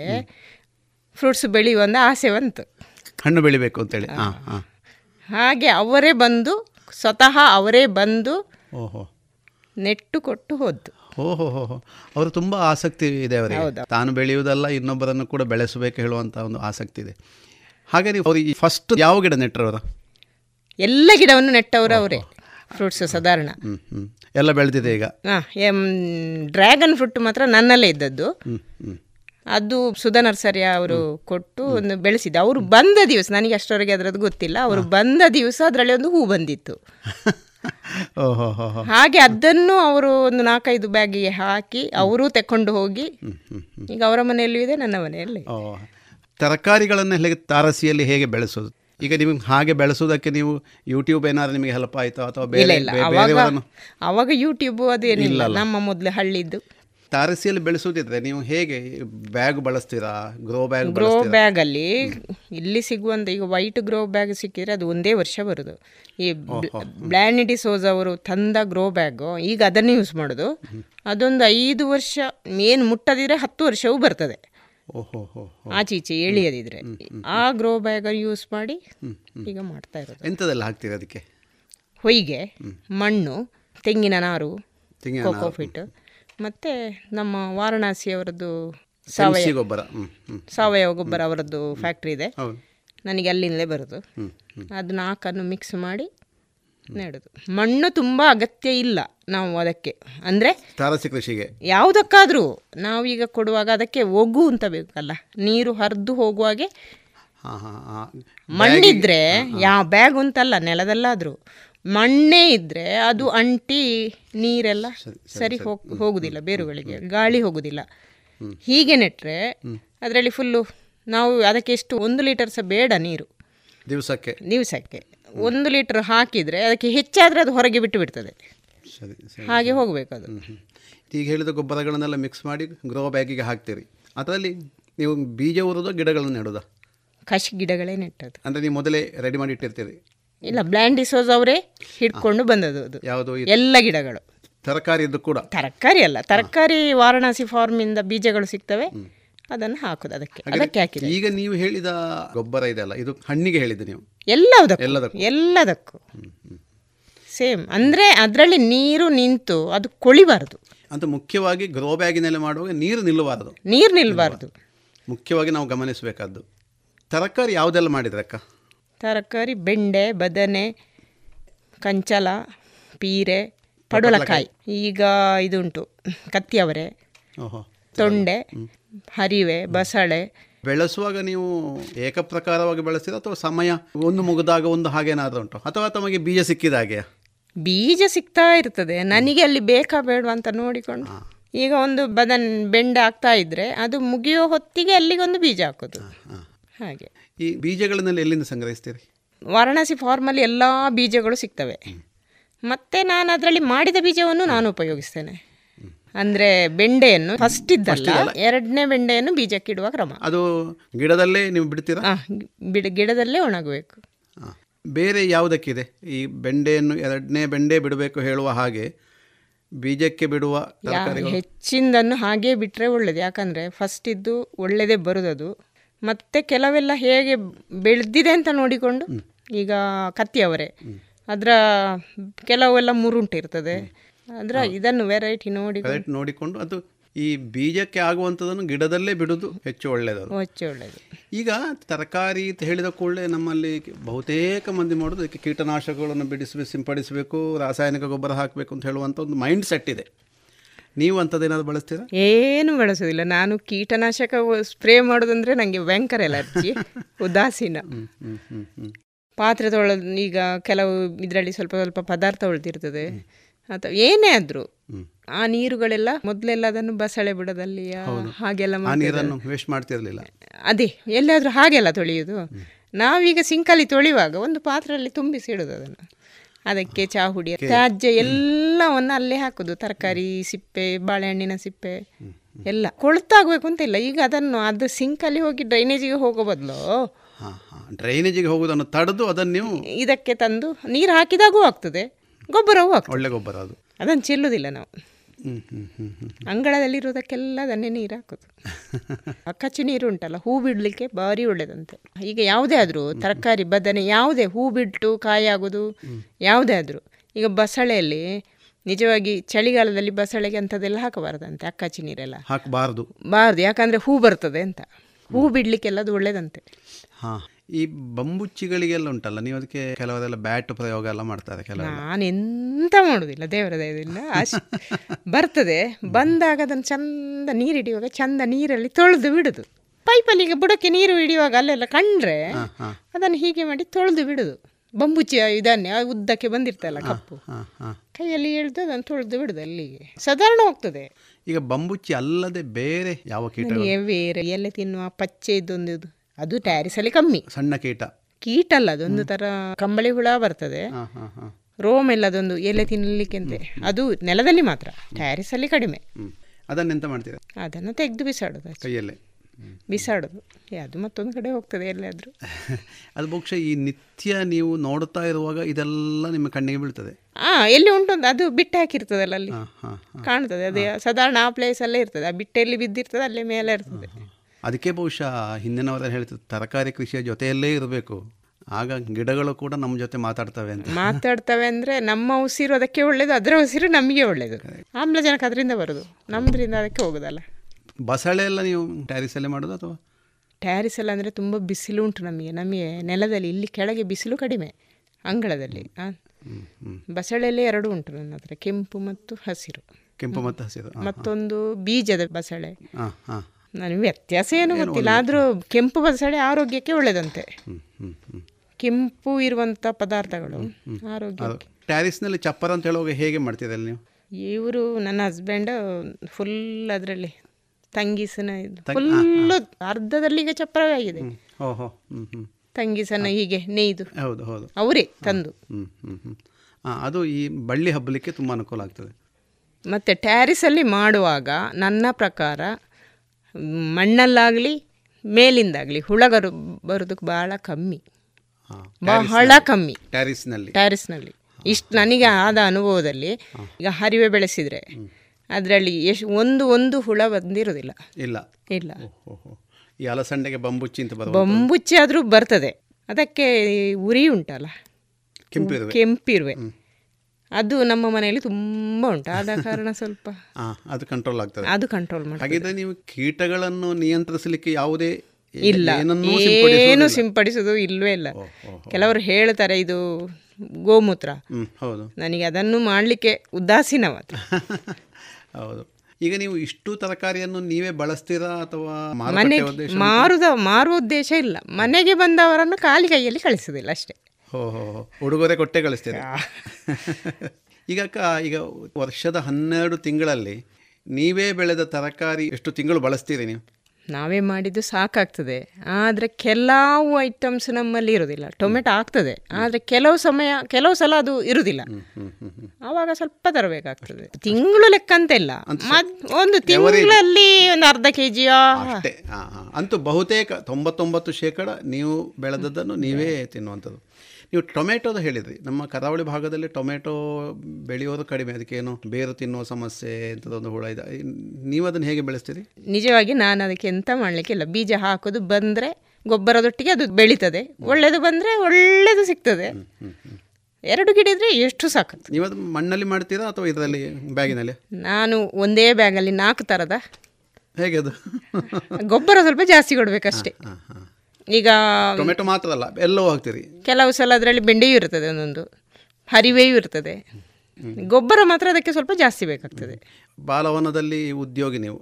ಫ್ರೂಟ್ಸ್ ಬೆಳೆಯುವ ಒಂದು ಆಸೆ ಬಂತು, ಹಣ್ಣು ಬೆಳಿಬೇಕು ಅಂತೇಳಿ. ಹಾಗೆ ಅವರೇ ಬಂದು, ಸ್ವತಃ ಅವರೇ ಬಂದು ನೆಟ್ಟು ಕೊಟ್ಟು ಹೋದ್ದು. ಓಹೋ ಹೋ ಹೋ, ಅವರು ತುಂಬ ಆಸಕ್ತಿ ಇದೆ ಅವರಿಗೆ, ತಾನು ಬೆಳೆಯುವುದಲ್ಲ ಇನ್ನೊಬ್ಬರನ್ನು ಕೂಡ ಬೆಳೆಸಬೇಕು ಹೇಳುವಂಥ ಒಂದು ಆಸಕ್ತಿ ಇದೆ. ಹಾಗೆ ನೀವು ಅವ್ರಿಗೆ ಫಸ್ಟ್ ಯಾವ ಗಿಡ ನೆಟ್ಟರವರ? ಎಲ್ಲ ಗಿಡವನ್ನು ನೆಟ್ಟವರು ಅವರೇ. ಫ್ರೂಟ್ಸು ಸಾಧಾರಣ ಎಲ್ಲ ಬೆಳೆದಿದೆ ಈಗ. ಡ್ರ್ಯಾಗನ್ ಫ್ರೂಟ್ ಮಾತ್ರ ನನ್ನಲ್ಲೇ ಇದ್ದದ್ದು, ಅದು ಸುಧಾ ನರ್ಸರಿಯ ಅವರು ಕೊಟ್ಟು ಒಂದು ಬೆಳೆಸಿದ್ದೆ. ಅವರು ಬಂದ ದಿವಸ, ನನಗೆ ಅಷ್ಟವರೆಗೆ ಅದರದ್ದು ಗೊತ್ತಿಲ್ಲ, ಅವರು ಬಂದ ದಿವಸ ಅದರಲ್ಲಿ ಒಂದು ಹೂ ಬಂದಿತ್ತು. ಹಾಗೆ ಅದನ್ನು ಅವರು ಒಂದು 4-5 ಬ್ಯಾಗಿಗೆ ಹಾಕಿ ಅವರು ತೆಕ್ಕೊಂಡು ಹೋಗಿ ಈಗ ಅವರ ಮನೆಯಲ್ಲೂ ಇದೆ, ನನ್ನ ಮನೆಯಲ್ಲಿ. ತರಕಾರಿಗಳನ್ನು ಹೇಗೆ ತಾರಸಿಯಲ್ಲಿ ಹೇಗೆ ಬೆಳೆಸೋದು? ಈಗ ನಿಮಗೆ ಹಾಗೆ ಬೆಳೆಸೋದಕ್ಕೆ ನೀವು ಯೂಟ್ಯೂಬ್ ಏನಾದ್ರು ನಿಮಗೆ ಹೆಲ್ಪ್ ಆಯಿತಾ ಅಥವಾ ಬೇರೆ? ಅವಾಗ ಯೂಟ್ಯೂಬು ಅದು ಏನಿಲ್ಲ, ನಮ್ಮ ಮೊದಲು ಹಳ್ಳಿದ್ದು. ತಾರಸಿಯಲ್ಲಿ ಬೆಳೆಸೋದಿದ್ರೆ ನೀವು ಹೇಗೆ ಬ್ಯಾಗ್ ಬಳಸ್ತೀರಾ? ಗ್ರೋ ಬ್ಯಾಗಲ್ಲಿ ಇಲ್ಲಿ ಸಿಗುವಂಥ, ಈಗ ವೈಟ್ ಗ್ರೋ ಬ್ಯಾಗ್ ಸಿಕ್ಕಿದ್ರೆ ಅದು 1 ವರ್ಷ ಬರೋದು. ಈ ಬ್ಲ್ಯಾನಿಡಿ ಸೋಜ್ ಅವರು ತಂದ ಗ್ರೋ ಬ್ಯಾಗು ಈಗ ಅದನ್ನೇ ಯೂಸ್ ಮಾಡೋದು. ಅದೊಂದು 5 ವರ್ಷ ಏನು ಮುಟ್ಟದಿದ್ರೆ 10 ವರ್ಷವೂ ಬರ್ತದೆ, ಆಚೆ ಈಚೆ ಎಳಿಯದಿದ್ರೆ. ಆ ಗ್ರೋ ಬ್ಯಾಗ್ ಯೂಸ್ ಮಾಡಿ ಈಗ ಮಾಡ್ತಾ ಇರೋದು. ಎಂಥದೆಲ್ಲ ಹಾಕ್ತೀರಾ ಅದಕ್ಕೆ? ಹೊಯ್ಗೆ, ಮಣ್ಣು, ತೆಂಗಿನ ನಾರು, ಕೋಕೋಫಿಟ್, ಮತ್ತು ನಮ್ಮ ವಾರಣಾಸಿಯವರದ್ದು ಸಾವಯವ ಗೊಬ್ಬರ ಅವರದ್ದು ಫ್ಯಾಕ್ಟ್ರಿ ಇದೆ, ನನಗೆ ಅಲ್ಲಿಂದಲೇ ಬರೋದು. ಅದನ್ನ ಹಾಕನ್ನು ಮಿಕ್ಸ್ ಮಾಡಿ ನೆಡೋದು. ಮಣ್ಣು ತುಂಬ ಅಗತ್ಯ ಇಲ್ಲ ನಾವು ಅದಕ್ಕೆ, ಅಂದರೆ ತಾರಸಿ ಕೃಷಿಗೆ ಯಾವುದಕ್ಕಾದರೂ ನಾವೀಗ ಕೊಡುವಾಗ ಅದಕ್ಕೆ ಒಗ್ಗು ಅಂತ ಬೇಕಲ್ಲ, ನೀರು ಹರಿದು ಹೋಗುವಾಗೆ. ಮಣ್ಣಿದ್ರೆ ಯಾವ ಬ್ಯಾಗ್ ಅಂತಲ್ಲ, ನೆಲದಲ್ಲಾದರೂ ಮಣ್ಣೇ ಇದ್ದರೆ ಅದು ಅಂಟಿ ನೀರೆಲ್ಲ ಸರಿ ಹೋಗುದಿಲ್ಲ, ಬೇರುಗಳಿಗೆ ಗಾಳಿ ಹೋಗುದಿಲ್ಲ. ಹೀಗೆ ನೆಟ್ಟರೆ ಅದರಲ್ಲಿ ಫುಲ್ಲು ನಾವು ಅದಕ್ಕೆ ಎಷ್ಟು 1 ಲೀಟರ್ ಸಹ ಬೇಡ ನೀರು ದಿವಸಕ್ಕೆ 1 ಲೀಟರ್ ಹಾಕಿದರೆ ಅದಕ್ಕೆ ಹೆಚ್ಚಾದರೆ ಅದು ಹೊರಗೆ ಬಿಟ್ಟು ಬಿಡ್ತದೆ. ಹಾಗೆ ಹೋಗಬೇಕು ಅದು. ಈಗ ಹೇಳಿದ ಗೊಬ್ಬರಗಳನ್ನೆಲ್ಲ ಮಿಕ್ಸ್ ಮಾಡಿ ಗ್ರೋ ಬ್ಯಾಗಿಗೆ ಹಾಕ್ತೀರಿ, ಅದರಲ್ಲಿ ನೀವು ಬೀಜ ಊರೋದು, ಗಿಡಗಳನ್ನು ನೆಡೋದು? ಕಸಿ ಗಿಡಗಳೇ ನೆಟ್ಟದು. ಅಂದರೆ ನೀವು ಮೊದಲೇ ರೆಡಿ ಮಾಡಿ ಇಟ್ಟಿರ್ತೀರಿ? ಇಲ್ಲ, ಬ್ಲ್ಯಾಂಡಿ ಸೋಜ್ ಅವರೇ ಹಿಡ್ಕೊಂಡು ಬಂದದ್ದು ಅದು. ಯಾವುದು? ಎಲ್ಲ ಗಿಡಗಳು, ತರಕಾರಿದ್ದು ಕೂಡ. ತರಕಾರಿ ಅಲ್ಲ, ತರಕಾರಿ ವಾರಣಾಸಿ ಫಾರ್ಮಿಂದ ಬೀಜಗಳು ಸಿಗ್ತವೆ, ಅದನ್ನು ಹಾಕೋದು ಅದಕ್ಕೆ ಹಾಕಿದೆ. ಈಗ ನೀವು ಹೇಳಿದ ಗೊಬ್ಬರ ಇದೆಲ್ಲ, ಇದು ಹಣ್ಣಿಗೆ ಹೇಳಿದ್ದು ನೀವು? ಎಲ್ಲದಕ್ಕೂ ಸೇಮ್. ಅಂದರೆ ಅದರಲ್ಲಿ ನೀರು ನಿಂತು ಅದು ಕೊಳಿಬಾರದು ಅಂತ. ಮುಖ್ಯವಾಗಿ ಗ್ರೋ ಬ್ಯಾಗಿನಲ್ಲಿ ಮಾಡುವಾಗ ನೀರು ನಿಲ್ಲಬಾರದು ಮುಖ್ಯವಾಗಿ ನಾವು ಗಮನಿಸಬೇಕಾದ್ದು. ತರಕಾರಿ ಯಾವುದೆಲ್ಲ ಮಾಡಿದ್ರಕ್ಕ? ತರಕಾರಿ ಬೆಂಡೆ, ಬದನೆ, ಕಂಚಲ, ಪೀರೆ, ಪಡವಲಕಾಯಿ, ಈಗ ಇದುಂಟು ಕತ್ತಿಯವರೆ, ತೊಂಡೆ, ಹರಿವೆ, ಬಸಳೆ. ಬೆಳೆಸುವಾಗ ನೀವು ಏಕಪ್ರಕಾರವಾಗಿ ಬೆಳೆಸ್ತೀರಾ ಅಥವಾ ಸಮಯ ಒಂದು ಮುಗಿದಾಗ ಒಂದು ಹಾಗೇನಾದರೂ ಉಂಟು ಅಥವಾ ತಮಗೆ ಬೀಜ ಸಿಕ್ಕಿದ ಹಾಗೆ? ಬೀಜ ಸಿಗ್ತಾ ಇರ್ತದೆ ನನಗೆ, ಅಲ್ಲಿ ಬೇಕಾ ಬೇಡವಾ ಅಂತ ನೋಡಿಕೊಂಡು. ಈಗ ಒಂದು ಬೆಂಡೆ ಆಗ್ತಾ ಇದ್ರೆ ಅದು ಮುಗಿಯೋ ಹೊತ್ತಿಗೆ ಅಲ್ಲಿಗೊಂದು ಬೀಜ ಹಾಕೋದು. ಹಾಗೆ ಈ ಬೀಜಗಳನ್ನೆಲ್ಲ ಎಲ್ಲಿಂದ ಸಂಗ್ರಹಿಸ್ತೀರಿ? ವಾರಣಾಸಿ ಫಾರ್ಮಲ್ಲಿ ಎಲ್ಲ ಬೀಜಗಳು ಸಿಗ್ತವೆ, ಮತ್ತು ನಾನು ಅದರಲ್ಲಿ ಮಾಡಿದ ಬೀಜವನ್ನು ನಾನು ಉಪಯೋಗಿಸ್ತೇನೆ. ಅಂದರೆ ಬೆಂಡೆಯನ್ನು ಫಸ್ಟ್ ಇದ್ದಲ್ಲ ಎರಡನೇ ಬೆಂಡೆಯನ್ನು ಬೀಜಕ್ಕಿಡುವ ಕ್ರಮ. ಅದು ಗಿಡದಲ್ಲೇ ನೀವು ಬಿಡ್ತೀರಾ? ಗಿಡದಲ್ಲೇ ಒಣಗಬೇಕು. ಬೇರೆ ಯಾವುದಕ್ಕಿದೆ ಈ ಬೆಂಡೆಯನ್ನು ಎರಡನೇ ಬೆಂಡೆ ಬಿಡಬೇಕು ಹೇಳುವ ಹಾಗೆ ಬೀಜಕ್ಕೆ ಬಿಡುವ ಹೆಚ್ಚಿನದನ್ನು ಹಾಗೆ ಬಿಟ್ಟರೆ ಒಳ್ಳೆಯದು. ಯಾಕಂದರೆ ಫಸ್ಟ್ ಇದ್ದು ಒಳ್ಳೆಯದೇ ಬರುದದು. ಮತ್ತು ಕೆಲವೆಲ್ಲ ಹೇಗೆ ಬೆಳೆದಿದೆ ಅಂತ ನೋಡಿಕೊಂಡು, ಈಗ ಕತ್ತಿಯವರೆ ಅದರ ಕೆಲವೆಲ್ಲ ಮುರುಂಟಿರ್ತದೆ, ಅದರ ಇದನ್ನು ವೆರೈಟಿ ನೋಡಿಕೊಂಡು ಅದು ಈ ಬೀಜಕ್ಕೆ ಆಗುವಂಥದ್ದನ್ನು ಗಿಡದಲ್ಲೇ ಬಿಡೋದು ಹೆಚ್ಚು ಒಳ್ಳೆಯದು. ಈಗ ತರಕಾರಿ ಅಂತ ಹೇಳಿದ ಕೂಡಲೇ ನಮ್ಮಲ್ಲಿ ಬಹುತೇಕ ಮಂದಿ ಮಾಡೋದು ಅದಕ್ಕೆ ಕೀಟನಾಶಕಗಳನ್ನು ಬಿಡಿಸಿ ಸಿಂಪಡಿಸಬೇಕು, ರಾಸಾಯನಿಕ ಗೊಬ್ಬರ ಹಾಕಬೇಕು ಅಂತ ಹೇಳುವಂಥ ಒಂದು ಮೈಂಡ್ ಸೆಟ್ ಇದೆ. ನೀವು ಅಂಥದ್ದೇನಾದ್ರು ಬಳಸ್ತೀರಾ? ಏನು ಬಳಸೋದಿಲ್ಲ ನಾನು. ಕೀಟನಾಶಕ ಸ್ಪ್ರೇ ಮಾಡೋದಂದರೆ ನನಗೆ ಭಯಂಕರ ಎಲರ್ಜಿ, ಉದಾಸೀನ. ಪಾತ್ರೆ ತೊಳೆದು ಈಗ ಕೆಲವು ಇದರಲ್ಲಿ ಸ್ವಲ್ಪ ಸ್ವಲ್ಪ ಪದಾರ್ಥ ಉಳಿದಿರ್ತದೆ ಅಥವಾ ಏನೇ ಆದರೂ ಆ ನೀರುಗಳೆಲ್ಲ ಮೊದಲೆಲ್ಲ ಅದನ್ನು ಬಸಳೆ ಬುಡದಲ್ಲಿ ಹಾಗೆಲ್ಲ ವೇಸ್ಟ್ ಮಾಡ್ತಿರಲಿಲ್ಲ. ಅದೇ ಎಲ್ಲಾದರೂ ಹಾಗೆಲ್ಲ ತೊಳೆಯೋದು. ನಾವೀಗ ಸಿಂಕಲ್ಲಿ ತೊಳೆಯುವಾಗ ಒಂದು ಪಾತ್ರೆಯಲ್ಲಿ ತುಂಬಿಸಿ ಇಡೋದು ಅದನ್ನು, ಅದಕ್ಕೆ ಚಹಾ ಹುಡಿ ತ್ಯಾಜ್ಯ ಎಲ್ಲವನ್ನು ಅಲ್ಲೇ ಹಾಕೋದು. ತರಕಾರಿ ಸಿಪ್ಪೆ, ಬಾಳೆಹಣ್ಣಿನ ಸಿಪ್ಪೆ ಎಲ್ಲ ಕೊಳ್ತಾಗಬೇಕು ಅಂತ ಇಲ್ಲ. ಈಗ ಅದನ್ನು ಅದು ಸಿಂಕಲ್ಲಿ ಹೋಗಿ ಡ್ರೈನೇಜಿಗೆ ಹೋಗೋ ಬದಲು ಡ್ರೈನೇಜಿಗೆ ಹೋಗೋದನ್ನು ತಡೆದು ಅದನ್ನು ಇದಕ್ಕೆ ತಂದು ನೀರು ಹಾಕಿದಾಗೂ ಆಗ್ತದೆ, ಗೊಬ್ಬರವೂ ಆಗ್ತದೆ. ಒಳ್ಳೆ ಗೊಬ್ಬರ ಅದು, ಅದನ್ನು ಚೆಲ್ಲೋದಿಲ್ಲ ನಾವು. ಅಂಗಳದಲ್ಲಿರೋದಕ್ಕೆಲ್ಲ ಅದನ್ನೇ ನೀರು ಹಾಕೋದು. ಅಕ್ಕಚ್ಚು ನೀರು ಉಂಟಲ್ಲ, ಹೂ ಬಿಡಲಿಕ್ಕೆ ಭಾರಿ ಒಳ್ಳೆಯದಂತೆ. ಈಗ ಯಾವುದೇ ಆದರೂ ತರಕಾರಿ, ಬದನೆ ಯಾವುದೇ ಹೂ ಬಿಟ್ಟು ಕಾಯಿ ಆಗೋದು ಯಾವುದೇ ಆದರೂ. ಈಗ ಬಸಳೆಯಲ್ಲಿ ನಿಜವಾಗಿ ಚಳಿಗಾಲದಲ್ಲಿ ಬಸಳೆಗೆ ಅಂಥದ್ದೆಲ್ಲ ಹಾಕಬಾರ್ದಂತೆ, ಅಕ್ಕಚ್ಚು ನೀರೆಲ್ಲ ಹಾಕಬಾರ್ದು ಯಾಕಂದರೆ ಹೂ ಬರ್ತದೆ ಅಂತ. ಹೂ ಬಿಡಲಿಕ್ಕೆಲ್ಲ ಅದು ಒಳ್ಳೆಯದಂತೆ. ಹಾಂ, ಈ ಬಂಬುಚ್ಚಿಗಳಿಗೆಲ್ಲ ಉಂಟಲ್ಲ, ನೀವು ಅದಕ್ಕೆ ಕೆಲವರೆಲ್ಲ ಬ್ಯಾಟ್ ಪ್ರಯೋಗ ಎಲ್ಲ ಮಾಡ್ತಾರೆ. ಕೆಲವು ನಾನು ಎಂತ ಮಾಡೋದಿಲ್ಲ, ದೇವರ ದಯದಿಂದ ಬರ್ತದೆ. ಬಂದಾಗ ಅದನ್ನು ಚಂದ ನೀರಿಡಿಯುವಾಗ ಚಂದ ನೀರಲ್ಲಿ ತೊಳೆದು ಬಿಡೋದು. ಪೈಪಲ್ಲಿ ಈಗ ಬುಡಕ್ಕೆ ನೀರು ಹಿಡಿಯುವಾಗ ಅಲ್ಲೆಲ್ಲ ಕಂಡ್ರೆ ಅದನ್ನು ಹೀಗೆ ಮಾಡಿ ತೊಳೆದು ಬಿಡೋದು. ಬಂಬುಚ್ಚಿ ಇದನ್ನೇ ಉದ್ದಕ್ಕೆ ಬಂದಿರ್ತಲ್ಲ ಕಪ್ಪು, ಕೈಯಲ್ಲಿ ಎಳೆದು ಅದನ್ನು ತೊಳೆದು ಬಿಡೋದು, ಅಲ್ಲಿಗೆ ಸಾಧಾರಣ ಹೋಗ್ತದೆ. ಈಗ ಬಂಬುಚ್ಚಿ ಅಲ್ಲದೆ ಬೇರೆ ಯಾವ ಕೀಟ? ಬೇರೆ ಎಲೆ ತಿನ್ನುವ ಪಚ್ಚೆ ಇದ್ದೊಂದು, ಅದು ಟ್ಯಾರಿಸಲ್ಲಿ ಕಮ್ಮಿ. ಸಣ್ಣ ಕೀಟ ಅಲ್ಲ, ಅದೊಂದು ಥರ ಕಂಬಳಿ ಹುಳ ಬರ್ತದೆ, ರೋಮ್ ಎಲ್ಲ ಅದೊಂದು ಎಲೆ ತಿನ್ನಲಿಕ್ಕೆಂತೆ. ಅದು ನೆಲದಲ್ಲಿ ಮಾತ್ರ, ಟ್ಯಾರಿಸಲ್ಲಿ ಕಡಿಮೆ. ಅದನ್ನೆಂತ ಮಾಡ್ತೀರಾ? ಅದನ್ನು ತೆಗೆದು ಬಿಸಾಡೋದು, ಕೈಯಲ್ಲೇ ಬಿಸಾಡೋದು. ಅದು ಮತ್ತೊಂದು ಕಡೆ ಹೋಗ್ತದೆ ಎಲ್ಲಾದರೂ. ಅದು ಬಹುಶಃ ಈ ನಿತ್ಯ ನೀವು ನೋಡ್ತಾ ಇರುವಾಗ ಇದೆಲ್ಲ ನಿಮ್ಮ ಕಣ್ಣಿಗೆ ಬೀಳ್ತದೆ. ಎಲ್ಲಿ ಉಂಟೊಂದು ಅದು ಬಿಟ್ಟು ಹಾಕಿರ್ತದಲ್ಲ, ಅಲ್ಲಿ ಕಾಣ್ತದೆ. ಅದೇ ಸಾಧಾರಣ ಆ ಪ್ಲೇಸಲ್ಲೇ ಇರ್ತದೆ, ಆ ಬಿಟ್ಟೆಲ್ಲಿ ಬಿದ್ದಿರ್ತದೆ ಅಲ್ಲೇ ಮೇಲೆ ಇರ್ತದೆ. ಅದಕ್ಕೆ ಬಹುಶಃ ಹಿಂದಿನವರ ಹೇಳ್ತದೆ ತರಕಾರಿ ಕೃಷಿಯ ಜೊತೆಯಲ್ಲೇ ಇರಬೇಕು, ಆಗ ಗಿಡಗಳು ಕೂಡ ನಮ್ಮ ಜೊತೆ ಮಾತಾಡ್ತವೆ ಅಂತ. ಮಾತಾಡ್ತವೆ ಅಂದರೆ ನಮ್ಮ ಉಸಿರು ಅದಕ್ಕೆ ಒಳ್ಳೆಯದು, ಅದರ ಉಸಿರು ನಮಗೆ ಒಳ್ಳೆಯದು. ಆಮ್ಲಜನಕ ಅದರಿಂದ ಬರೋದು, ನಮ್ಮದ್ರಿಂದ ಅದಕ್ಕೆ ಹೋಗೋದಲ್ಲ. ಬಸಳೆ ಎಲ್ಲ ನೀವು ಟ್ಯಾರಿಸಲ್ಲೇ ಮಾಡೋದು ಅಥವಾ? ಟ್ಯಾರಿಸಲ್ಲ ಅಂದರೆ ತುಂಬ ಬಿಸಿಲು ಉಂಟು ನಮಗೆ, ನೆಲದಲ್ಲಿ ಇಲ್ಲಿ ಕೆಳಗೆ ಬಿಸಿಲು ಕಡಿಮೆ ಅಂಗಳದಲ್ಲಿ. ಬಸಳೆಯಲ್ಲೇ ಎರಡು ಉಂಟು ನನ್ನ ಹತ್ರ, ಕೆಂಪು ಮತ್ತು ಹಸಿರು. ಕೆಂಪು ಮತ್ತು ಹಸಿರು, ಮತ್ತೊಂದು ಬೀಜದ ಬಸಳೆ. ನನಗೆ ವ್ಯತ್ಯಾಸ ಏನೂ ಗೊತ್ತಿಲ್ಲ, ಆದರೂ ಕೆಂಪು ಬಸಳೆ ಆರೋಗ್ಯಕ್ಕೆ ಒಳ್ಳೆಯದಂತೆ. ಕೆಂಪು ಇರುವಂಥ ಪದಾರ್ಥಗಳು ಆರೋಗ್ಯ. ಟ್ಯಾರಿಸ್ನಲ್ಲಿ ಚಪ್ಪರ ಅಂತ ಹೇಳುವಾಗ ಹೇಗೆ ಮಾಡ್ತಿದ್ದಲ್ಲಿ ನೀವು? ಇವರು ನನ್ನ ಹಸ್ಬೆಂಡ್ ಫುಲ್ ಅದರಲ್ಲಿ ತಂಗೀಸನ ಫುಲ್ಲು ಅರ್ಧದಲ್ಲಿ ಈಗ ಚಪ್ಪರವೇ ಆಗಿದೆ. ತಂಗೀಸನ ಹೀಗೆ ನೇಯ್ದು ಅವರೇ ತಂದು. ಅದು ಈ ಬಳ್ಳಿ ಹಬ್ಬಲಿಕ್ಕೆ ತುಂಬ ಅನುಕೂಲ ಆಗ್ತದೆ. ಮತ್ತು ಟ್ಯಾರಿಸಲ್ಲಿ ಮಾಡುವಾಗ ನನ್ನ ಪ್ರಕಾರ ಮಣ್ಣಲ್ಲಾಗಲಿ ಮೇಲಿಂದಾಗಲಿ ಹುಳಗಳು ಬರೋದಕ್ಕೆ ಬಹಳ ಕಮ್ಮಿ, ಬಹಳ ಕಮ್ಮಿ ಟ್ಯಾರಿಸ್ನಲ್ಲಿ. ಇಷ್ಟು ನನಗೆ ಆದ ಅನುಭವದಲ್ಲಿ. ಈಗ ಹರಿವೆ ಬೆಳೆಸಿದರೆ ಅದರಲ್ಲಿ ಎಷ್ಟು ಒಂದು ಒಂದು ಹುಳ ಬಂದಿರೋದಿಲ್ಲ. ಇಲ್ಲ ಇಲ್ಲ, ಈ ಅಲಸಂಡೆಗೆ ಬಂಬುಚ್ಚಿ ಆದರೂ ಬರ್ತದೆ. ಅದಕ್ಕೆ ಉರಿ ಉಂಟಲ್ಲ, ಕೆಂಪಿರುವೆ, ಅದು ನಮ್ಮ ಮನೆಯಲ್ಲಿ ತುಂಬ ಉಂಟು. ಆದ ಕಾರಣ ಸ್ವಲ್ಪ ಅದು ಕಂಟ್ರೋಲ್ ಆಗ್ತದೆ, ಅದು ಕಂಟ್ರೋಲ್ ಮಾಡಿ. ಹಾಗಿದ್ರೆ ನೀವು ಕೀಟಗಳನ್ನು ನಿಯಂತ್ರಿಸಲಿಕ್ಕೆ ಯಾವುದೇ ಇಲ್ಲ, ಏನು ಸಿಂಪಡಿಸೋದು ಇಲ್ಲವೇ ಇಲ್ಲ. ಕೆಲವರು ಹೇಳ್ತಾರೆ ಇದು ಗೋಮೂತ್ರ, ನನಗೆ ಅದನ್ನು ಮಾಡಲಿಕ್ಕೆ ಉದಾಸೀನ ಮಾತ್ರ. ಹೌದು. ಈಗ ನೀವು ಇಷ್ಟು ತರಕಾರಿಯನ್ನು ನೀವೇ ಬಳಸ್ತೀರಾ ಅಥವಾ ಮಾರುವ ಉದ್ದೇಶ ಇಲ್ಲ, ಮನೆಗೆ ಬಂದವರನ್ನು ಖಾಲಿ ಕೈಯಲ್ಲಿ ಕಳಿಸೋದಿಲ್ಲ ಅಷ್ಟೇ. ಉಡುಗೊರೆ ಕೊಟ್ಟೆ ಕಳಿಸ್ತೇನೆ. ಈಗ ವರ್ಷದ 12 ತಿಂಗಳಲ್ಲಿ ನೀವೇ ಬೆಳೆದ ತರಕಾರಿ ಎಷ್ಟು ತಿಂಗಳು ಬಳಸ್ತೀರಿ ನೀವು? ನಾವೇ ಮಾಡಿದ್ದು ಸಾಕಾಗ್ತದೆ. ಆದರೆ ಕೆಲವು ಐಟಮ್ಸ್ ನಮ್ಮಲ್ಲಿ ಇರೋದಿಲ್ಲ. ಟೊಮೆಟೊ ಆಗ್ತದೆ, ಆದರೆ ಕೆಲವು ಸಲ ಅದು ಇರೋದಿಲ್ಲ, ಆವಾಗ ಸ್ವಲ್ಪ ತರಬೇಕಾಗ್ತದೆ. ತಿಂಗಳು ಲೆಕ್ಕ ಅಂತ ಇಲ್ಲ, ಒಂದು ತಿಂಗಳಲ್ಲಿ ಒಂದು ಅರ್ಧ ಕೆ ಜಿಯ ಅಂತೂ ಬಹುತೇಕ 99% ನೀವು ಬೆಳೆದದ್ದನ್ನು ನೀವೇ ತಿನ್ನುವಂಥದ್ದು. ನೀವು ಟೊಮೆಟೊದು ಹೇಳಿದ್ರಿ, ನಮ್ಮ ಕರಾವಳಿ ಭಾಗದಲ್ಲಿ ಟೊಮೆಟೊ ಬೆಳೆಯೋದು ಕಡಿಮೆ, ಅದಕ್ಕೇನು ಬೇರು ತಿನ್ನೋ ಸಮಸ್ಯೆ ಇಂಥದ್ದೊಂದು ಹುಳ ಇದೆ. ನೀವು ಅದನ್ನು ಹೇಗೆ ಬೆಳೆಸ್ತೀರಿ? ನಿಜವಾಗಿ ನಾನು ಅದಕ್ಕೆ ಎಂತ ಮಾಡಲಿಕ್ಕಿಲ್ಲ, ಬೀಜ ಹಾಕೋದು, ಬಂದರೆ ಗೊಬ್ಬರದೊಟ್ಟಿಗೆ ಅದು ಬೆಳೀತದೆ, ಒಳ್ಳೆಯದು ಬಂದರೆ ಒಳ್ಳೆಯದು ಸಿಗ್ತದೆ. 2 ಗಿಡ ಇದ್ರೆ ಎಷ್ಟು ಸಾಕು. ನೀವು ಅದು ಮಣ್ಣಲ್ಲಿ ಮಾಡ್ತೀರಾ ಅಥವಾ ಇದರಲ್ಲಿ ಬ್ಯಾಗಿನಲ್ಲಿ? ನಾನು ಒಂದೇ ಬ್ಯಾಗಲ್ಲಿ 4 ಥರದ. ಹೇಗೆ ಅದು? ಗೊಬ್ಬರ ಸ್ವಲ್ಪ ಜಾಸ್ತಿ ಕೊಡಬೇಕಷ್ಟೇ. ಈಗ ಟೊಮೆಟೊ ಮಾತ್ರ ಅಲ್ಲ, ಎಲ್ಲವೂ ಹಾಕ್ತೀರಿ. ಕೆಲವು ಸಲ ಅದರಲ್ಲಿ ಬೆಂಡೆಯೂ ಇರ್ತದೆ, ಒಂದೊಂದು ಹರಿವೆಯೂ ಇರ್ತದೆ. ಗೊಬ್ಬರ ಮಾತ್ರ ಅದಕ್ಕೆ ಸ್ವಲ್ಪ ಜಾಸ್ತಿ ಬೇಕಾಗ್ತದೆ. ಬಾಲವನದಲ್ಲಿ ಉದ್ಯೋಗಿ ನೀವು.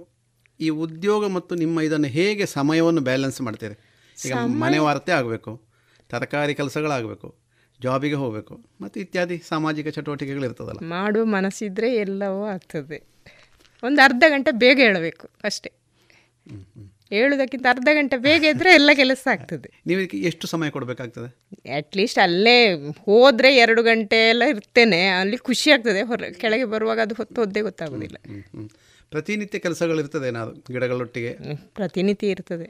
ಈ ಉದ್ಯೋಗ ಮತ್ತು ನಿಮ್ಮ ಇದನ್ನು ಹೇಗೆ ಸಮಯವನ್ನು ಬ್ಯಾಲೆನ್ಸ್ ಮಾಡ್ತೀರಿ? ಈಗ ಮನೆ ವಾರ್ತೆ ಆಗಬೇಕು, ತರಕಾರಿ ಕೆಲಸಗಳಾಗಬೇಕು, ಜಾಬಿಗೆ ಹೋಗಬೇಕು, ಮತ್ತು ಇತ್ಯಾದಿ ಸಾಮಾಜಿಕ ಚಟುವಟಿಕೆಗಳಿರ್ತದಲ್ಲ. ಮಾಡುವ ಮನಸ್ಸಿದ್ರೆ ಎಲ್ಲವೂ ಆಗ್ತದೆ. ಒಂದು ಅರ್ಧ ಗಂಟೆ ಬೇಗ ಹೇಳಬೇಕು ಅಷ್ಟೇ, ಹೇಳೋದಕ್ಕಿಂತ ಅರ್ಧ ಗಂಟೆ ಬೇಗ ಇದ್ದರೆ ಎಲ್ಲ ಕೆಲಸ ಆಗ್ತದೆ. ನೀವು ಎಷ್ಟು ಸಮಯ ಕೊಡಬೇಕಾಗ್ತದೆ? ಅಟ್ಲೀಸ್ಟ್ ಅಲ್ಲೇ ಹೋದರೆ 2 ಗಂಟೆ ಎಲ್ಲ ಇರ್ತೇನೆ, ಅಲ್ಲಿ ಖುಷಿ ಆಗ್ತದೆ. ಕೆಳಗೆ ಬರುವಾಗ ಅದು ಹೊತ್ತೋದ್ದೇ ಗೊತ್ತಾಗೋದಿಲ್ಲ. ಪ್ರತಿನಿತ್ಯ ಕೆಲಸಗಳಿರ್ತದೆ, ಏನಾದ್ರು ಗಿಡಗಳೊಟ್ಟಿಗೆ ಪ್ರತಿನಿತ್ಯ ಇರ್ತದೆ.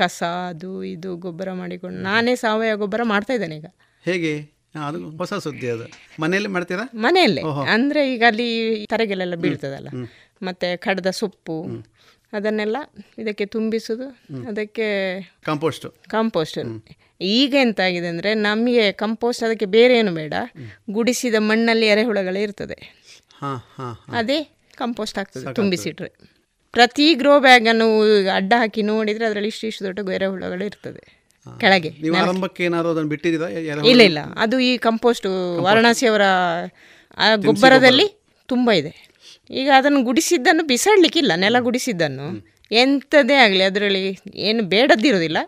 ಕಸ ಅದು ಇದು ಗೊಬ್ಬರ ಮಾಡಿಕೊಂಡು ನಾನೇ ಸಾವಯವ ಗೊಬ್ಬರ ಮಾಡ್ತಾ ಇದ್ದೇನೆ ಈಗ. ಹೇಗೆ? ಅದು ಹೊಸ ಸುದ್ದಿ. ಅದು ಮನೆಯಲ್ಲಿ ಮಾಡ್ತೀರಾ? ಮನೆಯಲ್ಲೇ, ಅಂದರೆ ಈಗ ಅಲ್ಲಿ ತರಗೆಲೆಲ್ಲ ಬೀಳ್ತದಲ್ಲ, ಮತ್ತು ಕಡದ ಸೊಪ್ಪು ಅದನ್ನೆಲ್ಲ ಇದಕ್ಕೆ ತುಂಬಿಸೋದು, ಅದಕ್ಕೆ ಕಾಂಪೋಸ್ಟ್. ಈಗ ಎಂತಾಗಿದೆ ಅಂದರೆ ನಮಗೆ ಕಾಂಪೋಸ್ಟ್ ಅದಕ್ಕೆ ಬೇರೆ ಏನು ಬೇಡ, ಗುಡಿಸಿದ ಮಣ್ಣಲ್ಲಿ ಎರೆಹುಳಗಳೇ ಇರ್ತದೆ, ಅದೇ ಕಾಂಪೋಸ್ಟ್ ಆಗ್ತದೆ ತುಂಬಿಸಿಟ್ರೆ. ಪ್ರತಿ ಗ್ರೋ ಬ್ಯಾಗನ್ನು ಅಡ್ಡ ಹಾಕಿ ನೋಡಿದರೆ ಅದರಲ್ಲಿ ಇಷ್ಟು ದೊಡ್ಡ ಎರೆಹುಳಗಳು ಇರ್ತದೆ ಕೆಳಗೆ. ಇಲ್ಲ ಇಲ್ಲ, ಅದು ಈ ಕಾಂಪೋಸ್ಟ್ ವಾರಣಾಸಿಯವರ ಗೊಬ್ಬರದಲ್ಲಿ ತುಂಬ ಇದೆ. ಈಗ ಅದನ್ನು ಗುಡಿಸಿದ್ದನ್ನು ಬಿಸಾಡಲಿಕ್ಕಿಲ್ಲ, ನೆಲ ಗುಡಿಸಿದ್ದನ್ನು ಎಂಥದೇ ಆಗಲಿ ಅದರಲ್ಲಿ ಏನು ಬೇಡದ್ದಿರೋದಿಲ್ಲ,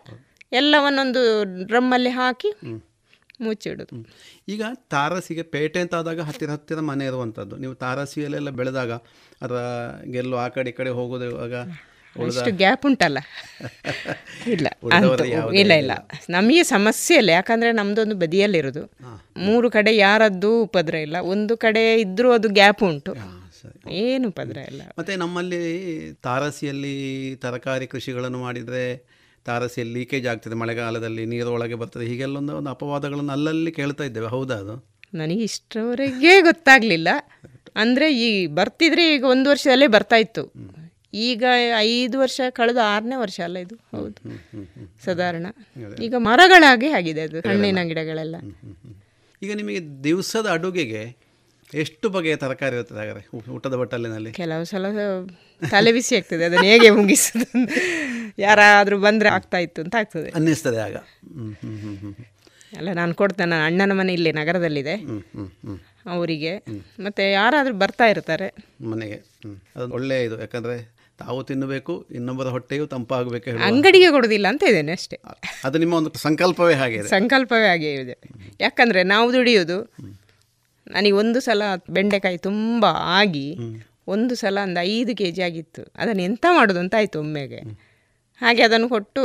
ಎಲ್ಲವನ್ನೊಂದು ಡ್ರಮ್ಮಲ್ಲಿ ಹಾಕಿ ಮುಚ್ಚಿಡೋದು. ಈಗ ತಾರಸಿಗೆ ಪೇಟೆ ಅಂತಾದಾಗ ಹತ್ತಿರ ಮನೆ ಇರುವಂಥದ್ದು. ನೀವು ತಾರಸಿಯಲ್ಲೆಲ್ಲ ಬೆಳೆದಾಗ ಅದರ ಗೆಲ್ಲು ಆ ಕಡೆ ಈ ಕಡೆ ಹೋಗೋದಾಗ ಅಷ್ಟು ಗ್ಯಾಪ್ ಉಂಟಲ್ಲ? ಇಲ್ಲ ಇಲ್ಲ ಇಲ್ಲ, ನಮಗೆ ಸಮಸ್ಯೆ ಇಲ್ಲ. ಯಾಕಂದರೆ ನಮ್ಮದೊಂದು ಬದಿಯಲ್ಲಿರೋದು, 3 ಕಡೆ ಯಾರದ್ದು ಉಪದ್ರ ಇಲ್ಲ, ಒಂದು ಕಡೆ ಇದ್ದರೂ ಅದು ಗ್ಯಾಪ್ ಉಂಟು, ಏನು ಪದರ ಇಲ್ಲ. ಮತ್ತು ನಮ್ಮಲ್ಲಿ ತಾರಸಿಯಲ್ಲಿ ತರಕಾರಿ ಕೃಷಿಗಳನ್ನು ಮಾಡಿದರೆ ತಾರಸಿಯಲ್ಲಿ ಲೀಕೇಜ್ ಆಗ್ತದೆ, ಮಳೆಗಾಲದಲ್ಲಿ ನೀರು ಒಳಗೆ ಬರ್ತದೆ, ಹೀಗೆಲ್ಲೊಂದು ಒಂದು ಅಪವಾದಗಳನ್ನು ಅಲ್ಲಲ್ಲಿ ಕೇಳ್ತಾ ಇದ್ದೇವೆ. ಹೌದಾ? ಅದು ನನಗೆ ಇಷ್ಟವರೆಗೆ ಗೊತ್ತಾಗಲಿಲ್ಲ. ಅಂದರೆ ಈ ಬರ್ತಿದ್ರೆ ಈಗ 1 ವರ್ಷದಲ್ಲೇ ಬರ್ತಾಯಿತ್ತು, ಈಗ 5 ವರ್ಷ ಕಳೆದು 6ನೇ ವರ್ಷ ಅಲ್ಲ ಇದು. ಹೌದು, ಸಾಧಾರಣ ಈಗ ಮರಗಳಾಗೆ ಆಗಿದೆ ಅದು, ಹಣ್ಣಿನ ಗಿಡಗಳೆಲ್ಲ. ಈಗ ನಿಮಗೆ ದಿವಸದ ಅಡುಗೆಗೆ ಎಷ್ಟು ಬಗೆಯ ತರಕಾರಿ ಇರ್ತದೆ ಹಾಗಾದರೆ ಊಟದ ಬಟ್ಟಲಿನಲ್ಲಿ? ಕೆಲವು ಸಲ ತಲೆ ಬಿಸಿ ಆಗ್ತದೆ, ಅದನ್ನು ಹೇಗೆ ಮುಗಿಸೋದು, ಯಾರಾದರೂ ಬಂದರೆ ಆಗ್ತಾ ಇತ್ತು ಅಂತ ಆಗ್ತದೆ ಅನ್ನಿಸ್ತದೆ ಆಗ. ಅಲ್ಲ, ನಾನು ಕೊಡ್ತೇನೆ. ನನ್ನ ಅಣ್ಣನ ಮನೆ ಇಲ್ಲೇ ನಗರದಲ್ಲಿದೆ, ಅವರಿಗೆ ಮತ್ತು ಯಾರಾದರೂ ಬರ್ತಾ ಇರ್ತಾರೆ ಮನೆಗೆ. ಅದು ಒಳ್ಳೆಯ ಇದು, ಯಾಕಂದರೆ ತಾವು ತಿನ್ನಬೇಕು, ಇನ್ನೊಬ್ಬರ ಹೊಟ್ಟೆಯು ತಂಪಾಗಬೇಕು. ಅಂಗಡಿಗೆ ಕೊಡೋದಿಲ್ಲ ಅಂತ ಇದ್ದೇನೆ ಅಷ್ಟೇ. ಅದು ನಿಮ್ಮ ಒಂದು ಸಂಕಲ್ಪವೇ ಹಾಗೆ? ಸಂಕಲ್ಪವೇ ಹಾಗೆ ಇದೆ. ಯಾಕಂದರೆ ನಾವು ದುಡಿಯೋದು. ನನಗೆ 1 ಸಲ ಬೆಂಡೆಕಾಯಿ ತುಂಬ ಆಗಿ 1 ಸಲ ಒಂದು 5 ಕೆ ಜಿ ಆಗಿತ್ತು. ಅದನ್ನು ಎಂಥ ಮಾಡೋದು ಅಂತ ಆಯಿತು ಒಮ್ಮೆಗೆ. ಹಾಗೆ ಅದನ್ನು ಕೊಟ್ಟು,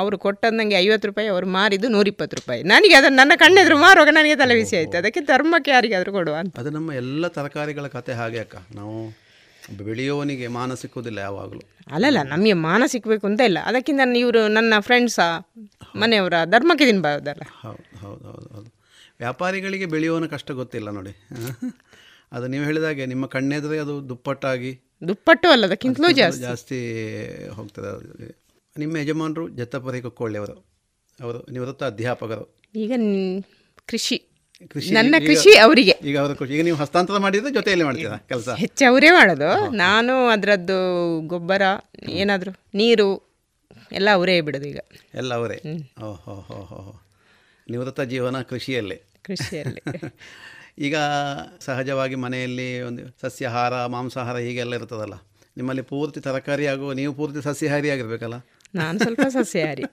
ಅವರು ಕೊಟ್ಟದ್ದು ನನಗೆ 50 ರೂಪಾಯಿ, ಅವರು ಮಾರಿದ್ದು 120 ರೂಪಾಯಿ. ನನಗೆ ಅದನ್ನು ನನ್ನ ಕಣ್ಣೆದ್ರು ಮಾರುವಾಗ ನನಗೆ ತಲೆ ಬಿಸಿ ಆಯಿತು. ಅದಕ್ಕೆ ಧರ್ಮಕ್ಕೆ ಯಾರಿಗಾದರೂ ಕೊಡುವ ಅಂತ. ಅದು ನಮ್ಮ ಎಲ್ಲ ತರಕಾರಿಗಳ ಕತೆ ಹಾಗೆ ಅಕ್ಕ. ನಾವು ಬೆಳೆಯೋವನಿಗೆ ಮಾನ ಸಿಕ್ಕುವುದಿಲ್ಲ ಯಾವಾಗಲೂ. ಅಲ್ಲಲ್ಲ, ನಮಗೆ ಮಾನ ಸಿಕ್ಕಬೇಕು ಅಂತ ಇಲ್ಲ. ಅದಕ್ಕಿಂತ ಇವರು ನನ್ನ ಫ್ರೆಂಡ್ಸಾ ಮನೆಯವರ ಧರ್ಮಕ್ಕೆ ತಿನ್ಬಾರ್ದಲ್ಲ. ಹೌದು ಹೌದು ಹೌದು ಹೌದು. ವ್ಯಾಪಾರಿಗಳಿಗೆ ಬೆಳೆಯೋನ ಕಷ್ಟ ಗೊತ್ತಿಲ್ಲ ನೋಡಿ. ಅದು ನೀವು ಹೇಳಿದಾಗೆ ನಿಮ್ಮ ಕಣ್ಣೆದ್ರೆ ಅದು ದುಪ್ಪಟ್ಟಾಗಿ, ದುಪ್ಪಟ್ಟು ಅಲ್ಲ ಅದಕ್ಕಿಂತಲೂ ಜಾಸ್ತಿ ಹೋಗ್ತದೆ. ನಿಮ್ಮ ಯಜಮಾನರು ಜತ್ತಪರಿ ಕೊಕ್ಕೊಳ್ಳಿಯವರು, ಅವರು ನಿವೃತ್ತ ಅಧ್ಯಾಪಕರು. ಈಗ ಕೃಷಿ ನನ್ನ ಕೃಷಿ ಅವರಿಗೆ. ಈಗ ಅವರ ಕೃಷಿ ಈಗ ನೀವು ಹಸ್ತಾಂತರ ಮಾಡಿದ್ರೆ ಜೊತೆಯಲ್ಲಿ ಮಾಡ್ತೀರಾ ಕೆಲಸ? ಹೆಚ್ಚು ಅವರೇ ಮಾಡೋದು, ನಾನು ಅದರದ್ದು ಗೊಬ್ಬರ ಏನಾದರೂ ನೀರು ಎಲ್ಲ ಅವರೇ ಬಿಡೋದು ಈಗ, ಎಲ್ಲ ಅವರೇ. ಓಹೋ ಹೋ ಹೋ ಹೋ, ನಿವೃತ್ತ ಜೀವನ ಕೃಷಿಯಲ್ಲೇ. ಈಗ ಸಹಜವಾಗಿ ಮನೆಯಲ್ಲಿ ಒಂದು ಸಸ್ಯಾಹಾರ ಮಾಂಸಾಹಾರ ಹೀಗೆಲ್ಲ ಇರ್ತದಲ್ಲ, ನಿಮ್ಮಲ್ಲಿ ಪೂರ್ತಿ ತರಕಾರಿ ಆಗುವ, ನೀವು ಪೂರ್ತಿ ಸಸ್ಯಾಹಾರಿ ಆಗಿರ್ಬೇಕಲ್ಲ? ನಾನು ಸ್ವಲ್ಪ ಸಸ್ಯಾಹಾರಿ.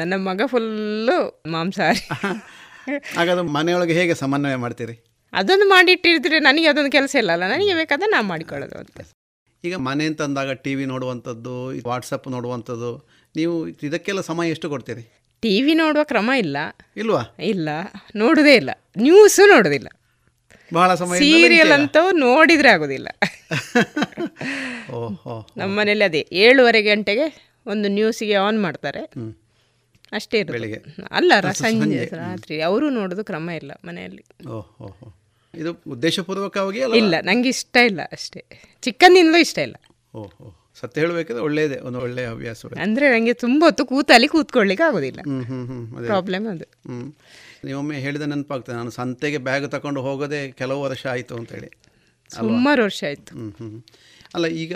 ನನ್ನ ಮಗ ಫುಲ್ಲು ಮಾಂಸಾಹಾರಿ. ಹಾಗಾದ್ರೆ ಮನೆಯೊಳಗೆ ಹೇಗೆ ಸಮನ್ವಯ ಮಾಡ್ತೀರಿ? ಅದೊಂದು ಮಾಡಿಟ್ಟಿರ್ತೀರಿ, ನನಗೆ ಅದೊಂದು ಕೆಲಸ ಇಲ್ಲ ಅಲ್ಲ, ನನಗೆ ಬೇಕಾದ್ರೆ ನಾನು ಮಾಡಿಕೊಳ್ಳೋದು ಅಂತ. ಈಗ ಮನೆ ಅಂತಂದಾಗ ಟಿ ವಿ ನೋಡುವಂಥದ್ದು, ವಾಟ್ಸಪ್ ನೋಡುವಂಥದ್ದು, ನೀವು ಇದಕ್ಕೆಲ್ಲ ಸಮಯ ಎಷ್ಟು ಕೊಡ್ತೀರಿ? ಟಿ ವಿ ನೋಡುವ ಕ್ರಮ ಇಲ್ವಾ? ಇಲ್ಲ, ನೋಡೋದೇ ಇಲ್ಲ. ನ್ಯೂಸು ನೋಡೋದಿಲ್ಲ, ಬಹಳ ಸಮಯ ಸೀರಿಯಲ್ ಅಂತವು ನೋಡಿದರೆ ಆಗೋದಿಲ್ಲ. ನಮ್ಮ ಮನೇಲಿ ಅದೇ 7:30 ಗಂಟೆಗೆ ಒಂದು ನ್ಯೂಸಿಗೆ ಆನ್ ಮಾಡ್ತಾರೆ, ಅಷ್ಟೇ ಬೆಳಿಗ್ಗೆ. ಅಲ್ಲ, ಸಂಜೆ ರಾತ್ರಿ ಅವರು ನೋಡೋದು ಕ್ರಮ ಇಲ್ಲ ಮನೆಯಲ್ಲಿ. ಇದು ಉದ್ದೇಶಪೂರ್ವಕವಾಗಿ ಇಲ್ಲ, ನನಗೆ ಇಷ್ಟ ಇಲ್ಲ ಅಷ್ಟೇ, ಚಿಕ್ಕಂದಿನೂ ಇಷ್ಟ ಇಲ್ಲ. ಸತ್ಯ ಹೇಳಬೇಕಂದ್ರೆ ಒಳ್ಳೆಯದೇ, ಒಂದು ಒಳ್ಳೆಯ ಹವ್ಯಾಸ. ಅಂದರೆ ನನಗೆ ತುಂಬ ಹೊತ್ತು ಕೂತ್ಕೊಳ್ಳಿಕ್ಕೆ ಆಗೋದಿಲ್ಲ, ಪ್ರಾಬ್ಲಮ್ ಅದು. ನೀವೊಮ್ಮೆ ಹೇಳಿದ ನೆನಪಾಗ್ತದೆ, ನಾನು ಸಂತೆಗೆ ಬ್ಯಾಗ್ ತಗೊಂಡು ಹೋಗೋದೇ ಕೆಲವು ವರ್ಷ ಆಯಿತು ಅಂತೇಳಿ. ಸುಮಾರು ವರ್ಷ ಆಯಿತು. ಅಲ್ಲ, ಈಗ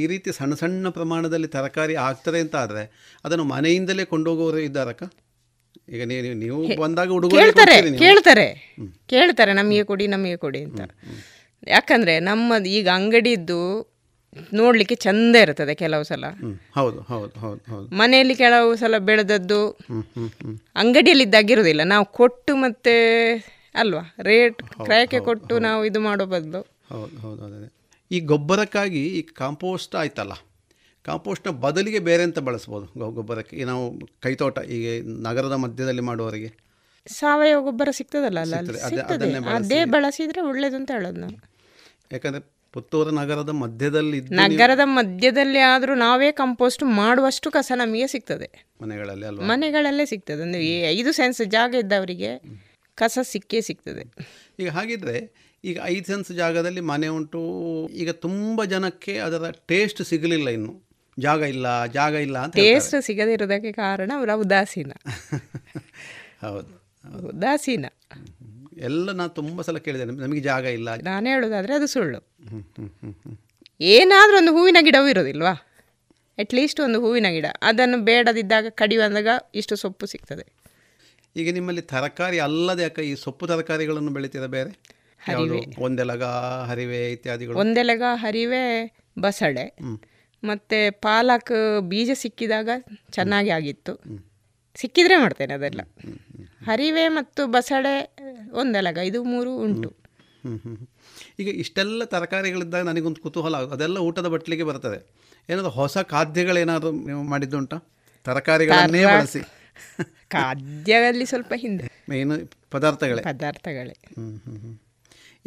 ಈ ರೀತಿ ಸಣ್ಣ ಸಣ್ಣ ಪ್ರಮಾಣದಲ್ಲಿ ತರಕಾರಿ ಆಗ್ತದೆ ಅಂತ ಆದರೆ ಅದನ್ನು ಮನೆಯಿಂದಲೇ ಕೊಂಡೋಗೋರು ಇದ್ದಾರಕ್ಕ? ಈಗ ನೀವು ಬಂದಾಗ ಕೇಳ್ತಾರೆ ನಮಗೆ ಕೊಡಿ ಅಂತ. ಯಾಕಂದರೆ ನಮ್ಮದು ಈಗ ಅಂಗಡಿದ್ದು ನೋಡಲಿಕ್ಕೆ ಚಂದ ಇರ್ತದೆ ಕೆಲವು ಸಲ. ಹೌದು. ಮನೆಯಲ್ಲಿ ಕೆಲವು ಸಲ ಬೆಳೆದದ್ದು ಅಂಗಡಿಯಲ್ಲಿದ್ದಾಗಿರೋದಿಲ್ಲ. ನಾವು ಕೊಟ್ಟು ಮತ್ತೆ ಅಲ್ವಾ ರೇಟ್ ಕ್ರಯಕ್ಕೆ ಕೊಟ್ಟು ನಾವು ಇದು ಮಾಡೋ ಬದಲು. ಹೌದು. ಈ ಗೊಬ್ಬರಕ್ಕಾಗಿ ಈ ಕಾಂಪೋಸ್ಟ್ ಆಯ್ತಲ್ಲ, ಕಾಂಪೋಸ್ಟ್ನ ಬದಲಿಗೆ ಬೇರೆ ಅಂತ ಬಳಸ್ಬೋದು ಗೊಬ್ಬರಕ್ಕೆ. ನಾವು ಕೈತೋಟ, ಈಗ ನಗರದ ಮಧ್ಯದಲ್ಲಿ ಮಾಡುವವರಿಗೆ ಸಾವಯವ ಗೊಬ್ಬರ ಸಿಗ್ತದಲ್ಲ, ಅದೇ ಬಳಸಿದರೆ ಒಳ್ಳೇದು ಅಂತ ಹೇಳೋದು ನಾನು. ಯಾಕಂದರೆ ಪುತ್ತೂರು ನಗರದ ಮಧ್ಯದಲ್ಲಿ ಆದರೂ ನಾವೇ ಕಂಪೋಸ್ಟ್ ಮಾಡುವಷ್ಟು ಕಸ ನಮಗೆ ಸಿಗ್ತದೆ ಮನೆಗಳಲ್ಲೇ ಸಿಗ್ತದೆ. ಅಂದರೆ 5 ಸೆನ್ಸ್ ಜಾಗ ಇದ್ದವರಿಗೆ ಕಸ ಸಿಕ್ಕೇ ಸಿಗ್ತದೆ. ಈಗ ಹಾಗಿದ್ರೆ ಈಗ 5 ಸೆನ್ಸ್ ಜಾಗದಲ್ಲಿ ಮನೆ ಉಂಟು. ಈಗ ತುಂಬ ಜನಕ್ಕೆ ಅದರ ಟೇಸ್ಟ್ ಸಿಗಲಿಲ್ಲ, ಇನ್ನು ಜಾಗ ಇಲ್ಲ ಅಂತ. ಟೇಸ್ಟ್ ಸಿಗದಿರೋದಕ್ಕೆ ಕಾರಣ ಅವರ ಉದಾಸೀನ. ಹೌದು, ಉದಾಸೀನ. ಎಲ್ಲ ನಾನು ತುಂಬ ಸಲ ಕೇಳಿದ್ದೇನೆ, ನಮಗೆ ಜಾಗ ಇಲ್ಲ. ನಾನು ಹೇಳೋದಾದರೆ ಅದು ಸುಳ್ಳು. ಏನಾದರೂ ಒಂದು ಹೂವಿನ ಗಿಡವೂ ಇರೋದಿಲ್ವಾ? ಅಟ್ಲೀಸ್ಟ್ ಒಂದು ಹೂವಿನ ಗಿಡ, ಅದನ್ನು ಬೇಡದಿದ್ದಾಗ ಕಡಿಯುವಾಗ ಇಷ್ಟು ಸೊಪ್ಪು ಸಿಗ್ತದೆ. ಈಗ ನಿಮ್ಮಲ್ಲಿ ತರಕಾರಿ ಅಲ್ಲದೆ ಯಾಕೆ ಈ ಸೊಪ್ಪು ತರಕಾರಿಗಳನ್ನು ಬೆಳಿತೀರಾ ಬೇರೆ? ಒಂದೆಲಗ ಹರಿವೆ ಬಸಳೆ, ಮತ್ತು ಪಾಲಕ್ ಬೀಜ ಸಿಕ್ಕಿದಾಗ ಚೆನ್ನಾಗಿ ಆಗಿತ್ತು, ಸಿಕ್ಕಿದ್ರೆ ಮಾಡ್ತೇನೆ ಅದೆಲ್ಲ. ಹರಿವೆ ಮತ್ತು ಬಸಳೆ, ಒಂದೆಲಗ, ಇದು 3 ಉಂಟು. ಈಗ ಇಷ್ಟೆಲ್ಲ ತರಕಾರಿಗಳಿದ್ದಾಗ ನನಗೊಂದು ಕುತೂಹಲ ಆಗುತ್ತೆ, ಅದೆಲ್ಲ ಊಟದ ಬಟ್ಲಿಗೆ ಬರ್ತದೆ. ಏನಾದರೂ ಹೊಸ ಖಾದ್ಯಗಳೇನಾದರೂ ನೀವು ಮಾಡಿದ್ದುಂಟಾ ತರಕಾರಿಗಳನ್ನೇ ಬಳಸಿ? ಖಾದ್ಯದಲ್ಲಿ ಸ್ವಲ್ಪ ಹಿಂದೆ, ಮೇನು ಪದಾರ್ಥಗಳೇ.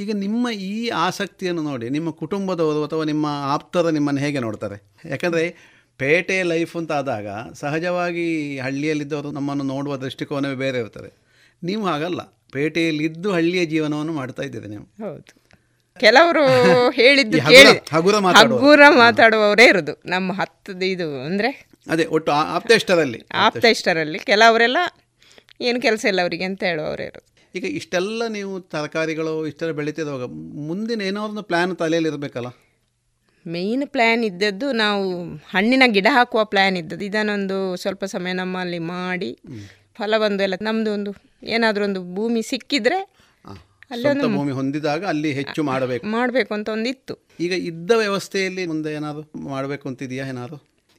ಈಗ ನಿಮ್ಮ ಈ ಆಸಕ್ತಿಯನ್ನು ನೋಡಿ ನಿಮ್ಮ ಕುಟುಂಬದವರು ಅಥವಾ ನಿಮ್ಮ ಆಪ್ತರು ನಿಮ್ಮನ್ನು ಹೇಗೆ ನೋಡ್ತಾರೆ? ಯಾಕಂದರೆ ಪೇಟೆ ಲೈಫ್ ಅಂತ ಆದಾಗ ಸಹಜವಾಗಿ ಹಳ್ಳಿಯಲ್ಲಿದ್ದವರು ನಮ್ಮನ್ನು ನೋಡುವ ದೃಷ್ಟಿಕೋನವೇ ಬೇರೆ ಇರ್ತದೆ. ನೀವು ಹಾಗಲ್ಲ, ಪೇಟೆಯಲ್ಲಿದ್ದು ಹಳ್ಳಿಯ ಜೀವನವನ್ನು ಮಾಡ್ತಾ ಇದ್ದೀರಿ ನೀವು. ಹೌದು, ಕೆಲವರು ಹೇಳಿದ್ದು ಹಗುರ ಮಾತಾಡುವವರೇ ಇರೋದು ನಮ್ಮ ಹತ್ತದ ಇದು. ಅಂದರೆ ಅದೇ ಒಟ್ಟು ಆಪ್ತ ಇಷ್ಟರಲ್ಲಿ ಕೆಲವರೆಲ್ಲ ಏನು ಕೆಲಸ ಇಲ್ಲ ಅವರಿಗೆ ಅಂತ ಹೇಳುವವರೇ ಇರೋದು. ಈಗ ಇಷ್ಟೆಲ್ಲ ನೀವು ತರಕಾರಿಗಳು ಇಷ್ಟೆಲ್ಲ ಬೆಳೀತಿರುವಾಗ ಮುಂದಿನ ಏನಾದ್ರು ಪ್ಲ್ಯಾನ್ ತಲೆಯಲ್ಲಿ ಇರಬೇಕಲ್ಲ? ಮೇನ್ ಪ್ಲ್ಯಾನ್ ಇದ್ದದ್ದು, ನಾವು ಹಣ್ಣಿನ ಗಿಡ ಹಾಕುವ ಪ್ಲ್ಯಾನ್ ಇದ್ದದ್ದು. ಇದನ್ನೊಂದು ಸ್ವಲ್ಪ ಸಮಯ ನಮ್ಮಲ್ಲಿ ಮಾಡಿ ಫಲ ಬಂದು ಎಲ್ಲ ನಮ್ಮದು ಒಂದು ಏನಾದರೂ ಒಂದು ಭೂಮಿ ಸಿಕ್ಕಿದ್ರೆ ಅಲ್ಲೊಂದು ಭೂಮಿ ಹೊಂದಿದಾಗ ಅಲ್ಲಿ ಹೆಚ್ಚು ಮಾಡಬೇಕು ಅಂತ ಒಂದಿತ್ತು. ಈಗ ಇದ್ದ ವ್ಯವಸ್ಥೆಯಲ್ಲಿ ಮುಂದೆ ಏನಾದರೂ ಮಾಡಬೇಕು ಅಂತಿದೆಯಾ ಏನಾದರೂ?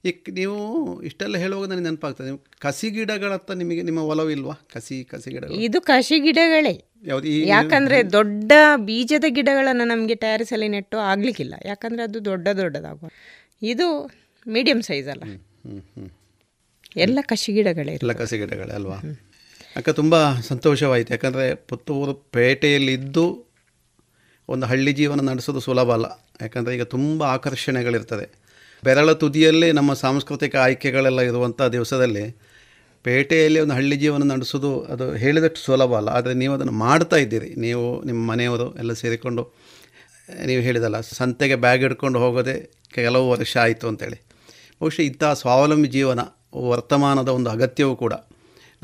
ಈಗ ನೀವು ಇಷ್ಟೆಲ್ಲ ಹೇಳುವಾಗ ನನಗೆ ನೆನಪಾಗ್ತದೆ, ನೀವು ಕಸಿ ಗಿಡಗಳತ್ತ ನಿಮಗೆ ನಿಮ್ಮ ಒಲವಿಲ್ವಾ? ಕಸಿ ಗಿಡಗಳು ಇದು ಕಸಿ ಗಿಡಗಳೇ. ಯಾಕಂದರೆ ದೊಡ್ಡ ಬೀಜದ ಗಿಡಗಳನ್ನು ನಮಗೆ ಟೆರೇಸಲ್ಲಿ ನೆಟ್ಟು ಆಗಲಿಕ್ಕಿಲ್ಲ, ಯಾಕಂದರೆ ಅದು ದೊಡ್ಡದಾಗುವ. ಇದು ಮೀಡಿಯಮ್ ಸೈಜ್ ಅಲ್ಲ, ಎಲ್ಲ ಕಸಿ ಗಿಡಗಳೇ ಅಲ್ವಾ ಅಕ್ಕ? ತುಂಬ ಸಂತೋಷವಾಯಿತು, ಯಾಕಂದರೆ ಪುತ್ತೂರು ಪೇಟೆಯಲ್ಲಿದ್ದು ಒಂದು ಹಳ್ಳಿ ಜೀವನ ನಡೆಸೋದು ಸುಲಭ ಅಲ್ಲ. ಯಾಕಂದರೆ ಈಗ ತುಂಬ ಆಕರ್ಷಣೆಗಳಿರ್ತದೆ, ಬೆರಳ ತುದಿಯಲ್ಲೇ ನಮ್ಮ ಸಾಂಸ್ಕೃತಿಕ ಆಯ್ಕೆಗಳೆಲ್ಲ ಇರುವಂಥ ದಿವಸದಲ್ಲಿ ಪೇಟೆಯಲ್ಲಿ ಒಂದು ಹಳ್ಳಿ ಜೀವನ ನಡೆಸೋದು ಅದು ಹೇಳಿದಷ್ಟು ಸುಲಭ ಅಲ್ಲ. ಆದರೆ ನೀವು ಅದನ್ನು ಮಾಡ್ತಾ ಇದ್ದೀರಿ. ನೀವು ನಿಮ್ಮ ಮನೆಯವರು ಎಲ್ಲ ಸೇರಿಕೊಂಡು, ನೀವು ಹೇಳಿದಲ್ಲ ಸಂತೆಗೆ ಬ್ಯಾಗ್ ಹಿಡ್ಕೊಂಡು ಹೋಗೋದೇ ಕೆಲವು ವರ್ಷ ಆಯಿತು ಅಂತೇಳಿ. ಬಹುಶಃ ಇಂಥ ಸ್ವಾವಲಂಬಿ ಜೀವನ ವರ್ತಮಾನದ ಒಂದು ಅಗತ್ಯವೂ ಕೂಡ.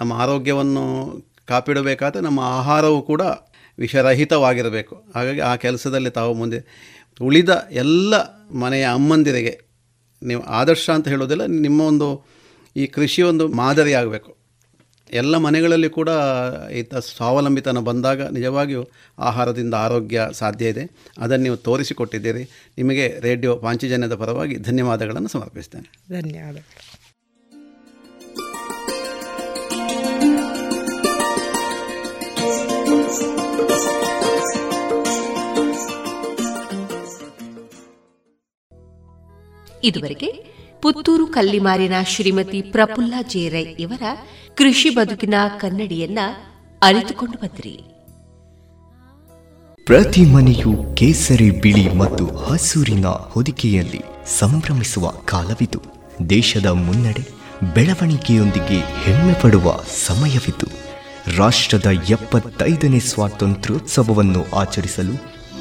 ನಮ್ಮ ಆರೋಗ್ಯವನ್ನು ಕಾಪಿಡಬೇಕಾದ್ರೆ ನಮ್ಮ ಆಹಾರವೂ ಕೂಡ ವಿಷರಹಿತವಾಗಿರಬೇಕು. ಹಾಗಾಗಿ ಆ ಕೆಲಸದಲ್ಲಿ ತಾವು ಮುಂದೆ ಉಳಿದ ಎಲ್ಲ ಮನೆಯ ಅಮ್ಮಂದಿರಿಗೆ ನೀವು ಆದರ್ಶ ಅಂತ ಹೇಳೋದಿಲ್ಲ, ನಿಮ್ಮ ಒಂದು ಈ ಕೃಷಿ ಒಂದು ಮಾದರಿ ಆಗಬೇಕು. ಎಲ್ಲ ಮನೆಗಳಲ್ಲಿ ಕೂಡ ಈತ ಸ್ವಾವಲಂಬಿತನ ಬಂದಾಗ ನಿಜವಾಗಿಯೂ ಆಹಾರದಿಂದ ಆರೋಗ್ಯ ಸಾಧ್ಯ ಇದೆ. ಅದನ್ನು ನೀವು ತೋರಿಸಿಕೊಟ್ಟಿದ್ದೀರಿ. ನಿಮಗೆ ರೇಡಿಯೋ ಪಾಂಚಜನ್ಯದ ಪರವಾಗಿ ಧನ್ಯವಾದಗಳನ್ನು ಸಮರ್ಪಿಸ್ತೇನೆ. ಧನ್ಯವಾದಗಳು. ಇದುವರೆಗೆ ಪುತ್ತೂರು ಕಲ್ಲಿಮಾರಿನ ಶ್ರೀಮತಿ ಪ್ರಫುಲ್ಲ ಜೆ ರೈ ಇವರ ಕೃಷಿ ಬದುಕಿನ ಕನ್ನಡಿಯನ್ನ ಅರಿತುಕೊಂಡು ಬಂದ್ರಿ. ಪ್ರತಿ ಮನೆಯು ಕೇಸರಿ, ಬಿಳಿ ಮತ್ತು ಹಸೂರಿನ ಹೊದಿಕೆಯಲ್ಲಿ ಸಂಭ್ರಮಿಸುವ ಕಾಲವಿತು. ದೇಶದ ಮುನ್ನಡೆ ಬೆಳವಣಿಗೆಯೊಂದಿಗೆ ಹೆಮ್ಮೆ ಪಡುವ ಸಮಯವಿತು. ರಾಷ್ಟ್ರದ 75ನೇ ಸ್ವಾತಂತ್ರ್ಯೋತ್ಸವವನ್ನು ಆಚರಿಸಲು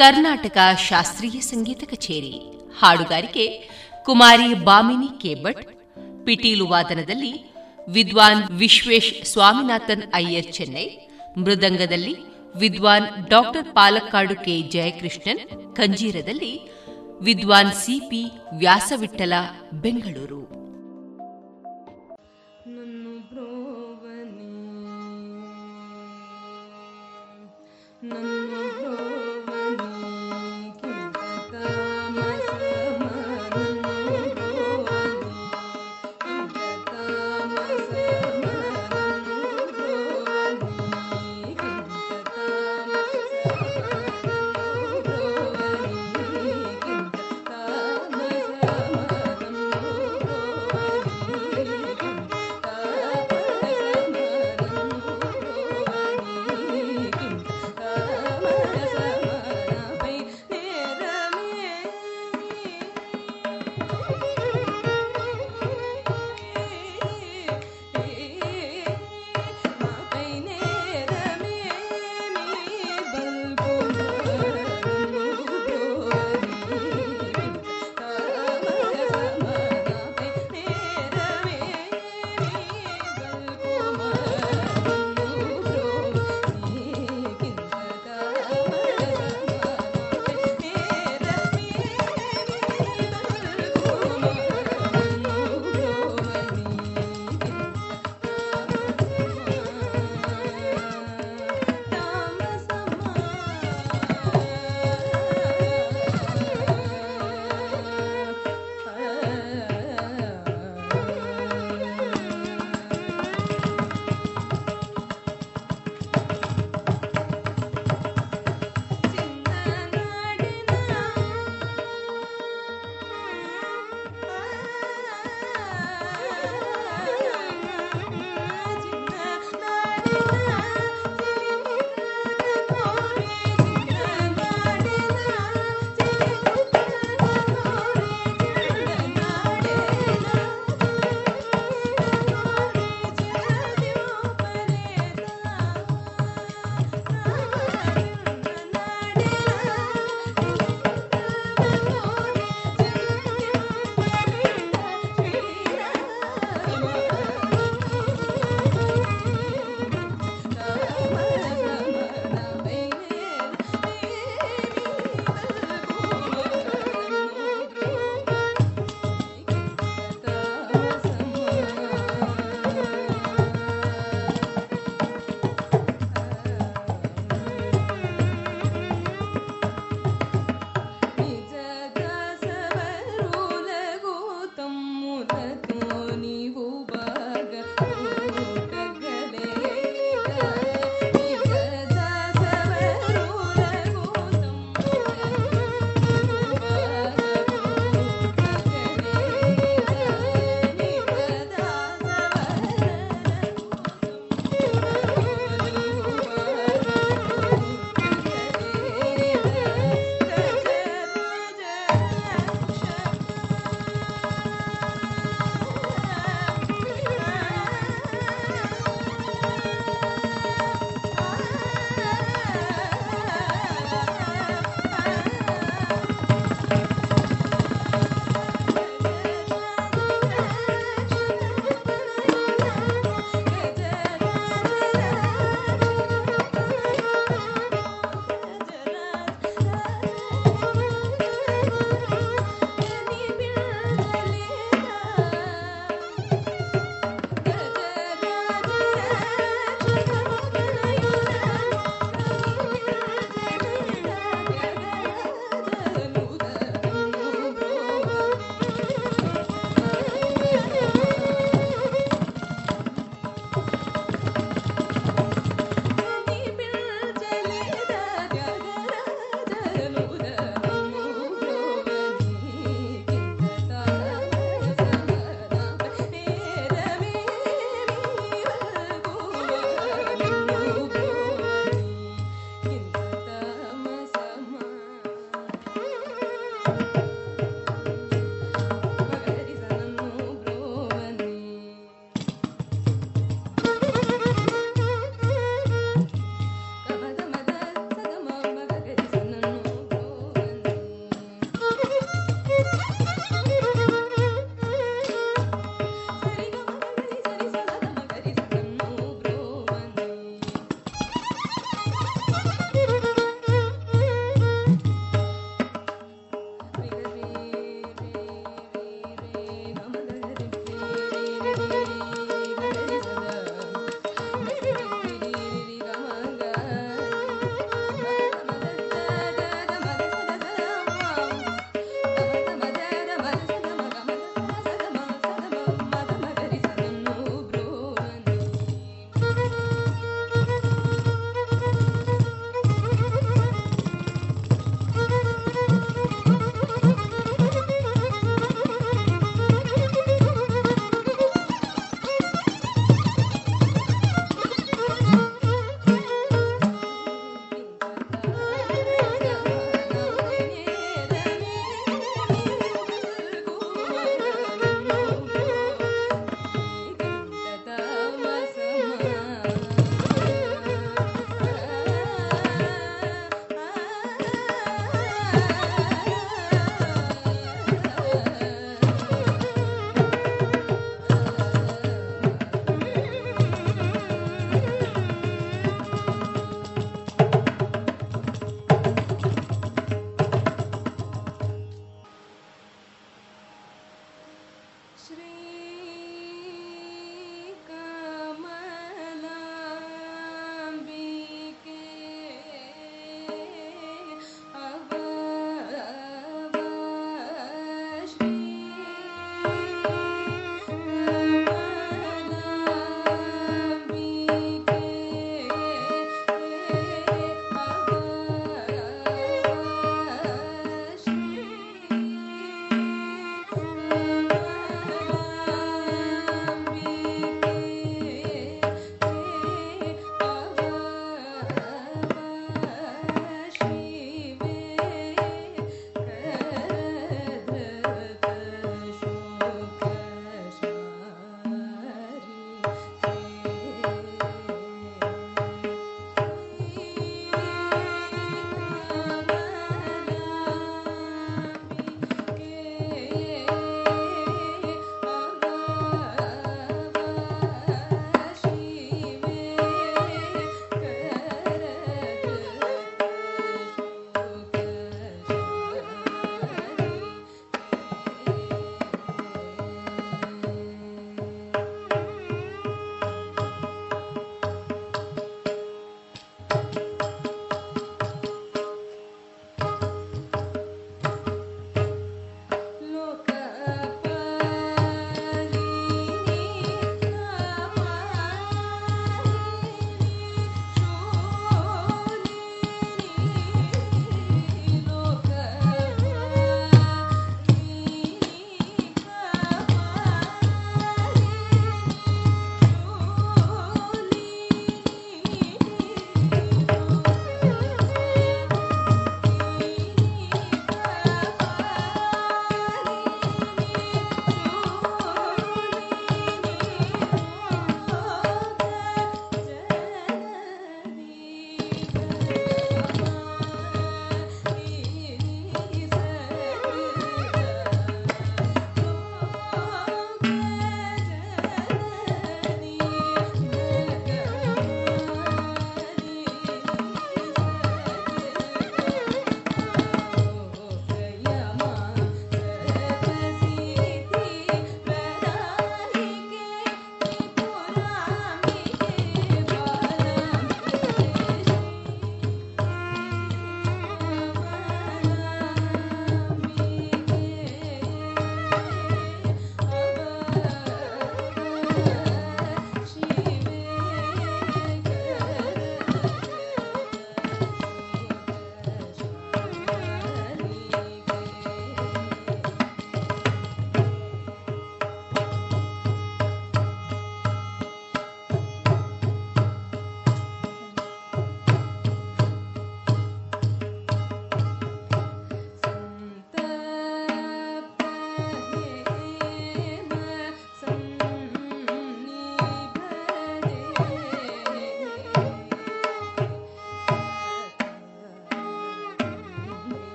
ಕರ್ನಾಟಕ ಶಾಸ್ತ್ರೀಯ ಸಂಗೀತ ಕಚೇರಿ. ಹಾಡುಗಾರಿಕೆ ಕುಮಾರಿ ಭಾಮಿನಿ ಕೆ. ಭಟ್. ಪಿಟೀಲು ವಾದನದಲ್ಲಿ ವಿದ್ವಾನ್ ವಿಶ್ವೇಶ್ ಸ್ವಾಮಿನಾಥನ್ ಅಯ್ಯರ್ ಚೆನ್ನೈ. ಮೃದಂಗದಲ್ಲಿ ವಿದ್ವಾನ್ ಡಾ ಪಾಲಕ್ಕಾಡು ಕೆ. ಜಯಕೃಷ್ಣನ್. ಕಂಜೀರದಲ್ಲಿ ವಿದ್ವಾನ್ ಸಿ.ಪಿ. ವ್ಯಾಸವಿಠಲ ಬೆಂಗಳೂರು.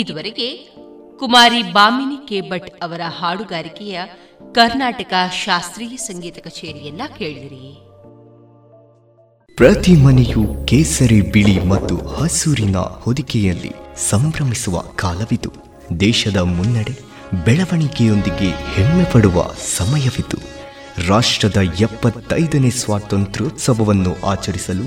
ಇದುವರೆಗೆ ಕುಮಾರಿ ಭಾಮಿನಿ ಕೆ. ಭಟ್ ಅವರ ಹಾಡುಗಾರಿಕೆಯ ಕರ್ನಾಟಕ ಶಾಸ್ತ್ರೀಯ ಸಂಗೀತ ಕಚೇರಿಯನ್ನ ಕೇಳಿದಿರಿ. ಪ್ರತಿ ಮನೆಯು ಕೇಸರಿ, ಬಿಳಿ ಮತ್ತು ಹಸೂರಿನ ಹೊದಿಕೆಯಲ್ಲಿ ಸಂಭ್ರಮಿಸುವ ಕಾಲವಿತು. ದೇಶದ ಮುನ್ನಡೆ ಬೆಳವಣಿಗೆಯೊಂದಿಗೆ ಹೆಮ್ಮೆ ಪಡುವ ಸಮಯವಿತು. ರಾಷ್ಟ್ರದ 75ನೇ ಸ್ವಾತಂತ್ರ್ಯೋತ್ಸವವನ್ನು ಆಚರಿಸಲು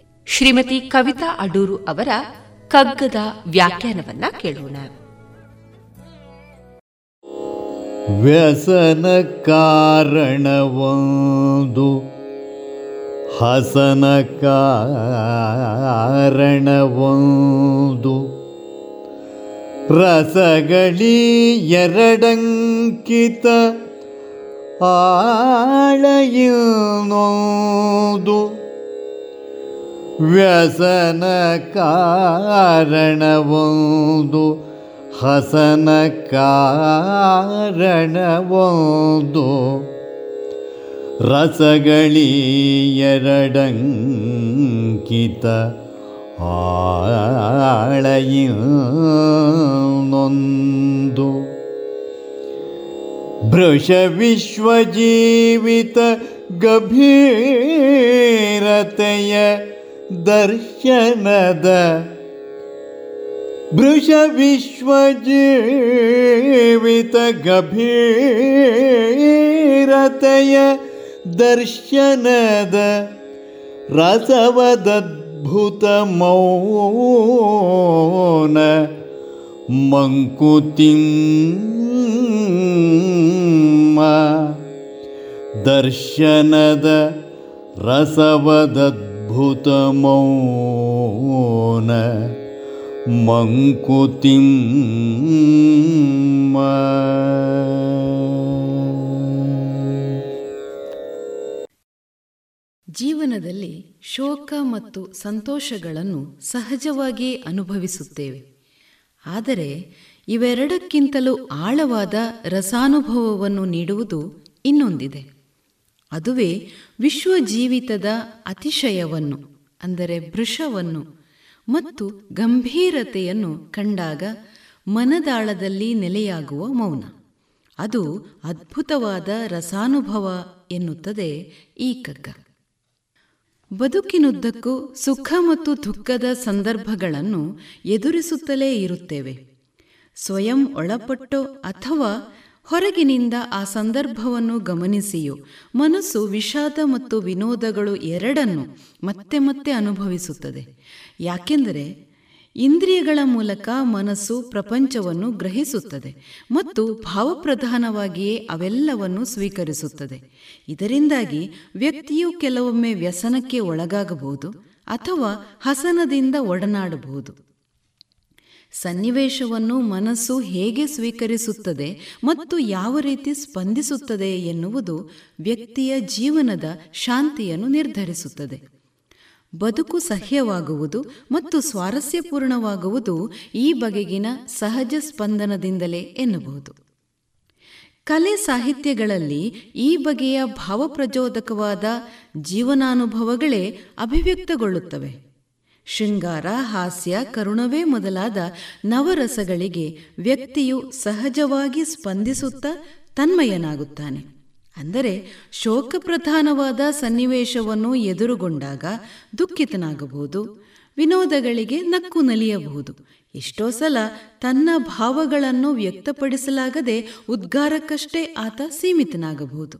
ಶ್ರೀಮತಿ ಕವಿತಾ ಅಡೂರು ಅವರ ಕಗ್ಗದ ವ್ಯಾಖ್ಯಾನವನ್ನ ಕೇಳೋಣ. ವ್ಯಸನ ಕಾರಣವೊಂದು, ಹಸನ ಕಾರಣವೊಂದು, ರಸಗಳಿ ಎರಡಂಕಿತ ಆಳೆಯೊಂದು. ವ್ಯಸನ ಕಾರಣವೊಂದು, ಹಸನ ಕಾರಣವೊಂದು, ರಸಗಳಿ ಎರಡಂಕಿತ ಆಳೆಯೊಂದು. ಭೃಷ ವಿಶ್ವಜೀವಿತ ಗಭೀರತೆಯ ದರ್ಶನದ, ಭೃಷ ವಿಶ್ವಜೀವಿತ ಗಭೀರತೆಯ ದರ್ಶನದ ರಸವದದ್ಭುತ ಮೌನ ಮಂಕುತಿಮ್ಮ ದರ್ಶನದ ರಸವದದ್ಭುತ ಮೌನ ಮಂಕುತಿಮ್ಮ. ಜೀವನದಲ್ಲಿ ಶೋಕ ಮತ್ತು ಸಂತೋಷಗಳನ್ನು ಸಹಜವಾಗಿ ಅನುಭವಿಸುತ್ತೇವೆ. ಆದರೆ ಇವೆರಡಕ್ಕಿಂತಲೂ ಆಳವಾದ ರಸಾನುಭವವನ್ನು ನೀಡುವುದು ಇನ್ನೊಂದಿದೆ. ಅದುವೇ ವಿಶ್ವಜೀವಿತದ ಅತಿಶಯವನ್ನು, ಅಂದರೆ ಭೃಷವನ್ನು ಮತ್ತು ಗಂಭೀರತೆಯನ್ನು ಕಂಡಾಗ ಮನದಾಳದಲ್ಲಿ ನೆಲೆಯಾಗುವ ಮೌನ. ಅದು ಅದ್ಭುತವಾದ ರಸಾನುಭವ ಎನ್ನುತ್ತದೆ ಈ ಕಗ್ಗ. ಬದುಕಿನುದ್ದಕ್ಕೂ ಸುಖ ಮತ್ತು ದುಃಖದ ಸಂದರ್ಭಗಳನ್ನು ಎದುರಿಸುತ್ತಲೇ ಇರುತ್ತೇವೆ. ಸ್ವಯಂ ಒಳಪಟ್ಟೋ ಅಥವಾ ಹೊರಗಿನಿಂದ ಆ ಸಂದರ್ಭವನ್ನು ಗಮನಿಸಿಯೋ ಮನಸ್ಸು ವಿಷಾದ ಮತ್ತು ವಿನೋದಗಳು ಎರಡನ್ನು ಮತ್ತೆ ಮತ್ತೆ ಅನುಭವಿಸುತ್ತದೆ. ಯಾಕೆಂದರೆ ಇಂದ್ರಿಯಗಳ ಮೂಲಕ ಮನಸ್ಸು ಪ್ರಪಂಚವನ್ನು ಗ್ರಹಿಸುತ್ತದೆ ಮತ್ತು ಭಾವಪ್ರಧಾನವಾಗಿಯೇ ಅವೆಲ್ಲವನ್ನು ಸ್ವೀಕರಿಸುತ್ತದೆ. ಇದರಿಂದಾಗಿ ವ್ಯಕ್ತಿಯು ಕೆಲವೊಮ್ಮೆ ವ್ಯಸನಕ್ಕೆ ಒಳಗಾಗಬಹುದು ಅಥವಾ ಹಸನದಿಂದ ಒಡನಾಡಬಹುದು. ಸನ್ನಿವೇಶವನ್ನು ಮನಸ್ಸು ಹೇಗೆ ಸ್ವೀಕರಿಸುತ್ತದೆ ಮತ್ತು ಯಾವ ರೀತಿ ಸ್ಪಂದಿಸುತ್ತದೆ ಎನ್ನುವುದು ವ್ಯಕ್ತಿಯ ಜೀವನದ ಶಾಂತಿಯನ್ನು ನಿರ್ಧರಿಸುತ್ತದೆ. ಬದುಕು ಸಹ್ಯವಾಗುವುದು ಮತ್ತು ಸ್ವಾರಸ್ಯಪೂರ್ಣವಾಗುವುದು ಈ ಬಗೆಗಿನ ಸಹಜ ಸ್ಪಂದನದಿಂದಲೇ ಎನ್ನಬಹುದು. ಕಲೆ ಸಾಹಿತ್ಯಗಳಲ್ಲಿ ಈ ಬಗೆಯ ಭಾವಪ್ರಚೋದಕವಾದ ಜೀವನಾನುಭವಗಳೇ ಅಭಿವ್ಯಕ್ತಗೊಳ್ಳುತ್ತವೆ. ಶೃಂಗಾರ, ಹಾಸ್ಯ, ಕರುಣವೇ ಮೊದಲಾದ ನವರಸಗಳಿಗೆ ವ್ಯಕ್ತಿಯು ಸಹಜವಾಗಿ ಸ್ಪಂದಿಸುತ್ತಾ ತನ್ಮಯನಾಗುತ್ತಾನೆ. ಅಂದರೆ ಶೋಕ ಪ್ರಧಾನವಾದ ಸನ್ನಿವೇಶವನ್ನು ಎದುರುಗೊಂಡಾಗ ದುಃಖಿತನಾಗಬಹುದು, ವಿನೋದಗಳಿಗೆ ನಕ್ಕು ನಲಿಯಬಹುದು. ಎಷ್ಟೋ ಸಲ ತನ್ನ ಭಾವಗಳನ್ನು ವ್ಯಕ್ತಪಡಿಸಲಾಗದೆ ಉದ್ಗಾರಕ್ಕಷ್ಟೇ ಆತ ಸೀಮಿತನಾಗಬಹುದು.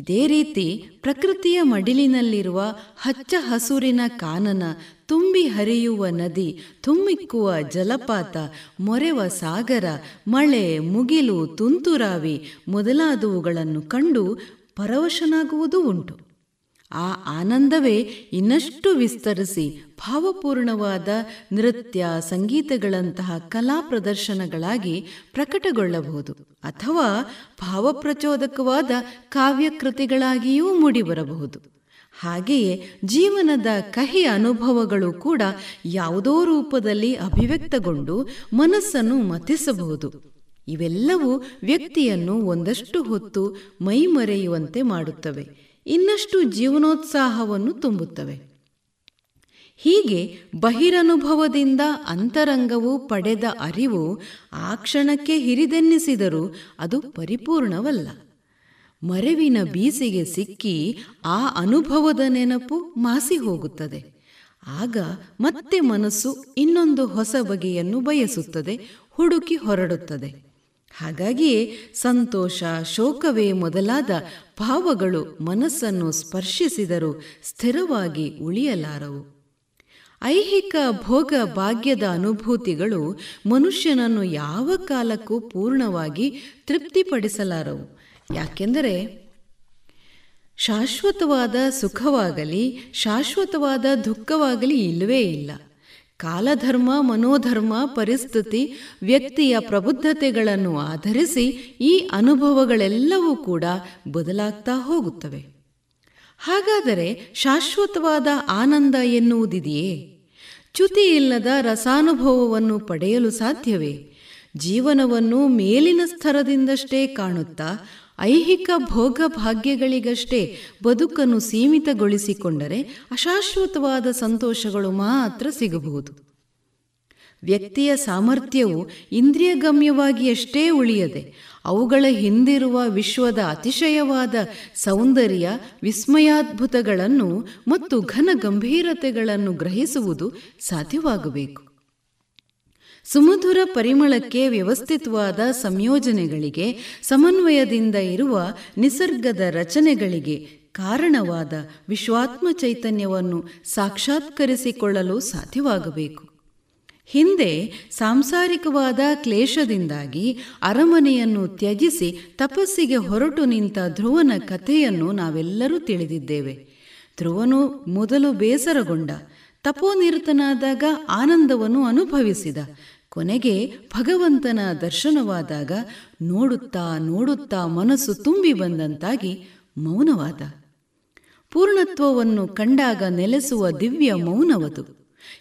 ಇದೇ ರೀತಿ ಪ್ರಕೃತಿಯ ಮಡಿಲಿನಲ್ಲಿರುವ ಹಚ್ಚ ಹಸುರಿನ ಕಾನನ, ತುಂಬಿ ಹರಿಯುವ ನದಿ, ತುಮ್ಮಿಕ್ಕುವ ಜಲಪಾತ, ಮೊರೆವ ಸಾಗರ, ಮಳೆ, ಮುಗಿಲು, ತುಂತುರಾವಿ ಮೊದಲಾದವುಗಳನ್ನು ಕಂಡು ಪರವಶನಾಗುವುದೂ ಉಂಟು. ಆ ಆನಂದವೇ ಇನ್ನಷ್ಟು ವಿಸ್ತರಿಸಿ ಭಾವಪೂರ್ಣವಾದ ನೃತ್ಯ ಸಂಗೀತಗಳಂತಹ ಕಲಾ ಪ್ರದರ್ಶನಗಳಾಗಿ ಪ್ರಕಟಗೊಳ್ಳಬಹುದು ಅಥವಾ ಭಾವಪ್ರಚೋದಕವಾದ ಕಾವ್ಯಕೃತಿಗಳಾಗಿಯೂ ಮೂಡಿಬರಬಹುದು. ಹಾಗೆಯೇ ಜೀವನದ ಕಹಿ ಅನುಭವಗಳು ಕೂಡ ಯಾವುದೋ ರೂಪದಲ್ಲಿ ಅಭಿವ್ಯಕ್ತಗೊಂಡು ಮನಸ್ಸನ್ನು ಮಥಿಸಬಹುದು. ಇವೆಲ್ಲವೂ ವ್ಯಕ್ತಿಯನ್ನು ಒಂದಷ್ಟು ಹೊತ್ತು ಮೈಮರೆಯುವಂತೆ ಮಾಡುತ್ತವೆ, ಇನ್ನಷ್ಟು ಜೀವನೋತ್ಸಾಹವನ್ನು ತುಂಬುತ್ತವೆ. ಹೀಗೆ ಬಹಿರನುಭವದಿಂದ ಅಂತರಂಗವು ಪಡೆದ ಅರಿವು ಆ ಕ್ಷಣಕ್ಕೆ ಹಿರಿದೆನ್ನಿಸಿದರೂ ಅದು ಪರಿಪೂರ್ಣವಲ್ಲ. ಮರೆವಿನ ಬೀಸಿಗೆ ಸಿಕ್ಕಿ ಆ ಅನುಭವದ ನೆನಪು ಮಾಸಿ ಹೋಗುತ್ತದೆ. ಆಗ ಮತ್ತೆ ಮನಸ್ಸು ಇನ್ನೊಂದು ಹೊಸ ಬಗೆಯನ್ನು ಬಯಸುತ್ತದೆ, ಹುಡುಕಿ ಹೊರಡುತ್ತದೆ. ಹಾಗಾಗಿಯೇ ಸಂತೋಷ, ಶೋಕವೇ ಮೊದಲಾದ ಭಾವಗಳು ಮನಸ್ಸನ್ನು ಸ್ಪರ್ಶಿಸಿದರೂ ಸ್ಥಿರವಾಗಿ ಉಳಿಯಲಾರವು. ಐಹಿಕ ಭೋಗ ಭಾಗ್ಯದ ಅನುಭೂತಿಗಳು ಮನುಷ್ಯನನ್ನು ಯಾವ ಕಾಲಕ್ಕೂ ಪೂರ್ಣವಾಗಿ ತೃಪ್ತಿಪಡಿಸಲಾರವು. ಯಾಕೆಂದರೆ ಶಾಶ್ವತವಾದ ಸುಖವಾಗಲಿ ಶಾಶ್ವತವಾದ ದುಃಖವಾಗಲಿ ಇಲ್ಲವೇ ಇಲ್ಲ. ಕಾಲಧರ್ಮ, ಮನೋಧರ್ಮ, ಪರಿಸ್ಥಿತಿ, ವ್ಯಕ್ತಿಯ ಪ್ರಬುದ್ಧತೆಗಳನ್ನು ಆಧರಿಸಿ ಈ ಅನುಭವಗಳೆಲ್ಲವೂ ಕೂಡ ಬದಲಾಗ್ತಾ ಹೋಗುತ್ತವೆ. ಹಾಗಾದರೆ ಶಾಶ್ವತವಾದ ಆನಂದ ಎನ್ನುವುದಿದೆಯೇ? ಚ್ಯುತಿ ಇಲ್ಲದ ರಸಾನುಭವವನ್ನು ಪಡೆಯಲು ಸಾಧ್ಯವೇ? ಜೀವನವನ್ನು ಮೇಲಿನ ಸ್ತರದಿಂದಷ್ಟೇ ಕಾಣುತ್ತಾ ಐಹಿಕ ಭೋಗ ಭಾಗ್ಯಗಳಿಗಷ್ಟೇ ಬದುಕನ್ನು ಸೀಮಿತಗೊಳಿಸಿಕೊಂಡರೆ ಅಶಾಶ್ವತವಾದ ಸಂತೋಷಗಳು ಮಾತ್ರ ಸಿಗಬಹುದು. ವ್ಯಕ್ತಿಯ ಸಾಮರ್ಥ್ಯವು ಇಂದ್ರಿಯಗಮ್ಯವಾಗಿಯಷ್ಟೇ ಉಳಿಯದೆ ಅವುಗಳ ಹಿಂದಿರುವ ವಿಶ್ವದ ಅತಿಶಯವಾದ ಸೌಂದರ್ಯ, ವಿಸ್ಮಯಾದ್ಭುತಗಳನ್ನು ಮತ್ತು ಘನ ಗಂಭೀರತೆಗಳನ್ನು ಗ್ರಹಿಸುವುದು ಸಾಧ್ಯವಾಗಬೇಕು. ಸುಮಧುರ ಪರಿಮಳಕ್ಕೆ, ವ್ಯವಸ್ಥಿತವಾದ ಸಂಯೋಜನೆಗಳಿಗೆ, ಸಮನ್ವಯದಿಂದ ಇರುವ ನಿಸರ್ಗದ ರಚನೆಗಳಿಗೆ ಕಾರಣವಾದ ವಿಶ್ವಾತ್ಮ ಚೈತನ್ಯವನ್ನು ಸಾಕ್ಷಾತ್ಕರಿಸಿಕೊಳ್ಳಲು ಸಾಧ್ಯವಾಗಬೇಕು. ಹಿಂದೆ ಸಾಂಸಾರಿಕವಾದ ಕ್ಲೇಶದಿಂದಾಗಿ ಅರಮನೆಯನ್ನು ತ್ಯಜಿಸಿ ತಪಸ್ಸಿಗೆ ಹೊರಟು ನಿಂತ ಧ್ರುವನ ಕಥೆಯನ್ನು ನಾವೆಲ್ಲರೂ ತಿಳಿದಿದ್ದೇವೆ. ಧ್ರುವನು ಮೊದಲು ಬೇಸರಗೊಂಡ, ತಪೋನಿರತನಾದಾಗ ಆನಂದವನ್ನು ಅನುಭವಿಸಿದ, ಕೊನೆಗೆ ಭಗವಂತನ ದರ್ಶನವಾದಾಗ ನೋಡುತ್ತಾ ನೋಡುತ್ತಾ ಮನಸ್ಸು ತುಂಬಿ ಬಂದಂತಾಗಿ ಮೌನವಾದ. ಪೂರ್ಣತ್ವವನ್ನು ಕಂಡಾಗ ನೆಲೆಸುವ ದಿವ್ಯ ಮೌನವದು.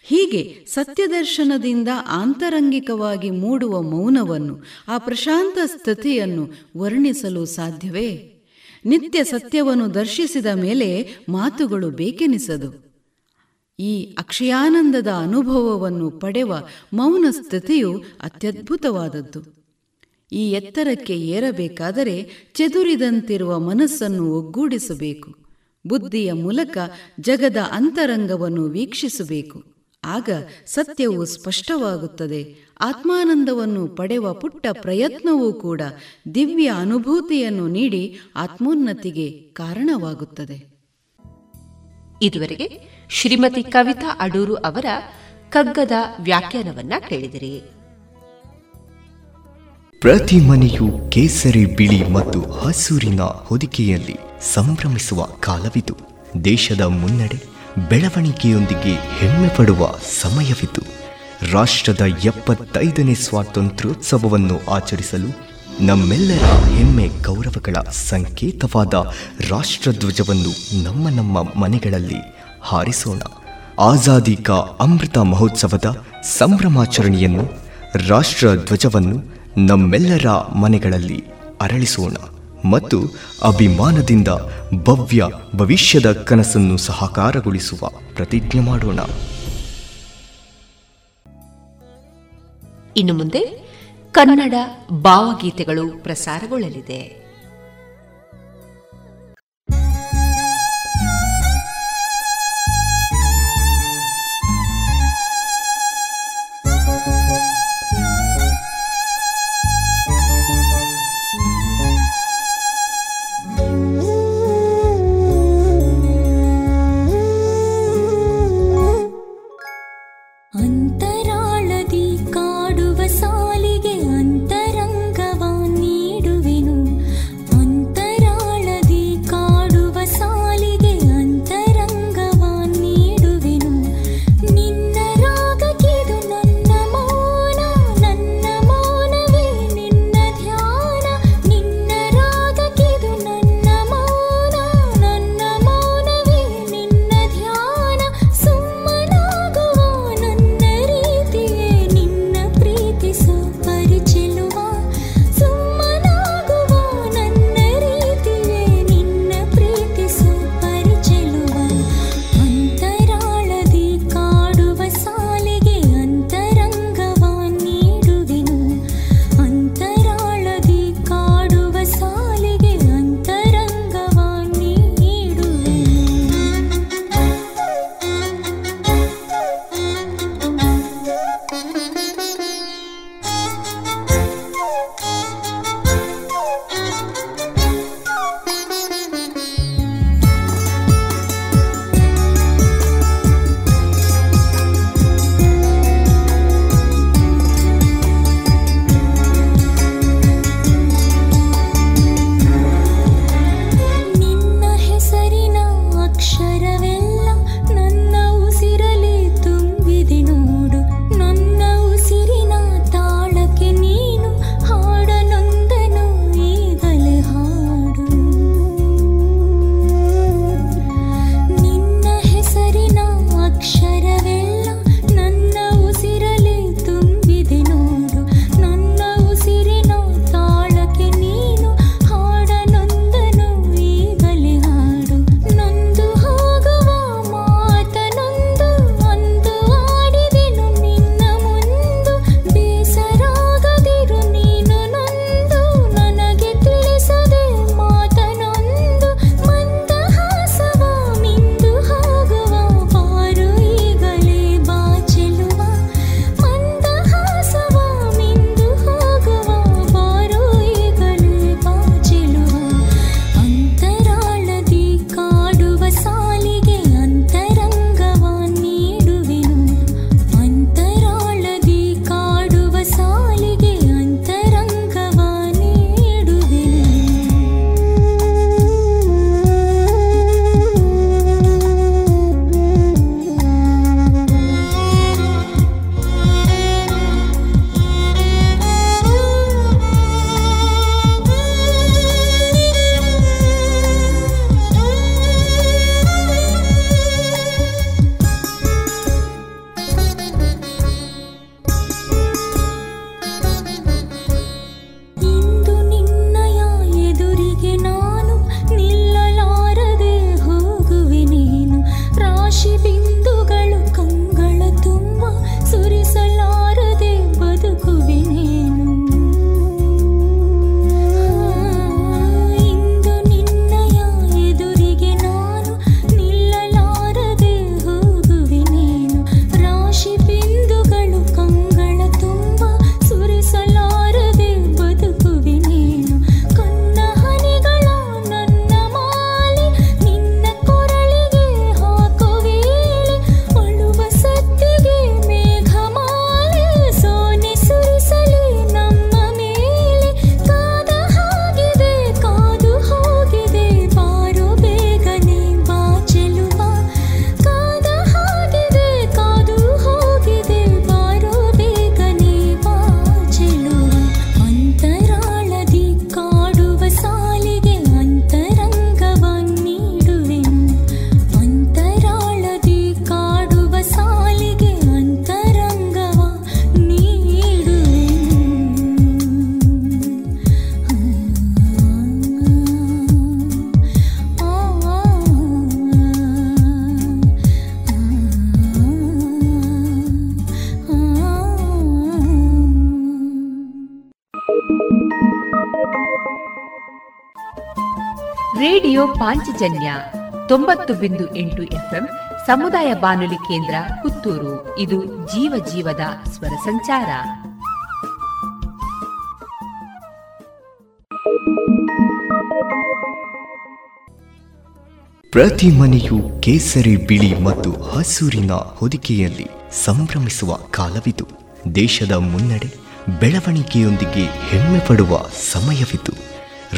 ಹೀಗೆ ಸತ್ಯದರ್ಶನದಿಂದ ಆಂತರಂಗಿಕವಾಗಿ ಮೂಡುವ ಮೌನವನ್ನು, ಆ ಪ್ರಶಾಂತ ಸ್ಥಿತಿಯನ್ನು ವರ್ಣಿಸಲು ಸಾಧ್ಯವೇ? ನಿತ್ಯ ಸತ್ಯವನ್ನು ದರ್ಶಿಸಿದ ಮೇಲೆ ಮಾತುಗಳು ಬೇಕೆನಿಸದು. ಈ ಅಕ್ಷಯಾನಂದದ ಅನುಭವವನ್ನು ಪಡೆವ ಮೌನ ಸ್ಥಿತಿಯು ಅತ್ಯದ್ಭುತವಾದದ್ದು. ಈ ಎತ್ತರಕ್ಕೆ ಏರಬೇಕಾದರೆ ಚದುರಿದಂತಿರುವ ಮನಸ್ಸನ್ನು ಒಗ್ಗೂಡಿಸಬೇಕು. ಬುದ್ಧಿಯ ಮೂಲಕ ಜಗದ ಅಂತರಂಗವನ್ನು ವೀಕ್ಷಿಸಬೇಕು. ಆಗ ಸತ್ಯವು ಸ್ಪಷ್ಟವಾಗುತ್ತದೆ. ಆತ್ಮಾನಂದವನ್ನು ಪಡೆವ ಪುಟ್ಟ ಪ್ರಯತ್ನವೂ ಕೂಡ ದಿವ್ಯ ಅನುಭೂತಿಯನ್ನು ನೀಡಿ ಆತ್ಮೋನ್ನತಿಗೆ ಕಾರಣವಾಗುತ್ತದೆ. ಇದುವರೆಗೆ ಶ್ರೀಮತಿ ಕವಿತಾ ಅಡೂರು ಅವರ ಕಗ್ಗದ ವ್ಯಾಖ್ಯಾನವನ್ನ ಕೇಳಿದಿರಿ. ಪ್ರತಿ ಮನೆಯು ಕೇಸರಿ, ಬಿಳಿ ಮತ್ತು ಹಸೂರಿನ ಹೊದಿಕೆಯಲ್ಲಿ ಸಂಭ್ರಮಿಸುವ ಕಾಲವಿತು. ದೇಶದ ಮುನ್ನಡೆ ಬೆಳವಣಿಗೆಯೊಂದಿಗೆ ಹೆಮ್ಮೆ ಪಡುವ ಸಮಯವಿತು. ರಾಷ್ಟ್ರದ 75ನೇ ಸ್ವಾತಂತ್ರ್ಯೋತ್ಸವವನ್ನು ಆಚರಿಸಲು ನಮ್ಮೆಲ್ಲರ ಹೆಮ್ಮೆ ಗೌರವಗಳ ಸಂಕೇತವಾದ ರಾಷ್ಟ್ರಧ್ವಜವನ್ನು ನಮ್ಮ ಮನೆಗಳಲ್ಲಿ ಹಾರಿಸೋಣ. ಆಜಾದಿ ಕಾ ಅಮೃತ ಮಹೋತ್ಸವದ ಸಂಭ್ರಮಾಚರಣೆಯನ್ನು, ರಾಷ್ಟ್ರಧ್ವಜವನ್ನು ನಮ್ಮೆಲ್ಲರ ಮನೆಗಳಲ್ಲಿ ಅರಳಿಸೋಣ ಮತ್ತು ಅಭಿಮಾನದಿಂದ ಭವ್ಯ ಭವಿಷ್ಯದ ಕನಸನ್ನು ಸಹಕಾರಗೊಳಿಸುವ ಪ್ರತಿಜ್ಞೆ ಮಾಡೋಣ. ಇನ್ನು ಮುಂದೆ ಕನ್ನಡ ಭಾವಗೀತೆಗಳು ಪ್ರಸಾರಗೊಳ್ಳಲಿದೆ. ಅಂತರಾಳದಿ ಕಾಡುವ ಸಾಲಿಗೆ ಅಂತರಂಗವ ನೀಡುವೆನು, ರೇಡಿಯೋ ಪಾಂಚಜನ್ಯ 90.8 FM ಸಮುದಾಯ ಬಾನುಲಿ ಕೇಂದ್ರ ಪುತ್ತೂರು. ಇದು ಜೀವ ಜೀವದ ಸ್ವರ ಸಂಚಾರ. ಪ್ರತಿ ಮನೆಯು ಕೇಸರಿ, ಬಿಳಿ ಮತ್ತು ಹಸೂರಿನ ಹೊದಿಕೆಯಲ್ಲಿ ಸಂಭ್ರಮಿಸುವ ಕಾಲವಿದು. ದೇಶದ ಮುನ್ನಡೆ ಬೆಳವಣಿಗೆಯೊಂದಿಗೆ ಹೆಮ್ಮೆ ಪಡುವ ಸಮಯವಿದು.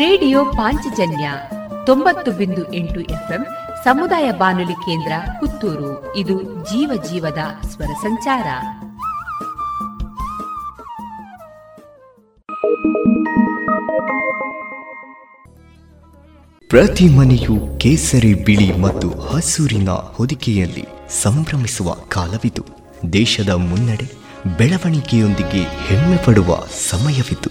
ರೇಡಿಯೋ ಪಾಂಚಜನ್ಯ 90.8 ಎಫ್ಎಂ ಸಮುದಾಯ ಬಾನುಲಿ ಕೇಂದ್ರ ಪುತ್ತೂರು. ಇದು ಜೀವ ಜೀವದ ಸ್ವರ ಸಂಚಾರ. ಪ್ರತಿ ಮನೆಯು ಕೇಸರಿ, ಬಿಳಿ ಮತ್ತು ಹಸೂರಿನ ಹೊದಿಕೆಯಲ್ಲಿ ಸಂಭ್ರಮಿಸುವ ಕಾಲವಿತು. ದೇಶದ ಮುನ್ನಡೆ ಬೆಳವಣಿಗೆಯೊಂದಿಗೆ ಹೆಮ್ಮೆ ಪಡುವ ಸಮಯವಿತು.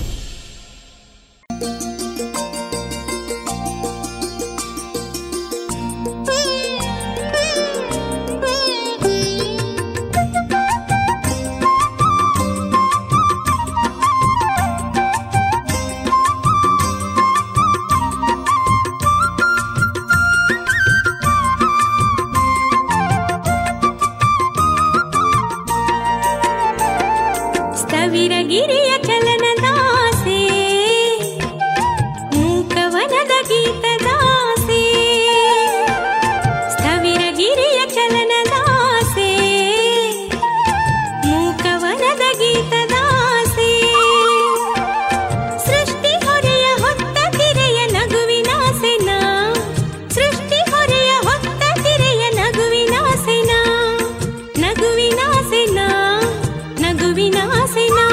ನಗುವಿನ ಸೇನಾ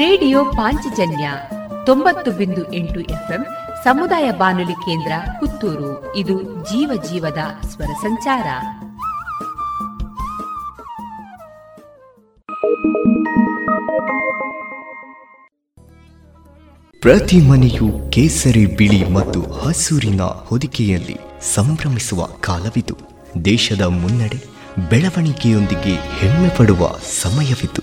ರೇಡಿಯೋ ಪಾಂಚಜನ್ಯ 90.8 FM ಸಮುದಾಯ ಬಾನುಲಿ ಕೇಂದ್ರ ಪುತ್ತೂರು. ಇದು ಜೀವ ಜೀವದ ಸ್ವರ ಸಂಚಾರ. ಪ್ರತಿ ಮನೆಯು ಕೇಸರಿ, ಬಿಳಿ ಮತ್ತು ಹಸೂರಿನ ಹೊದಿಕೆಯಲ್ಲಿ ಸಂಭ್ರಮಿಸುವ ಕಾಲವಿದು. ದೇಶದ ಮುನ್ನಡೆ ಬೆಳವಣಿಗೆಯೊಂದಿಗೆ ಹೆಮ್ಮೆ ಪಡುವ ಸಮಯವಿದು.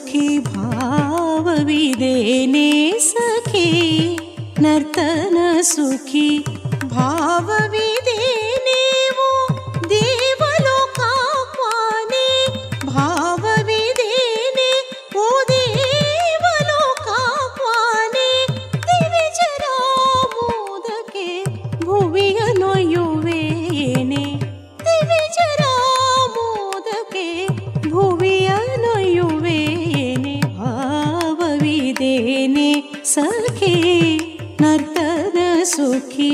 ಸಖಿ ಭಾವವಿದೇನೆ ಸಖಿ ನರ್ತನ ಸುಖಿ ಭಾವವಿದೇನೆ ದೇವಲೋಕಾಕ್ವಾನೆ ಭಾವವಿದೇನೆ ಓ ದೇವಲೋಕಾಕ್ವಾನೆ ದಿವಿಜರ ಮೋದಕೆ ಭುವಿಯನೊಯ್ಯುವೇನೆ ದಿವಿಜರ ಮೋದಕೆ ಭುವಿಯನೊಯ್ಯುವೇನೆ ಭಾವವಿದೇನೆ ಸಖಿ ನರ್ತನ ಸುಖಿ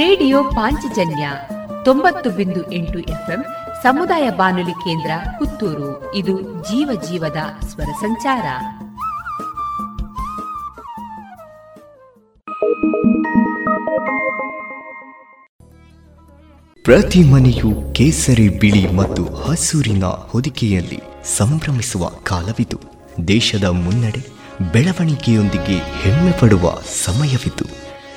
ರೇಡಿಯೋ ಪಾಂಚಜನ್ಯ 90.8 ಎಫ್ಎಂ ಸಮುದಾಯ ಬಾನುಲಿ ಕೇಂದ್ರ ಪುತ್ತೂರು. ಇದು ಜೀವ ಜೀವದ ಸ್ವರ ಸಂಚಾರ. ಪ್ರತಿ ಮನೆಯು ಕೇಸರಿ, ಬಿಳಿ ಮತ್ತು ಹಸೂರಿನ ಹೊದಿಕೆಯಲ್ಲಿ ಸಂಭ್ರಮಿಸುವ ಕಾಲವಿದು. ದೇಶದ ಮುನ್ನಡೆ ಬೆಳವಣಿಗೆಯೊಂದಿಗೆ ಹೆಮ್ಮೆ ಪಡುವ ಸಮಯವಿತು.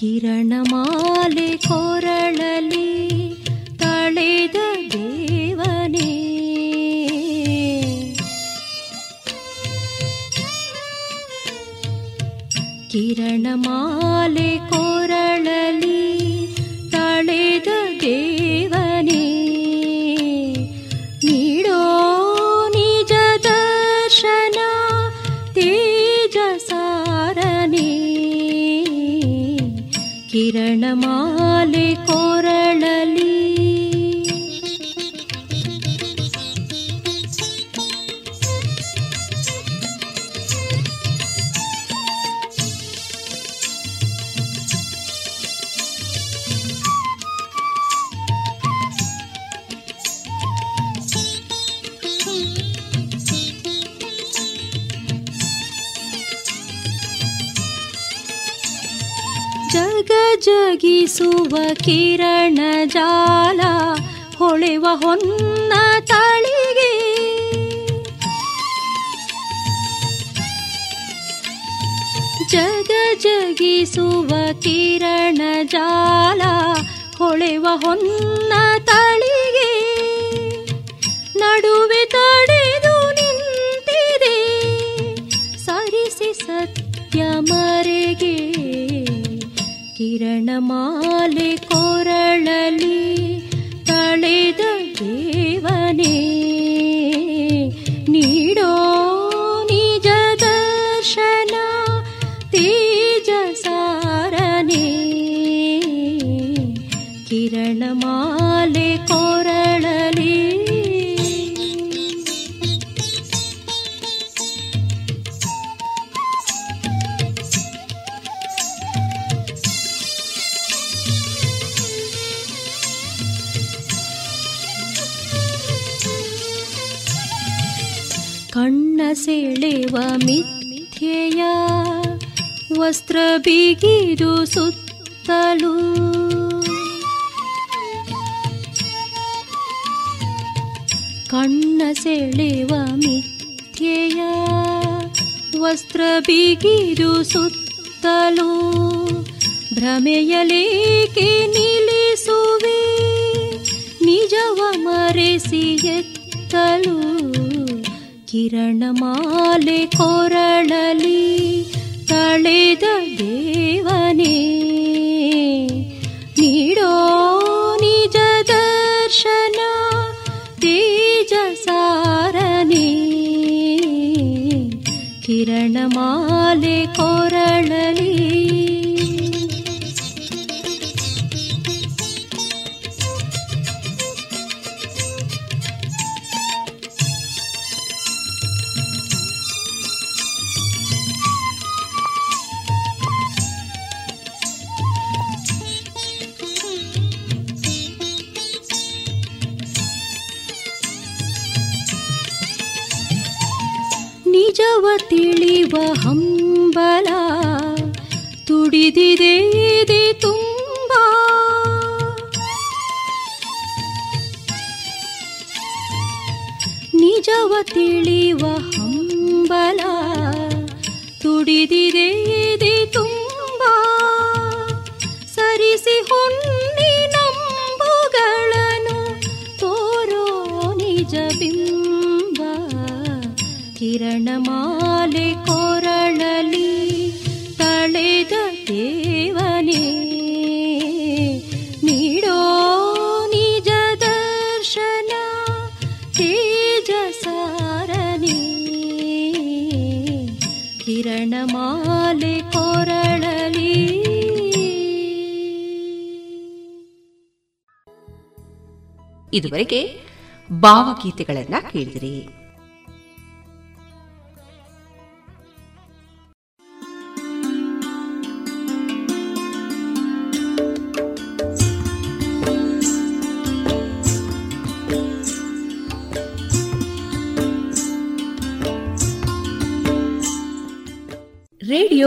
ಕಿರಣಮಾಲೆ ಕೊರಳಲಿ ತಳೆದ ದೇವನೇ, ಕಿರಣಮಾಲೆ ಕೊರಳಲಿ ತಳೆದ ದೇವನೇ, ನೀಡೋ ನಿಜ ದರ್ಶನ ತೇಜಸಾರನೇ. ಕಿರಣಮಾಲೆ ಕೊರಳಲಿ ಜಗಿಸುವ ಕಿರಣ ಜಾಲ ಹೊಳೆವ ಹೊನ್ನ ತಳಿಗೆ, ಜಗ ಜಗಿಸುವ ಕಿರಣ ಜಾಲ ಹೊಳೆವ ಹೊನ್ನ ತಳಿಗೆ ನಡುವೆ ತಡೆದು ನಿಂತಿದೆ ಸರಿಸಿ ಸತ್ಯ ಮರೆಗೆ. ಕಿರಣಮಾಲೆ ಕೊರಳಲಿ ತಳೆದ ದೇವನೇ, ನೀಡೋ ನಿಜ ದರ್ಶನ ತೇಜಸಾರನೇ. ಕಿರಣಮಾಲೆ ಕೊರಳಲಿ ಕಣ್ಣ ಸೆಳೆವ ಮಿಥ್ಯೆಯ ವಸ್ತ್ರ ಬಿಗಿದು ಸುತ್ತಲೂ, ಕಣ್ಣ ಸೆಳೆವ ಮಿಥ್ಯೆಯ ವಸ್ತ್ರ ಬಿಗಿದು ಸುತ್ತಲೂ ಭ್ರಮೆಯಲೇಕೆ ನಿಲ್ಲಿಸುವೆ ನಿಜವ ಮರೆಸಿ ಎತ್ತಲೂ. ಕಿರಣಮಾಲೆ ಕೊರಳಲಿ ತಳೆದ ದೇವನೇ, ನೀಡೋ ನಿಜ ದರ್ಶನ ತೇಜಸಾರನೇ. ಕಿರಣಮಾಲೆ ಕೊರಳಲಿ ನಿಜವ ತಿಳಿವ ಹಂಬಲ ತುಡಿದಿದೆ ತುಂಬ, ನಿಜವ ತಿಳಿವ ಹಂಬಲ ತುಡಿದಿದೆ ತುಂಬ ಸರಿಸಿ ಹೊನ್ನ ನಿಜಬಿಂಬ ಕಿರಣಮಾಲೆ ಕೊರಳಲಿ ತಳೆದ ದೇವನೇ ನೀಡೋ ನಿಜ ದರ್ಶನ ತೇಜಸಾರನೇ ಕಿರಣಮಾಲೆ ಕೊರಳಲಿ. ಇದುವರೆಗೆ ಭಾವಗೀತೆಗಳನ್ನ ಕೇಳಿದ್ರಿ. ರೇಡಿಯೋ